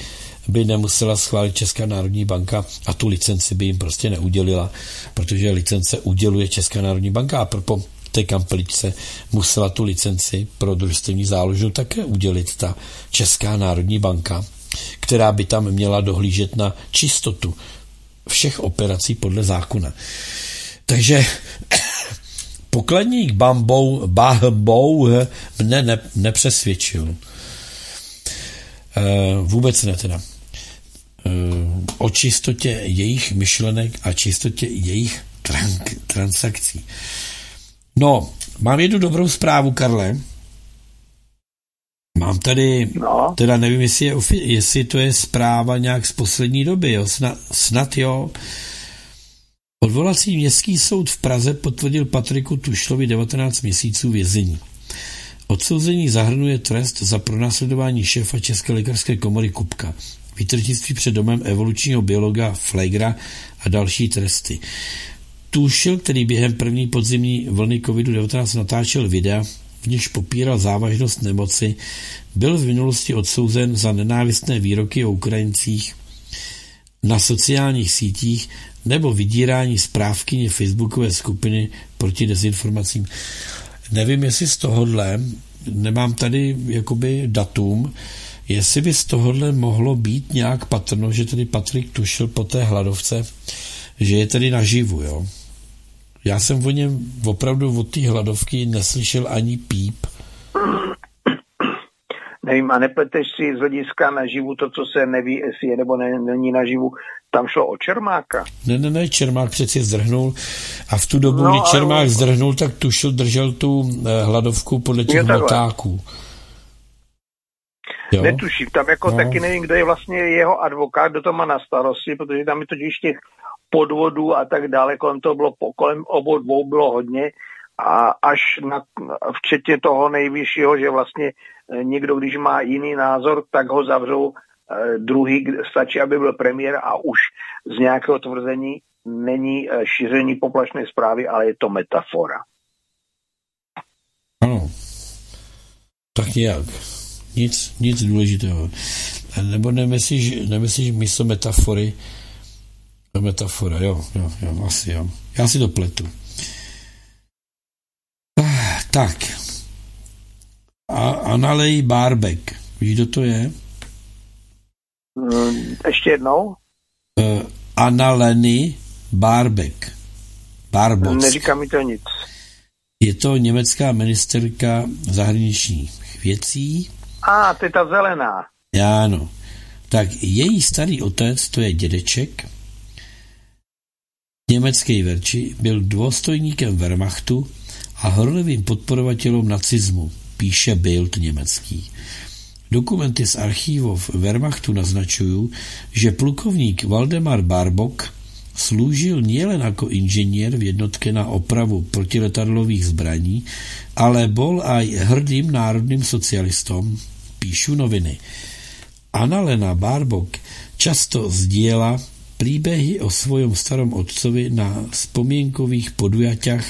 by nemusela schválit Česká národní banka a tu licenci by jim prostě neudělila, protože licence uděluje Česká národní banka a proto té kampeličce musela tu licenci pro družstevní záložnu také udělit ta Česká národní banka, která by tam měla dohlížet na čistotu všech operací podle zákona. Takže Pokladník Bahbou mne nepřesvědčil. Vůbec ne teda. O čistotě jejich myšlenek a čistotě jejich transakcí. No, mám jednu dobrou zprávu, Karle. Mám tady, teda nevím, jestli to je zpráva nějak z poslední doby, jo? Snad jo. Odvolací městský soud v Praze potvrdil Patriku Tušlovi 19 měsíců vězení. Odsouzení zahrnuje trest za pronásledování šéfa České lékařské komory Kupka, výtrčnictví před domem evolučního biologa Flegra a další tresty. Tušil, který během první podzimní vlny COVID-19 natáčel videa, v nichž popíral závažnost nemoci, byl v minulosti odsouzen za nenávistné výroky o Ukrajincích na sociálních sítích nebo vydírání správkyně facebookové skupiny proti dezinformacím. Nevím, jestli z tohohle, nemám tady jakoby datum, jestli by z tohohle mohlo být nějak patrno, že tedy Patrik Tušil po té hladovce, že je tedy naživu, jo. Já jsem o něm opravdu od té hladovky neslyšel ani píp. Nevím, a nepleteš si z hlediska naživu to, co se neví, jestli je nebo není naživu. Tam šlo o Čermáka. Ne, Čermák přeci zdrhnul a v tu dobu, kdy Čermák zdrhnul, tak Tušil držel tu hladovku podle těch motáků. Jo? Netuším, tam jako taky nevím, kdo je vlastně jeho advokát, kdo to má na starosti, protože tam je totiž těch podvodů a tak dále, kolem toho bylo kolem obou dvou bylo hodně a až na, včetně toho nejvyššího, že vlastně někdo, když má jiný názor, tak ho zavřou druhý, stačí, aby byl premiér a už z nějakého tvrzení není šíření poplašné zprávy, ale je to metafora. Ano. Tak nějak. Nic důležitého. Nebo nemyslíš místo metafory metafora, jo, asi jo. Já si to pletu. Tak. Analej Bárbek. Víš, kdo to je? Ještě jednou? Analeny Bárbek. Barbock. Neříká mi to nic. Je to německá ministerka zahraničních věcí. To je ta zelená. Ano. Tak její starý otec, to je dědeček, německý verči, byl dvostojníkem Wehrmachtu a horlivým podporovatelem nacismu, píše Bild německý. Dokumenty z archívov Wehrmachtu naznačují, že plukovník Waldemar Barbock sloužil nejen jako inženýr v jednotce na opravu protiletadlových zbraní, ale bol aj hrdým národným socialistom, píšu noviny. Annalena Barbock často sdílela příběhy o svojom starom otcovi na vzpomínkových podujatách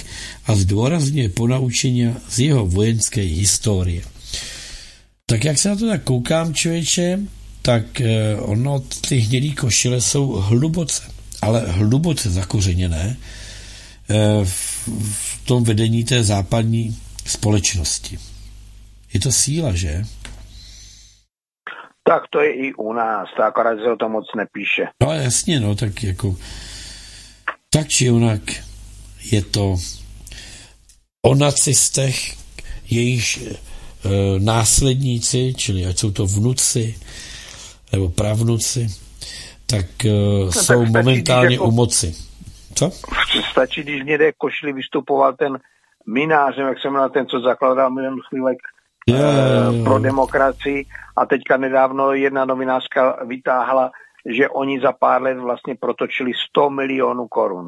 a zdůrazňuje ponaučení z jeho vojenské historie. Tak jak se na to tak koukám, člověče, tak ono, ty hnědý košile jsou hluboce, ale hluboce zakořeněné v tom vedení té západní společnosti. Je to síla, že? Tak to je i u nás, tak akorát se o tom moc nepíše. No jasně, tak jako tak či onak je to o nacistech, jejich následníci, čili ať jsou to vnuci nebo pravnuci, tak jsou tak momentálně u moci. Co? Stačí, když někde košili vystupoval ten Minář, jak jsem na ten, co zakládal Milan Chvílek, pro demokracii a teďka nedávno jedna novinářka vytáhla, že oni za pár let vlastně protočili 100 milionů korun.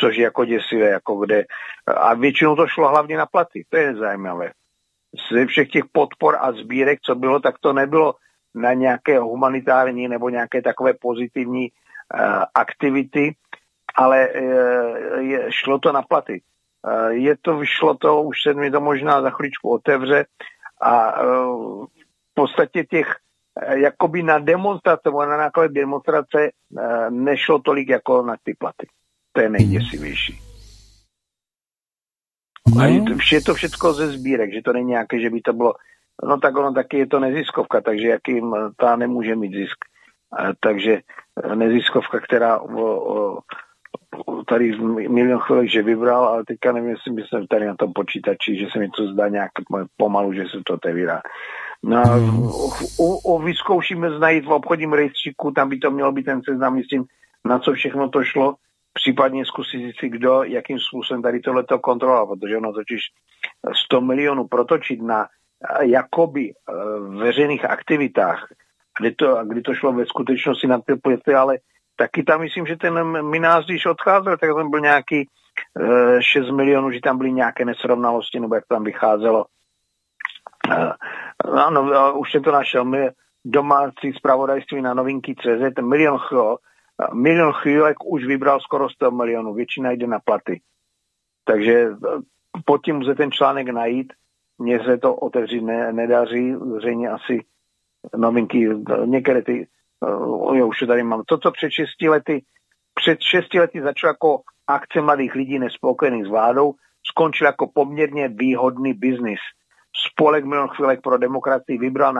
Což je jako děsivé, jako kde. A většinou to šlo hlavně na platy, to je zajímavé. Ze všech těch podpor a sbírek, co bylo, tak to nebylo na nějaké humanitární nebo nějaké takové pozitivní aktivity, ale šlo to na platy. Vyšlo to, už se mi to možná za chvíličku otevře a v podstatě těch jakoby na demonstrace, na náklad demonstrace nešlo tolik jako na ty platy. To je nejděsivější. No. A je to všecko ze sbírek, že to není nějaké, že by to bylo, no tak ono taky je to neziskovka, takže jakým ta nemůže mít zisk. Takže neziskovka, která tady milion chvilek, že vybral, ale teďka nevím, jestli myslím tady na tom počítači, že se mi to zdá nějak pomalu, že se to otevírá. No, vyzkoušíme najít v obchodním rejstříku, tam by to mělo být ten seznam, myslím, na co všechno to šlo, případně zkusit si, kdo, jakým způsobem tady tohleto kontroloval, protože ono totiž 100 milionů protočit na jakoby veřejných aktivitách, kdy to šlo ve skutečnosti na ty pěty, ale taky tam myslím, že ten Minář, když odcházel, tak tam byl nějaký 6 milionů, že tam byly nějaké nesrovnalosti, nebo jak tam vycházelo. Ano, už jsem to našel. Domácí zpravodajství na novinky.cz, milion chvílek už vybral skoro 100 milionů, většina jde na platy. Takže pod tím může ten článek najít, mně se to otevřít nedaří, zřejmě asi novinky, některé ty, jo, už to tady mám. Toto před šesti lety začalo jako akce mladých lidí nespokojených s vládou, skončil jako poměrně výhodný biznis. Spolek Milion chvílek pro demokracii vybral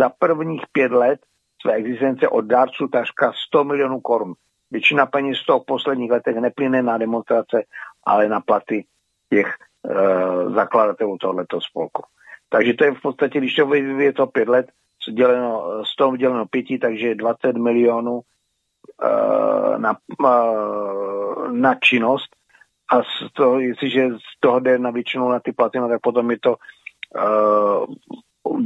za prvních 5 let své existence od dárců takřka 100 milionů korun. Většina peněz z toho v posledních letech neplyne na demonstrace, ale na platy těch zakladatelů tohoto spolku. Takže to je v podstatě, když to je to 5 let, děleno, 100 děleno 5, takže 20 milionů na činnost. A z toho, jestliže z toho jde na většinu na ty platy, tak potom je to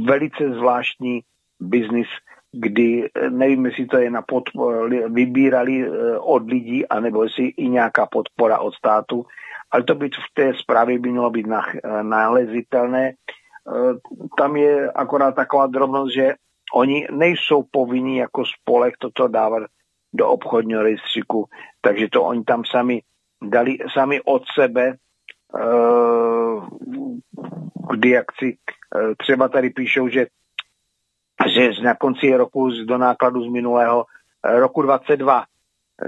velice zvláštní biznis, kdy nevím, jestli to je na vybírali od lidí, anebo jestli i nějaká podpora od státu, ale to by v té zprávě by mělo být nalezitelné. Tam je akorát taková drobnost, že oni nejsou povinni jako spolek toto dávat do obchodního rejstříku, takže to oni tam sami dali sami od sebe, kdy akci. Třeba tady píšou, že na konci roku do nákladu z minulého roku 22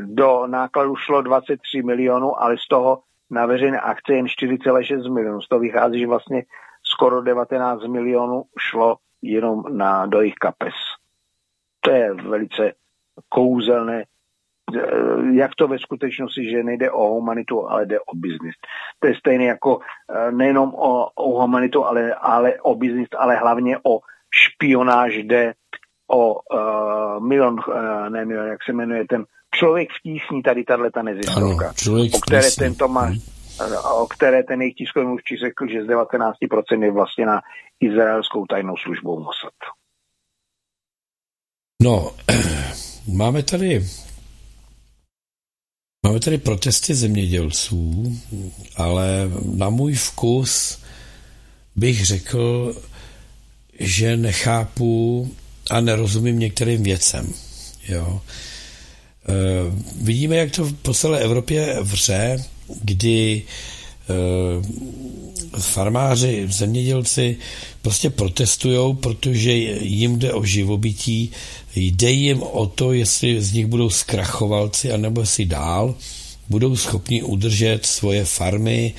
do nákladu šlo 23 milionů, ale z toho na veřejné akce jen 4,6 milionů. Z toho vychází, že vlastně skoro 19 milionů šlo jenom do jejich kapes. To je velice kouzelné, jak to ve skutečnosti, že nejde o humanitu, ale jde o biznis. To je stejné jako nejenom o humanitu, ale o biznis, ale hlavně o špionáž, jde o jak se jmenuje ten Člověk v tísni, tady tato neziskovka, o které ten jejich tiskový mluvčí řekl, že z 19% je vlastně na izraelskou tajnou službou Mossad. No, máme tady protesty zemědělců, ale na můj vkus bych řekl, že nechápu a nerozumím některým věcem. Jo. Vidíme, jak to po celé Evropě vře, kdy farmáři, zemědělci prostě protestujou, protože jim jde o živobytí, jde jim o to, jestli z nich budou zkrachovalci, anebo jestli dál budou schopni udržet svoje farmy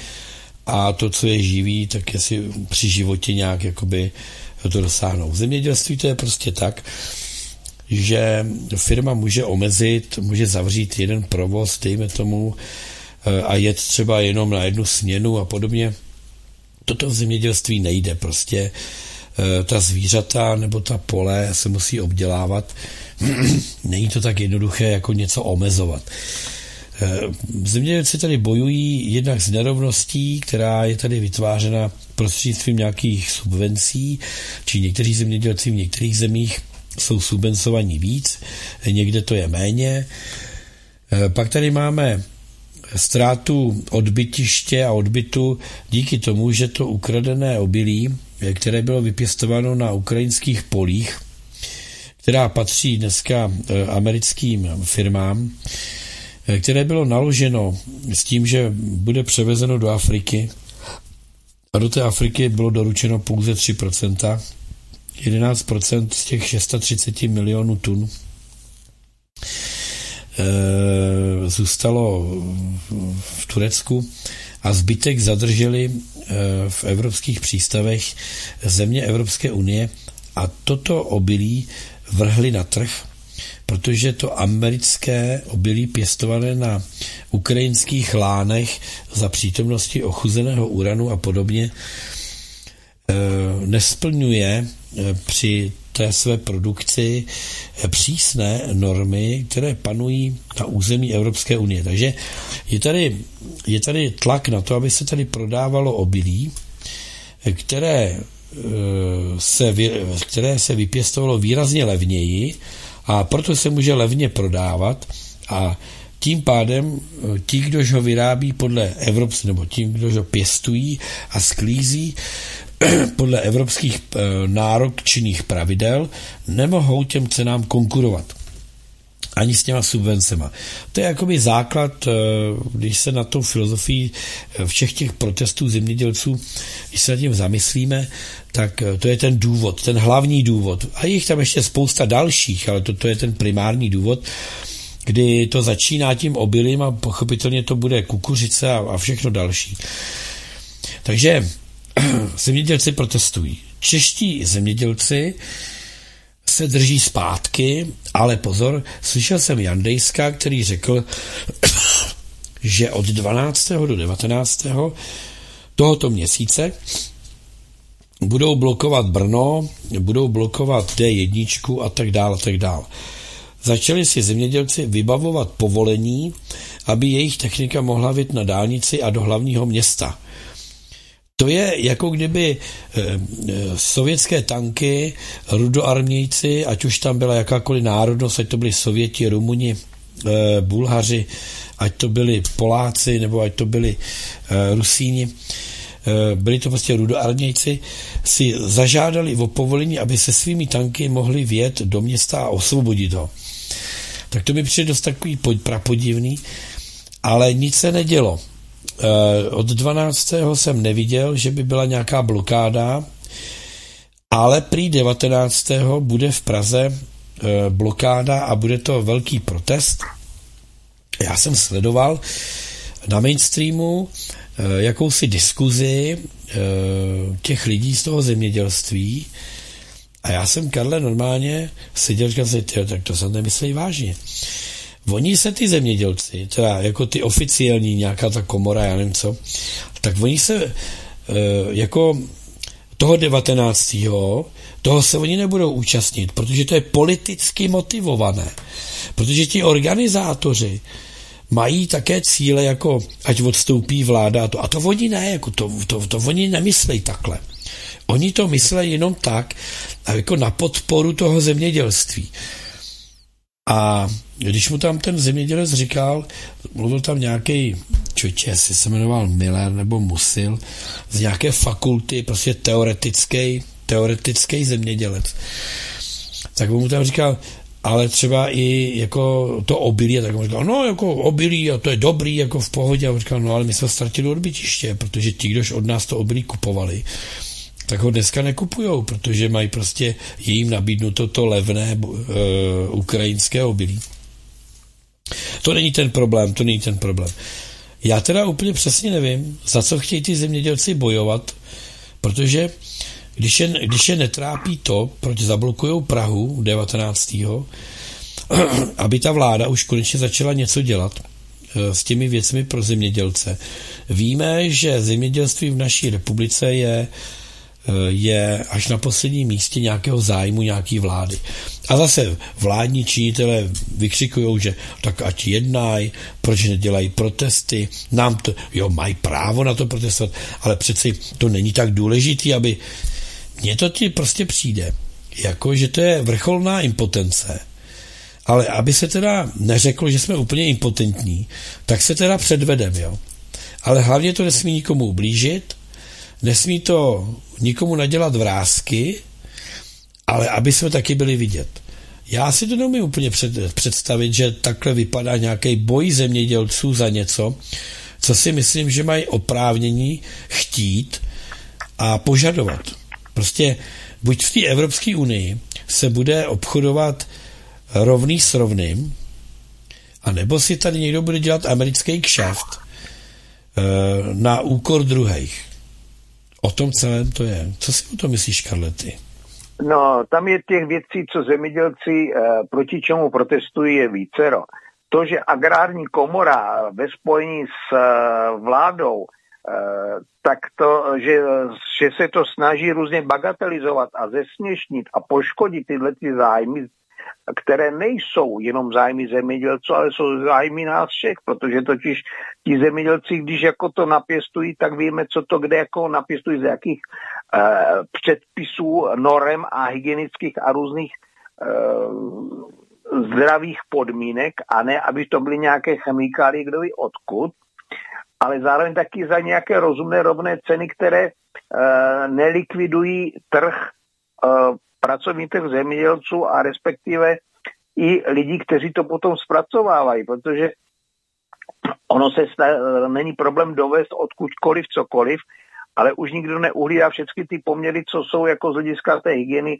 a to, co je živí, tak jestli při životě nějak jakoby to dosáhnou. V zemědělství to je prostě tak, že firma může omezit, může zavřít jeden provoz, dejme tomu, a jet třeba jenom na jednu směnu a podobně. Toto v zemědělství nejde prostě. Ta zvířata nebo ta pole se musí obdělávat. Není to tak jednoduché, jako něco omezovat. Zemědělci tady bojují jednak s nerovností, která je tady vytvářena prostřednictvím nějakých subvencí, či někteří zemědělci v některých zemích jsou subvencovaní víc, někde to je méně. Pak tady máme ztrátu odbytiště a odbytu díky tomu, že to ukradené obilí, které bylo vypěstováno na ukrajinských polích, která patří dneska americkým firmám, které bylo naloženo s tím, že bude převezeno do Afriky a do té Afriky bylo doručeno pouze 3%, 11% z těch 630 milionů tun zůstalo v Turecku a zbytek zadrželi v evropských přístavech země Evropské unie a toto obilí vrhli na trh protože to americké obilí pěstované na ukrajinských lánech za přítomnosti ochuzeného uranu a podobně nesplňuje při té své produkci přísné normy, které panují na území Evropské unie. Takže je tady tlak na to, aby se tady prodávalo obilí, které se vypěstovalo výrazně levněji, a proto se může levně prodávat, a tím pádem ti, kdož ho vyrábí podle evropských, nebo ti, kdož ho pěstují a sklízí podle evropských nárokčinných pravidel, nemohou těm cenám konkurovat. Ani s těma subvencema. To je jakoby základ, když se na tou filozofii všech těch protestů zemědělců, když se nad tím zamyslíme, tak to je ten důvod, ten hlavní důvod. A je jich tam ještě spousta dalších, ale to je ten primární důvod, kdy to začíná tím obilím a pochopitelně to bude kukuřice a všechno další. Takže zemědělci protestují. Čeští zemědělci se drží zpátky, ale pozor, slyšel jsem Jandejska, který řekl, že od 12. do 19. tohoto měsíce budou blokovat Brno, budou blokovat D1 a tak dále. Začali si zemědělci vybavovat povolení, aby jejich technika mohla vyjet na dálnici a do hlavního města. To je jako kdyby sovětské tanky, rudoarmějci, ať už tam byla jakákoliv národnost, ať to byli Sověti, Rumuni, Bulhaři, ať to byli Poláci, nebo ať to byli Rusíni, byli to prostě rudoarmějci, si zažádali o povolení, aby se svými tanky mohli vjet do města a osvobodit ho. Tak to mi přijde dost takový prapodivný, ale nic se nedělo. Od 12. jsem neviděl, že by byla nějaká blokáda, ale prý 19. bude v Praze blokáda a bude to velký protest. Já jsem sledoval na mainstreamu jakousi diskuzi těch lidí z toho zemědělství a já jsem, Karle, normálně seděl a říkal si, tak to se nemyslí vážně. Oni se ty zemědělci, teda jako ty oficiální, nějaká ta komora, já nevím co, tak oni se jako toho 19. toho se oni nebudou účastnit, protože to je politicky motivované. Protože ti organizátoři mají také cíle, jako ať odstoupí vláda a to oni ne, jako to oni nemyslejí takhle. Oni to myslejí jenom tak, jako na podporu toho zemědělství. A když mu tam ten zemědělec říkal, mluvil tam nějaký člověče, jestli se jmenoval Miller nebo Musil, z nějaké fakulty, prostě teoretický zemědělec, tak mu tam říkal, ale třeba i jako to obilí, a tak mu říkal, no jako obilí, a to je dobrý, jako v pohodě, a on říkal, no ale my jsme ztratili odbytiště, protože ti, kdož od nás to obilí kupovali, tak ho dneska nekupujou, protože mají prostě jim nabídnuto to levné ukrajinské obilí. To není ten problém. Já teda úplně přesně nevím, za co chtějí ty zemědělci bojovat, protože když je netrápí to, proč zablokujou Prahu 19. aby ta vláda už konečně začala něco dělat s těmi věcmi pro zemědělce. Víme, že zemědělství v naší republice je až na posledním místě nějakého zájmu nějaký vlády. A zase vládní činitelé vykřikují, že tak ať jednají, proč nedělají protesty, mají právo na to protestovat, ale přeci to není tak důležitý, aby... Mně to ti prostě přijde, jako že to je vrcholná impotence. Ale aby se teda neřeklo, že jsme úplně impotentní, tak se teda předvedem, jo. Ale hlavně to nesmí nikomu ublížit, nesmí to nikomu nadělat vrásky, ale aby jsme taky byli vidět. Já si to neumím úplně představit, že takhle vypadá nějaký boj zemědělců za něco, co si myslím, že mají oprávnění chtít a požadovat. Prostě buď v té Evropské unii se bude obchodovat rovný s rovným, anebo si tady někdo bude dělat americký kšeft na úkor druhých. O tom celém to je. Co si o tom myslíš, Karle, ty? No, tam je těch věcí, co zemědělci proti čemu protestují, je vícero. To, že agrární komora ve spojení s vládou, tak to, že se to snaží různě bagatelizovat a zesměšnit a poškodit tyhle ty zájmy, které nejsou jenom zájmy zemědělců, ale jsou zájmy nás všech, protože totiž ti zemědělci, když jako to napěstují, tak víme, co to kde jako napěstují, z jakých předpisů, norem a hygienických a různých zdravých podmínek, a ne, aby to byly nějaké chemikálie, kdo ví odkud, ale zároveň taky za nějaké rozumné rovné ceny, které nelikvidují trh, pracovní trh zemědělců a respektive i lidí, kteří to potom zpracovávají, protože ono se není problém dovést odkudkoliv cokoliv, ale už nikdo neuhlídá všechny ty poměry, co jsou jako z hlediska té hygieny,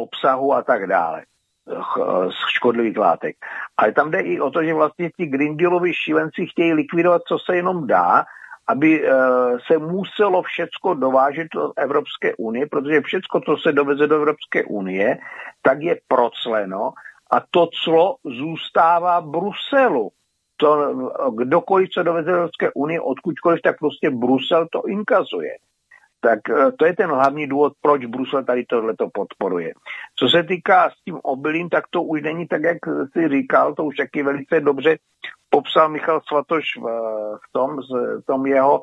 obsahu a tak dále, škodlivých látek. Ale tam jde i o to, že vlastně ti Green Dealovi šílenci chtějí likvidovat, co se jenom dá, aby se muselo všecko dovážet do Evropské unie, protože všecko, co se doveze do Evropské unie, tak je procleno a to clo zůstává Bruselu. To, kdokoliv, co doveze do Evropské unie, odkudkoliv, tak prostě Brusel to inkazuje. Tak to je ten hlavní důvod, proč Brusel tady tohleto podporuje. Co se týká s tím obilím, tak to už není tak, jak jsi říkal, to už taky velice dobře popsal Michal Svatoš v tom jeho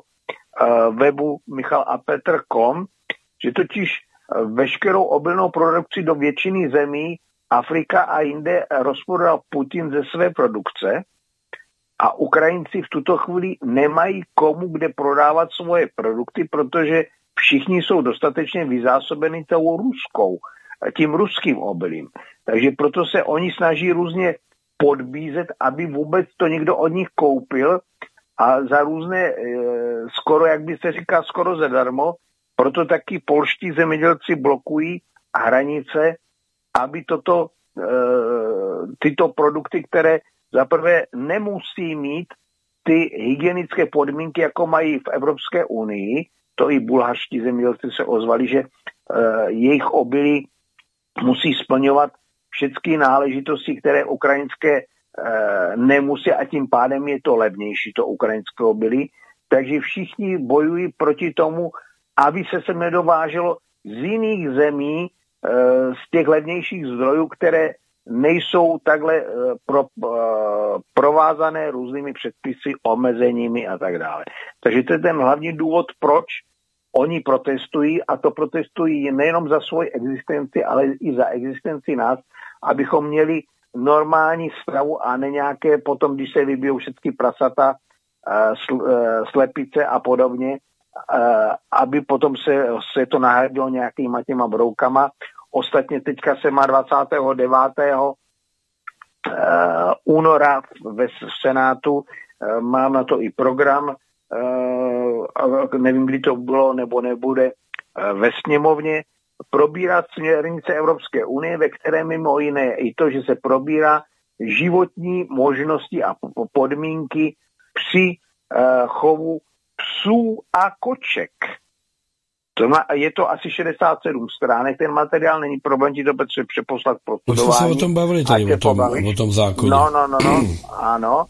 webu michalapetr.com, že totiž veškerou obilnou produkci do většiny zemí Afrika a jinde rozprodal Putin ze své produkce a Ukrajinci v tuto chvíli nemají komu kde prodávat svoje produkty, protože všichni jsou dostatečně vyzásobeni tou ruskou, tím ruským obilím. Takže proto se oni snaží různě podbízet, aby vůbec to někdo od nich koupil a za různé, skoro, jak by se říká, skoro zadarmo, proto taky polští zemědělci blokují hranice, aby tyto produkty, které zaprvé nemusí mít ty hygienické podmínky, jako mají v Evropské unii, to i bulharští zemědělci se ozvali, že jejich obilí musí splňovat všechny náležitosti, které ukrajinské nemusí, a tím pádem je to levnější, to ukrajinské obilí. Takže všichni bojují proti tomu, aby se sem nedováželo z jiných zemí, z těch levnějších zdrojů, které nejsou takhle provázané různými předpisy, omezeními a tak dále. Takže to je ten hlavní důvod, proč oni protestují, a to protestují nejenom za svoji existenci, ale i za existenci nás, abychom měli normální stravu a ne nějaké potom, když se vybijou všechny prasata, slepice a podobně, aby potom se to nahradilo nějakýma těma broukama. Ostatně teďka se má 29. února ve Senátu, mám na to i program, nevím, kdy to bylo nebo nebude, ve sněmovně, probírat směrnice Evropské unie, ve které mimo jiné i to, že se probírá životní možnosti a podmínky při chovu psů a koček. Je to asi 67 stránek, ten materiál, není problém ti to přeposlat pro studování. Už jsme se o tom bavili tady, o tom zákonu. No, ano,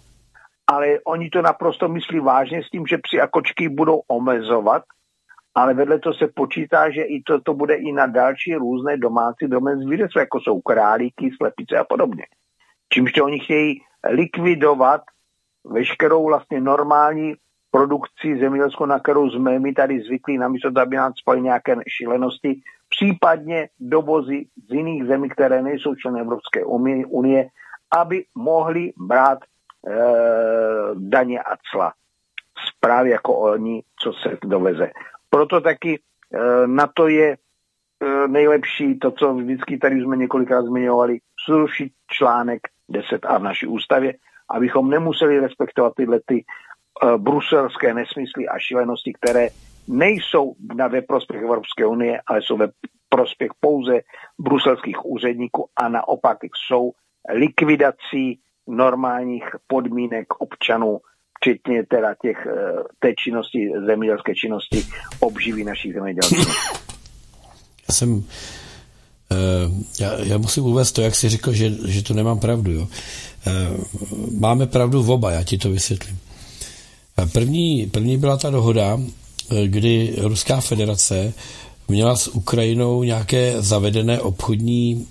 ale oni to naprosto myslí vážně s tím, že psi a kočky budou omezovat, ale vedle to se počítá, že i to bude i na další různé domácí zvířata, jako jsou králíky, slepice a podobně. Čímž to oni chtějí likvidovat veškerou vlastně normální produkci zemědělskou, na kterou jsme my tady zvyklí, namísto to, aby nám spali nějaké šílenosti, případně dovozy z jiných zemí, které nejsou členy Evropské unie, aby mohli brát daně a cla. Právě jako oni, co se doveze. Proto taky na to je nejlepší to, co vždycky tady jsme několikrát zmiňovali, zrušit článek 10a v naší ústavě, abychom nemuseli respektovat tyhle ty bruselské nesmysly a šílenosti, které nejsou ve prospěch Evropské unie, ale jsou ve prospěch pouze bruselských úředníků a naopak jsou likvidací normálních podmínek občanů, včetně teda té činnosti, zemědělské činnosti, obživí našich zemědělců. Já jsem Já musím uvést to, jak jsi řekl, že to nemám pravdu. Jo. Máme pravdu v oba, já ti to vysvětlím. První byla ta dohoda, kdy Ruská federace měla s Ukrajinou nějaké zavedené obchodní,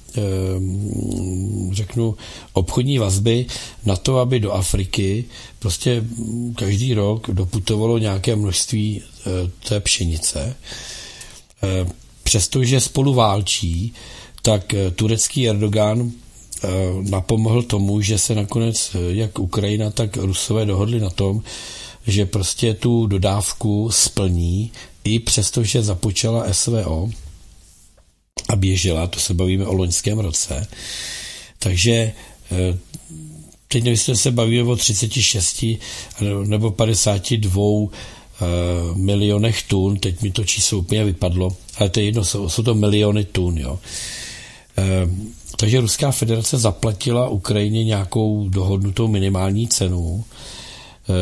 řeknu, obchodní vazby na to, aby do Afriky prostě každý rok doputovalo nějaké množství té pšenice. Přestože spolu válčí, tak turecký Erdogan napomohl tomu, že se nakonec jak Ukrajina, tak Rusové dohodli na tom, že prostě tu dodávku splní, i přestože započala SVO a běžela, to se bavíme o loňském roce. Takže teď nevím, se bavíme o 36 nebo 52 milionech tun, teď mi to číslo úplně vypadlo, ale to je jedno, jsou to miliony tun, jo. Takže Ruská federace zaplatila Ukrajině nějakou dohodnutou minimální cenu,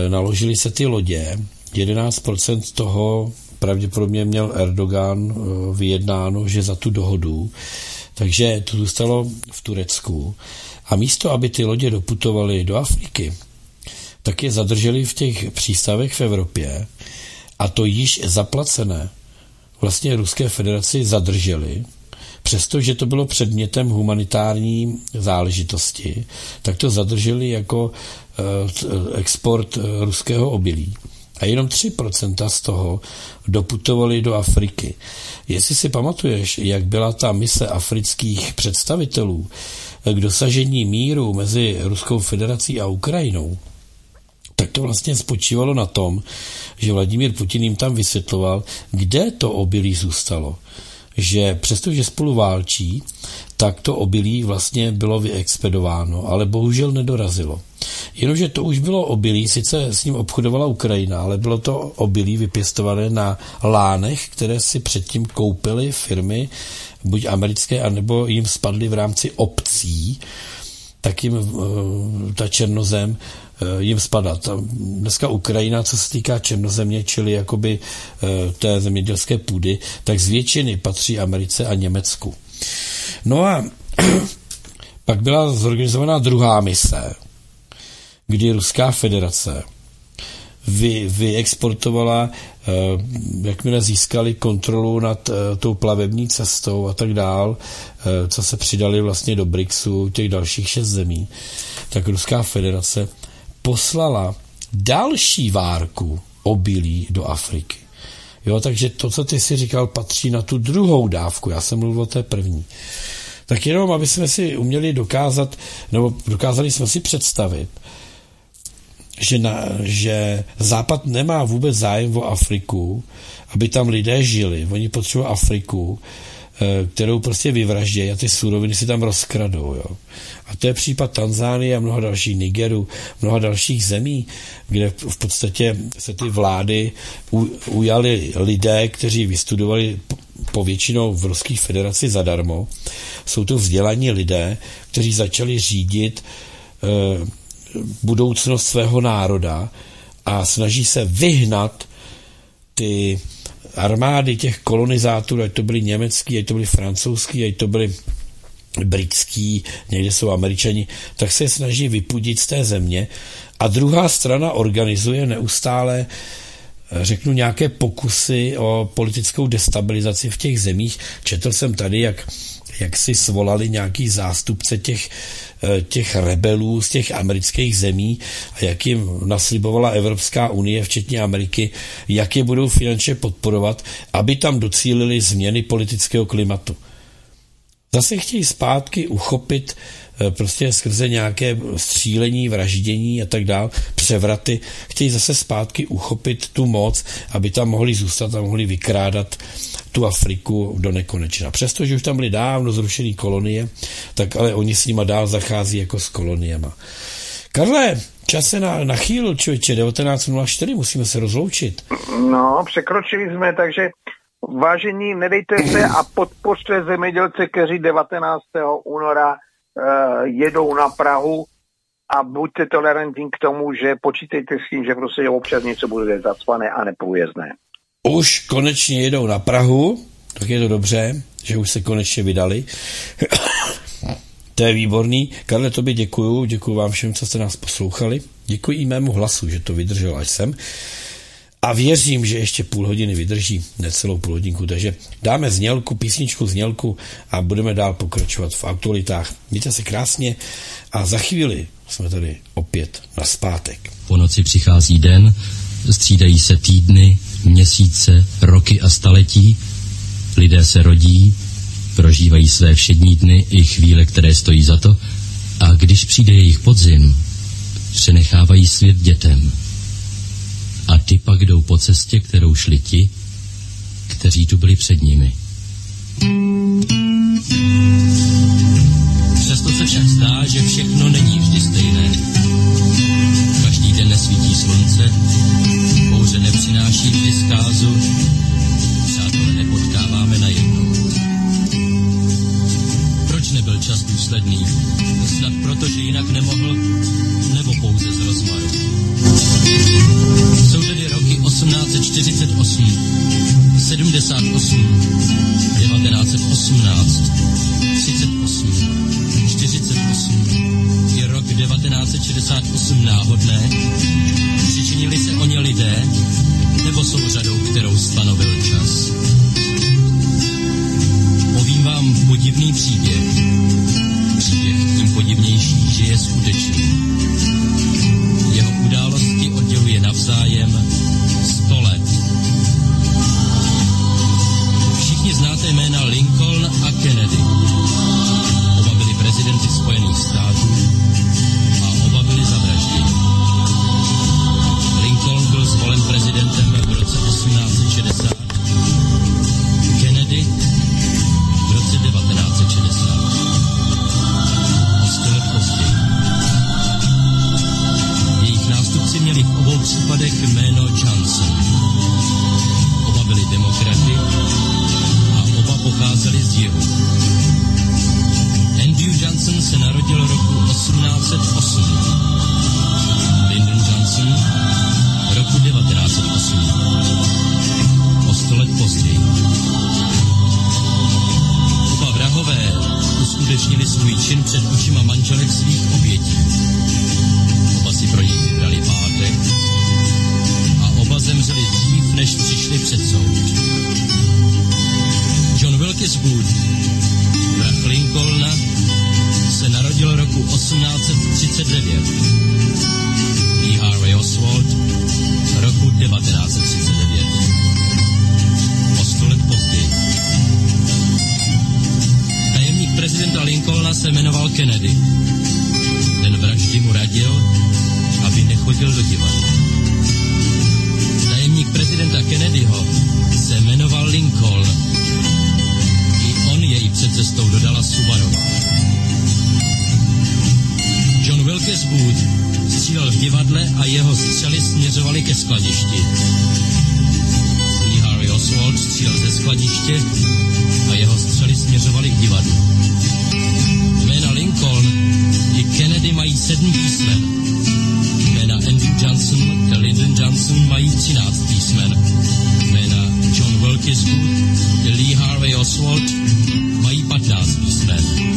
naložily se ty lodě, 11% toho pravděpodobně měl Erdogan vyjednáno, že za tu dohodu, takže to zůstalo v Turecku. A místo, aby ty lodě doputovaly do Afriky, tak je zadrželi v těch přístavech v Evropě a to již zaplacené vlastně Ruské federaci zadrželi, přestože to bylo předmětem humanitární záležitosti, tak to zadrželi jako export ruského obilí. A jenom 3% z toho doputovali do Afriky. Jestli si pamatuješ, jak byla ta mise afrických představitelů k dosažení míru mezi Ruskou federací a Ukrajinou, tak to vlastně spočívalo na tom, že Vladimír Putin jim tam vysvětloval, kde to obilí zůstalo. Že přestože spolu válčí, tak to obilí vlastně bylo vyexpedováno, ale bohužel nedorazilo. Jenomže to už bylo obilí, sice s ním obchodovala Ukrajina, ale bylo to obilí vypěstované na lánech, které si předtím koupily firmy, buď americké, anebo jim spadly v rámci opcí, tak jim ta černozem jim spadá. Dneska Ukrajina, co se týká černozemě, čili jakoby té zemědělské půdy, tak z většiny patří Americe a Německu. No a pak byla zorganizovaná druhá mise, kdy Ruská federace vyexportovala, jakmile získali kontrolu nad tou plavební cestou a tak dál, co se přidali vlastně do BRICSu, těch dalších 6 zemí, tak Ruská federace poslala další várku obilí do Afriky. Jo, takže to, co ty si říkal, patří na tu druhou dávku. Já jsem mluvil o té první. Tak jenom, aby jsme si uměli dokázat, nebo dokázali jsme si představit, že Západ nemá vůbec zájem o Afriku, aby tam lidé žili. Oni potřebují Afriku, kterou prostě vyvraždějí a ty suroviny si tam rozkradou. Jo. A to je případ Tanzánie a mnoha dalších Nigerů, mnoha dalších zemí, kde v podstatě se ty vlády ujaly lidé, kteří vystudovali povětšinou v Ruské federaci zadarmo. Jsou to vzdělaní lidé, kteří začali řídit budoucnost svého národa a snaží se vyhnat ty armády těch kolonizátorů, ať to byly německý, ať to byly francouzský, ať to byly britský, někde jsou Američani, tak se snaží vypudit z té země. A druhá strana organizuje neustále, řeknu, nějaké pokusy o politickou destabilizaci v těch zemích. Četl jsem tady, jak si svolali nějaký zástupce těch rebelů z těch amerických zemí a jak jim naslibovala Evropská unie, včetně Ameriky, jak je budou finančně podporovat, aby tam docílili změny politického klimatu. Zase chtějí zpátky uchopit prostě skrze nějaké střílení, vraždění a tak dál, převraty, chtějí zase zpátky uchopit tu moc, aby tam mohli zůstat a mohli vykrádat tu Afriku do nekonečna. Přestože už tam byly dávno zrušené kolonie, tak ale oni s nima dál zachází jako s koloniema. Karle, čas se nachýlil, člověče, 19:04, musíme se rozloučit. No, překročili jsme, takže vážení, nedejte se a podpořte zemědělce, kteří 19. února jedou na Prahu, a buďte tolerantní k tomu, že počítejte s tím, že prostě občas něco bude zacpané a neprůjezdné. Už konečně jedou na Prahu tak je to dobře, že už se konečně vydali. To je výborný. Karle, tobě děkuju. Děkuju vám všem, co jste nás poslouchali. Děkuji i mému hlasu, že to vydržel až sem. A věřím, že ještě půl hodiny vydrží, necelou půl hodinku. Takže dáme znělku, písničku znělku a budeme dál pokračovat v aktualitách. Mějte se krásně a za chvíli jsme tady opět nazpátek. Po noci přichází den, střídají se týdny, měsíce, roky a staletí. Lidé se rodí, prožívají své všední dny i chvíle, které stojí za to. A když přijde jejich podzim, přenechávají svět dětem. A ty pak jdou po cestě, kterou šli ti, kteří tu byli před nimi. Přesto se však zdá, že všechno není vždy stejné. Každý den nesvítí slunce, bouře nepřináší vždy zkázu, přátelé nepotkáváme najednou. Proč nebyl čas důsledný? Snad proto, že jinak nemohl, nebo pouze z rozmaru. Jsou tedy roky 1848, 78, 1918, 38, 48, je rok 1968 náhodné, přičinili se o ně lidé, nebo jsou řadou, kterou stanovil čas. Povím vám podivný příběh, příběh tím podivnější, že je skutečný. Jeho události odděluje navzájem 100 let. Všichni znáte jména Lincoln a Kennedy. Oba byli prezidenty Spojených států a oba byli zavražděni. Lincoln byl zvolen prezidentem v roce 1860. Kennedy v roce 1960. O 100 let později. Jejich nástupci měli v obou případech jméno Johnson. Oba byli demokraty a oba pocházeli z jihu. Andrew Johnson se narodil roku 1808. Lyndon Johnson roku 1908. O 100 let později. Oba vrahové uskutečnili svůj čin před očima manželek svých obětí. Oba si pro nich vybrali pátek a oba zemřeli dřív, než přišli před soud. John Wilkes Booth, vrah Lincolna, se narodil roku 1839. E. Harvey Oswald roku 1939. O 100 let později. Tajemník prezidenta Lincolna se jmenoval Kennedy. Ten vraždy mu radil, aby nechodil do divadla. Tajemník prezidenta Kennedyho se jmenoval Lincoln. I on jej před cestou dodala Subarová. John Wilkes Booth střílel v divadle a jeho střely směřovaly ke skladišti. E. Harvey Oswald střílel ze skladiště a jeho střely směřovaly k divadlu. Jména Lincoln i Kennedy mají 7 písmen. Jména Andrew Johnson a Lyndon Johnson mají 13 písmen. Jména John Wilkes Booth a Lee Harvey Oswald mají 15 písmen.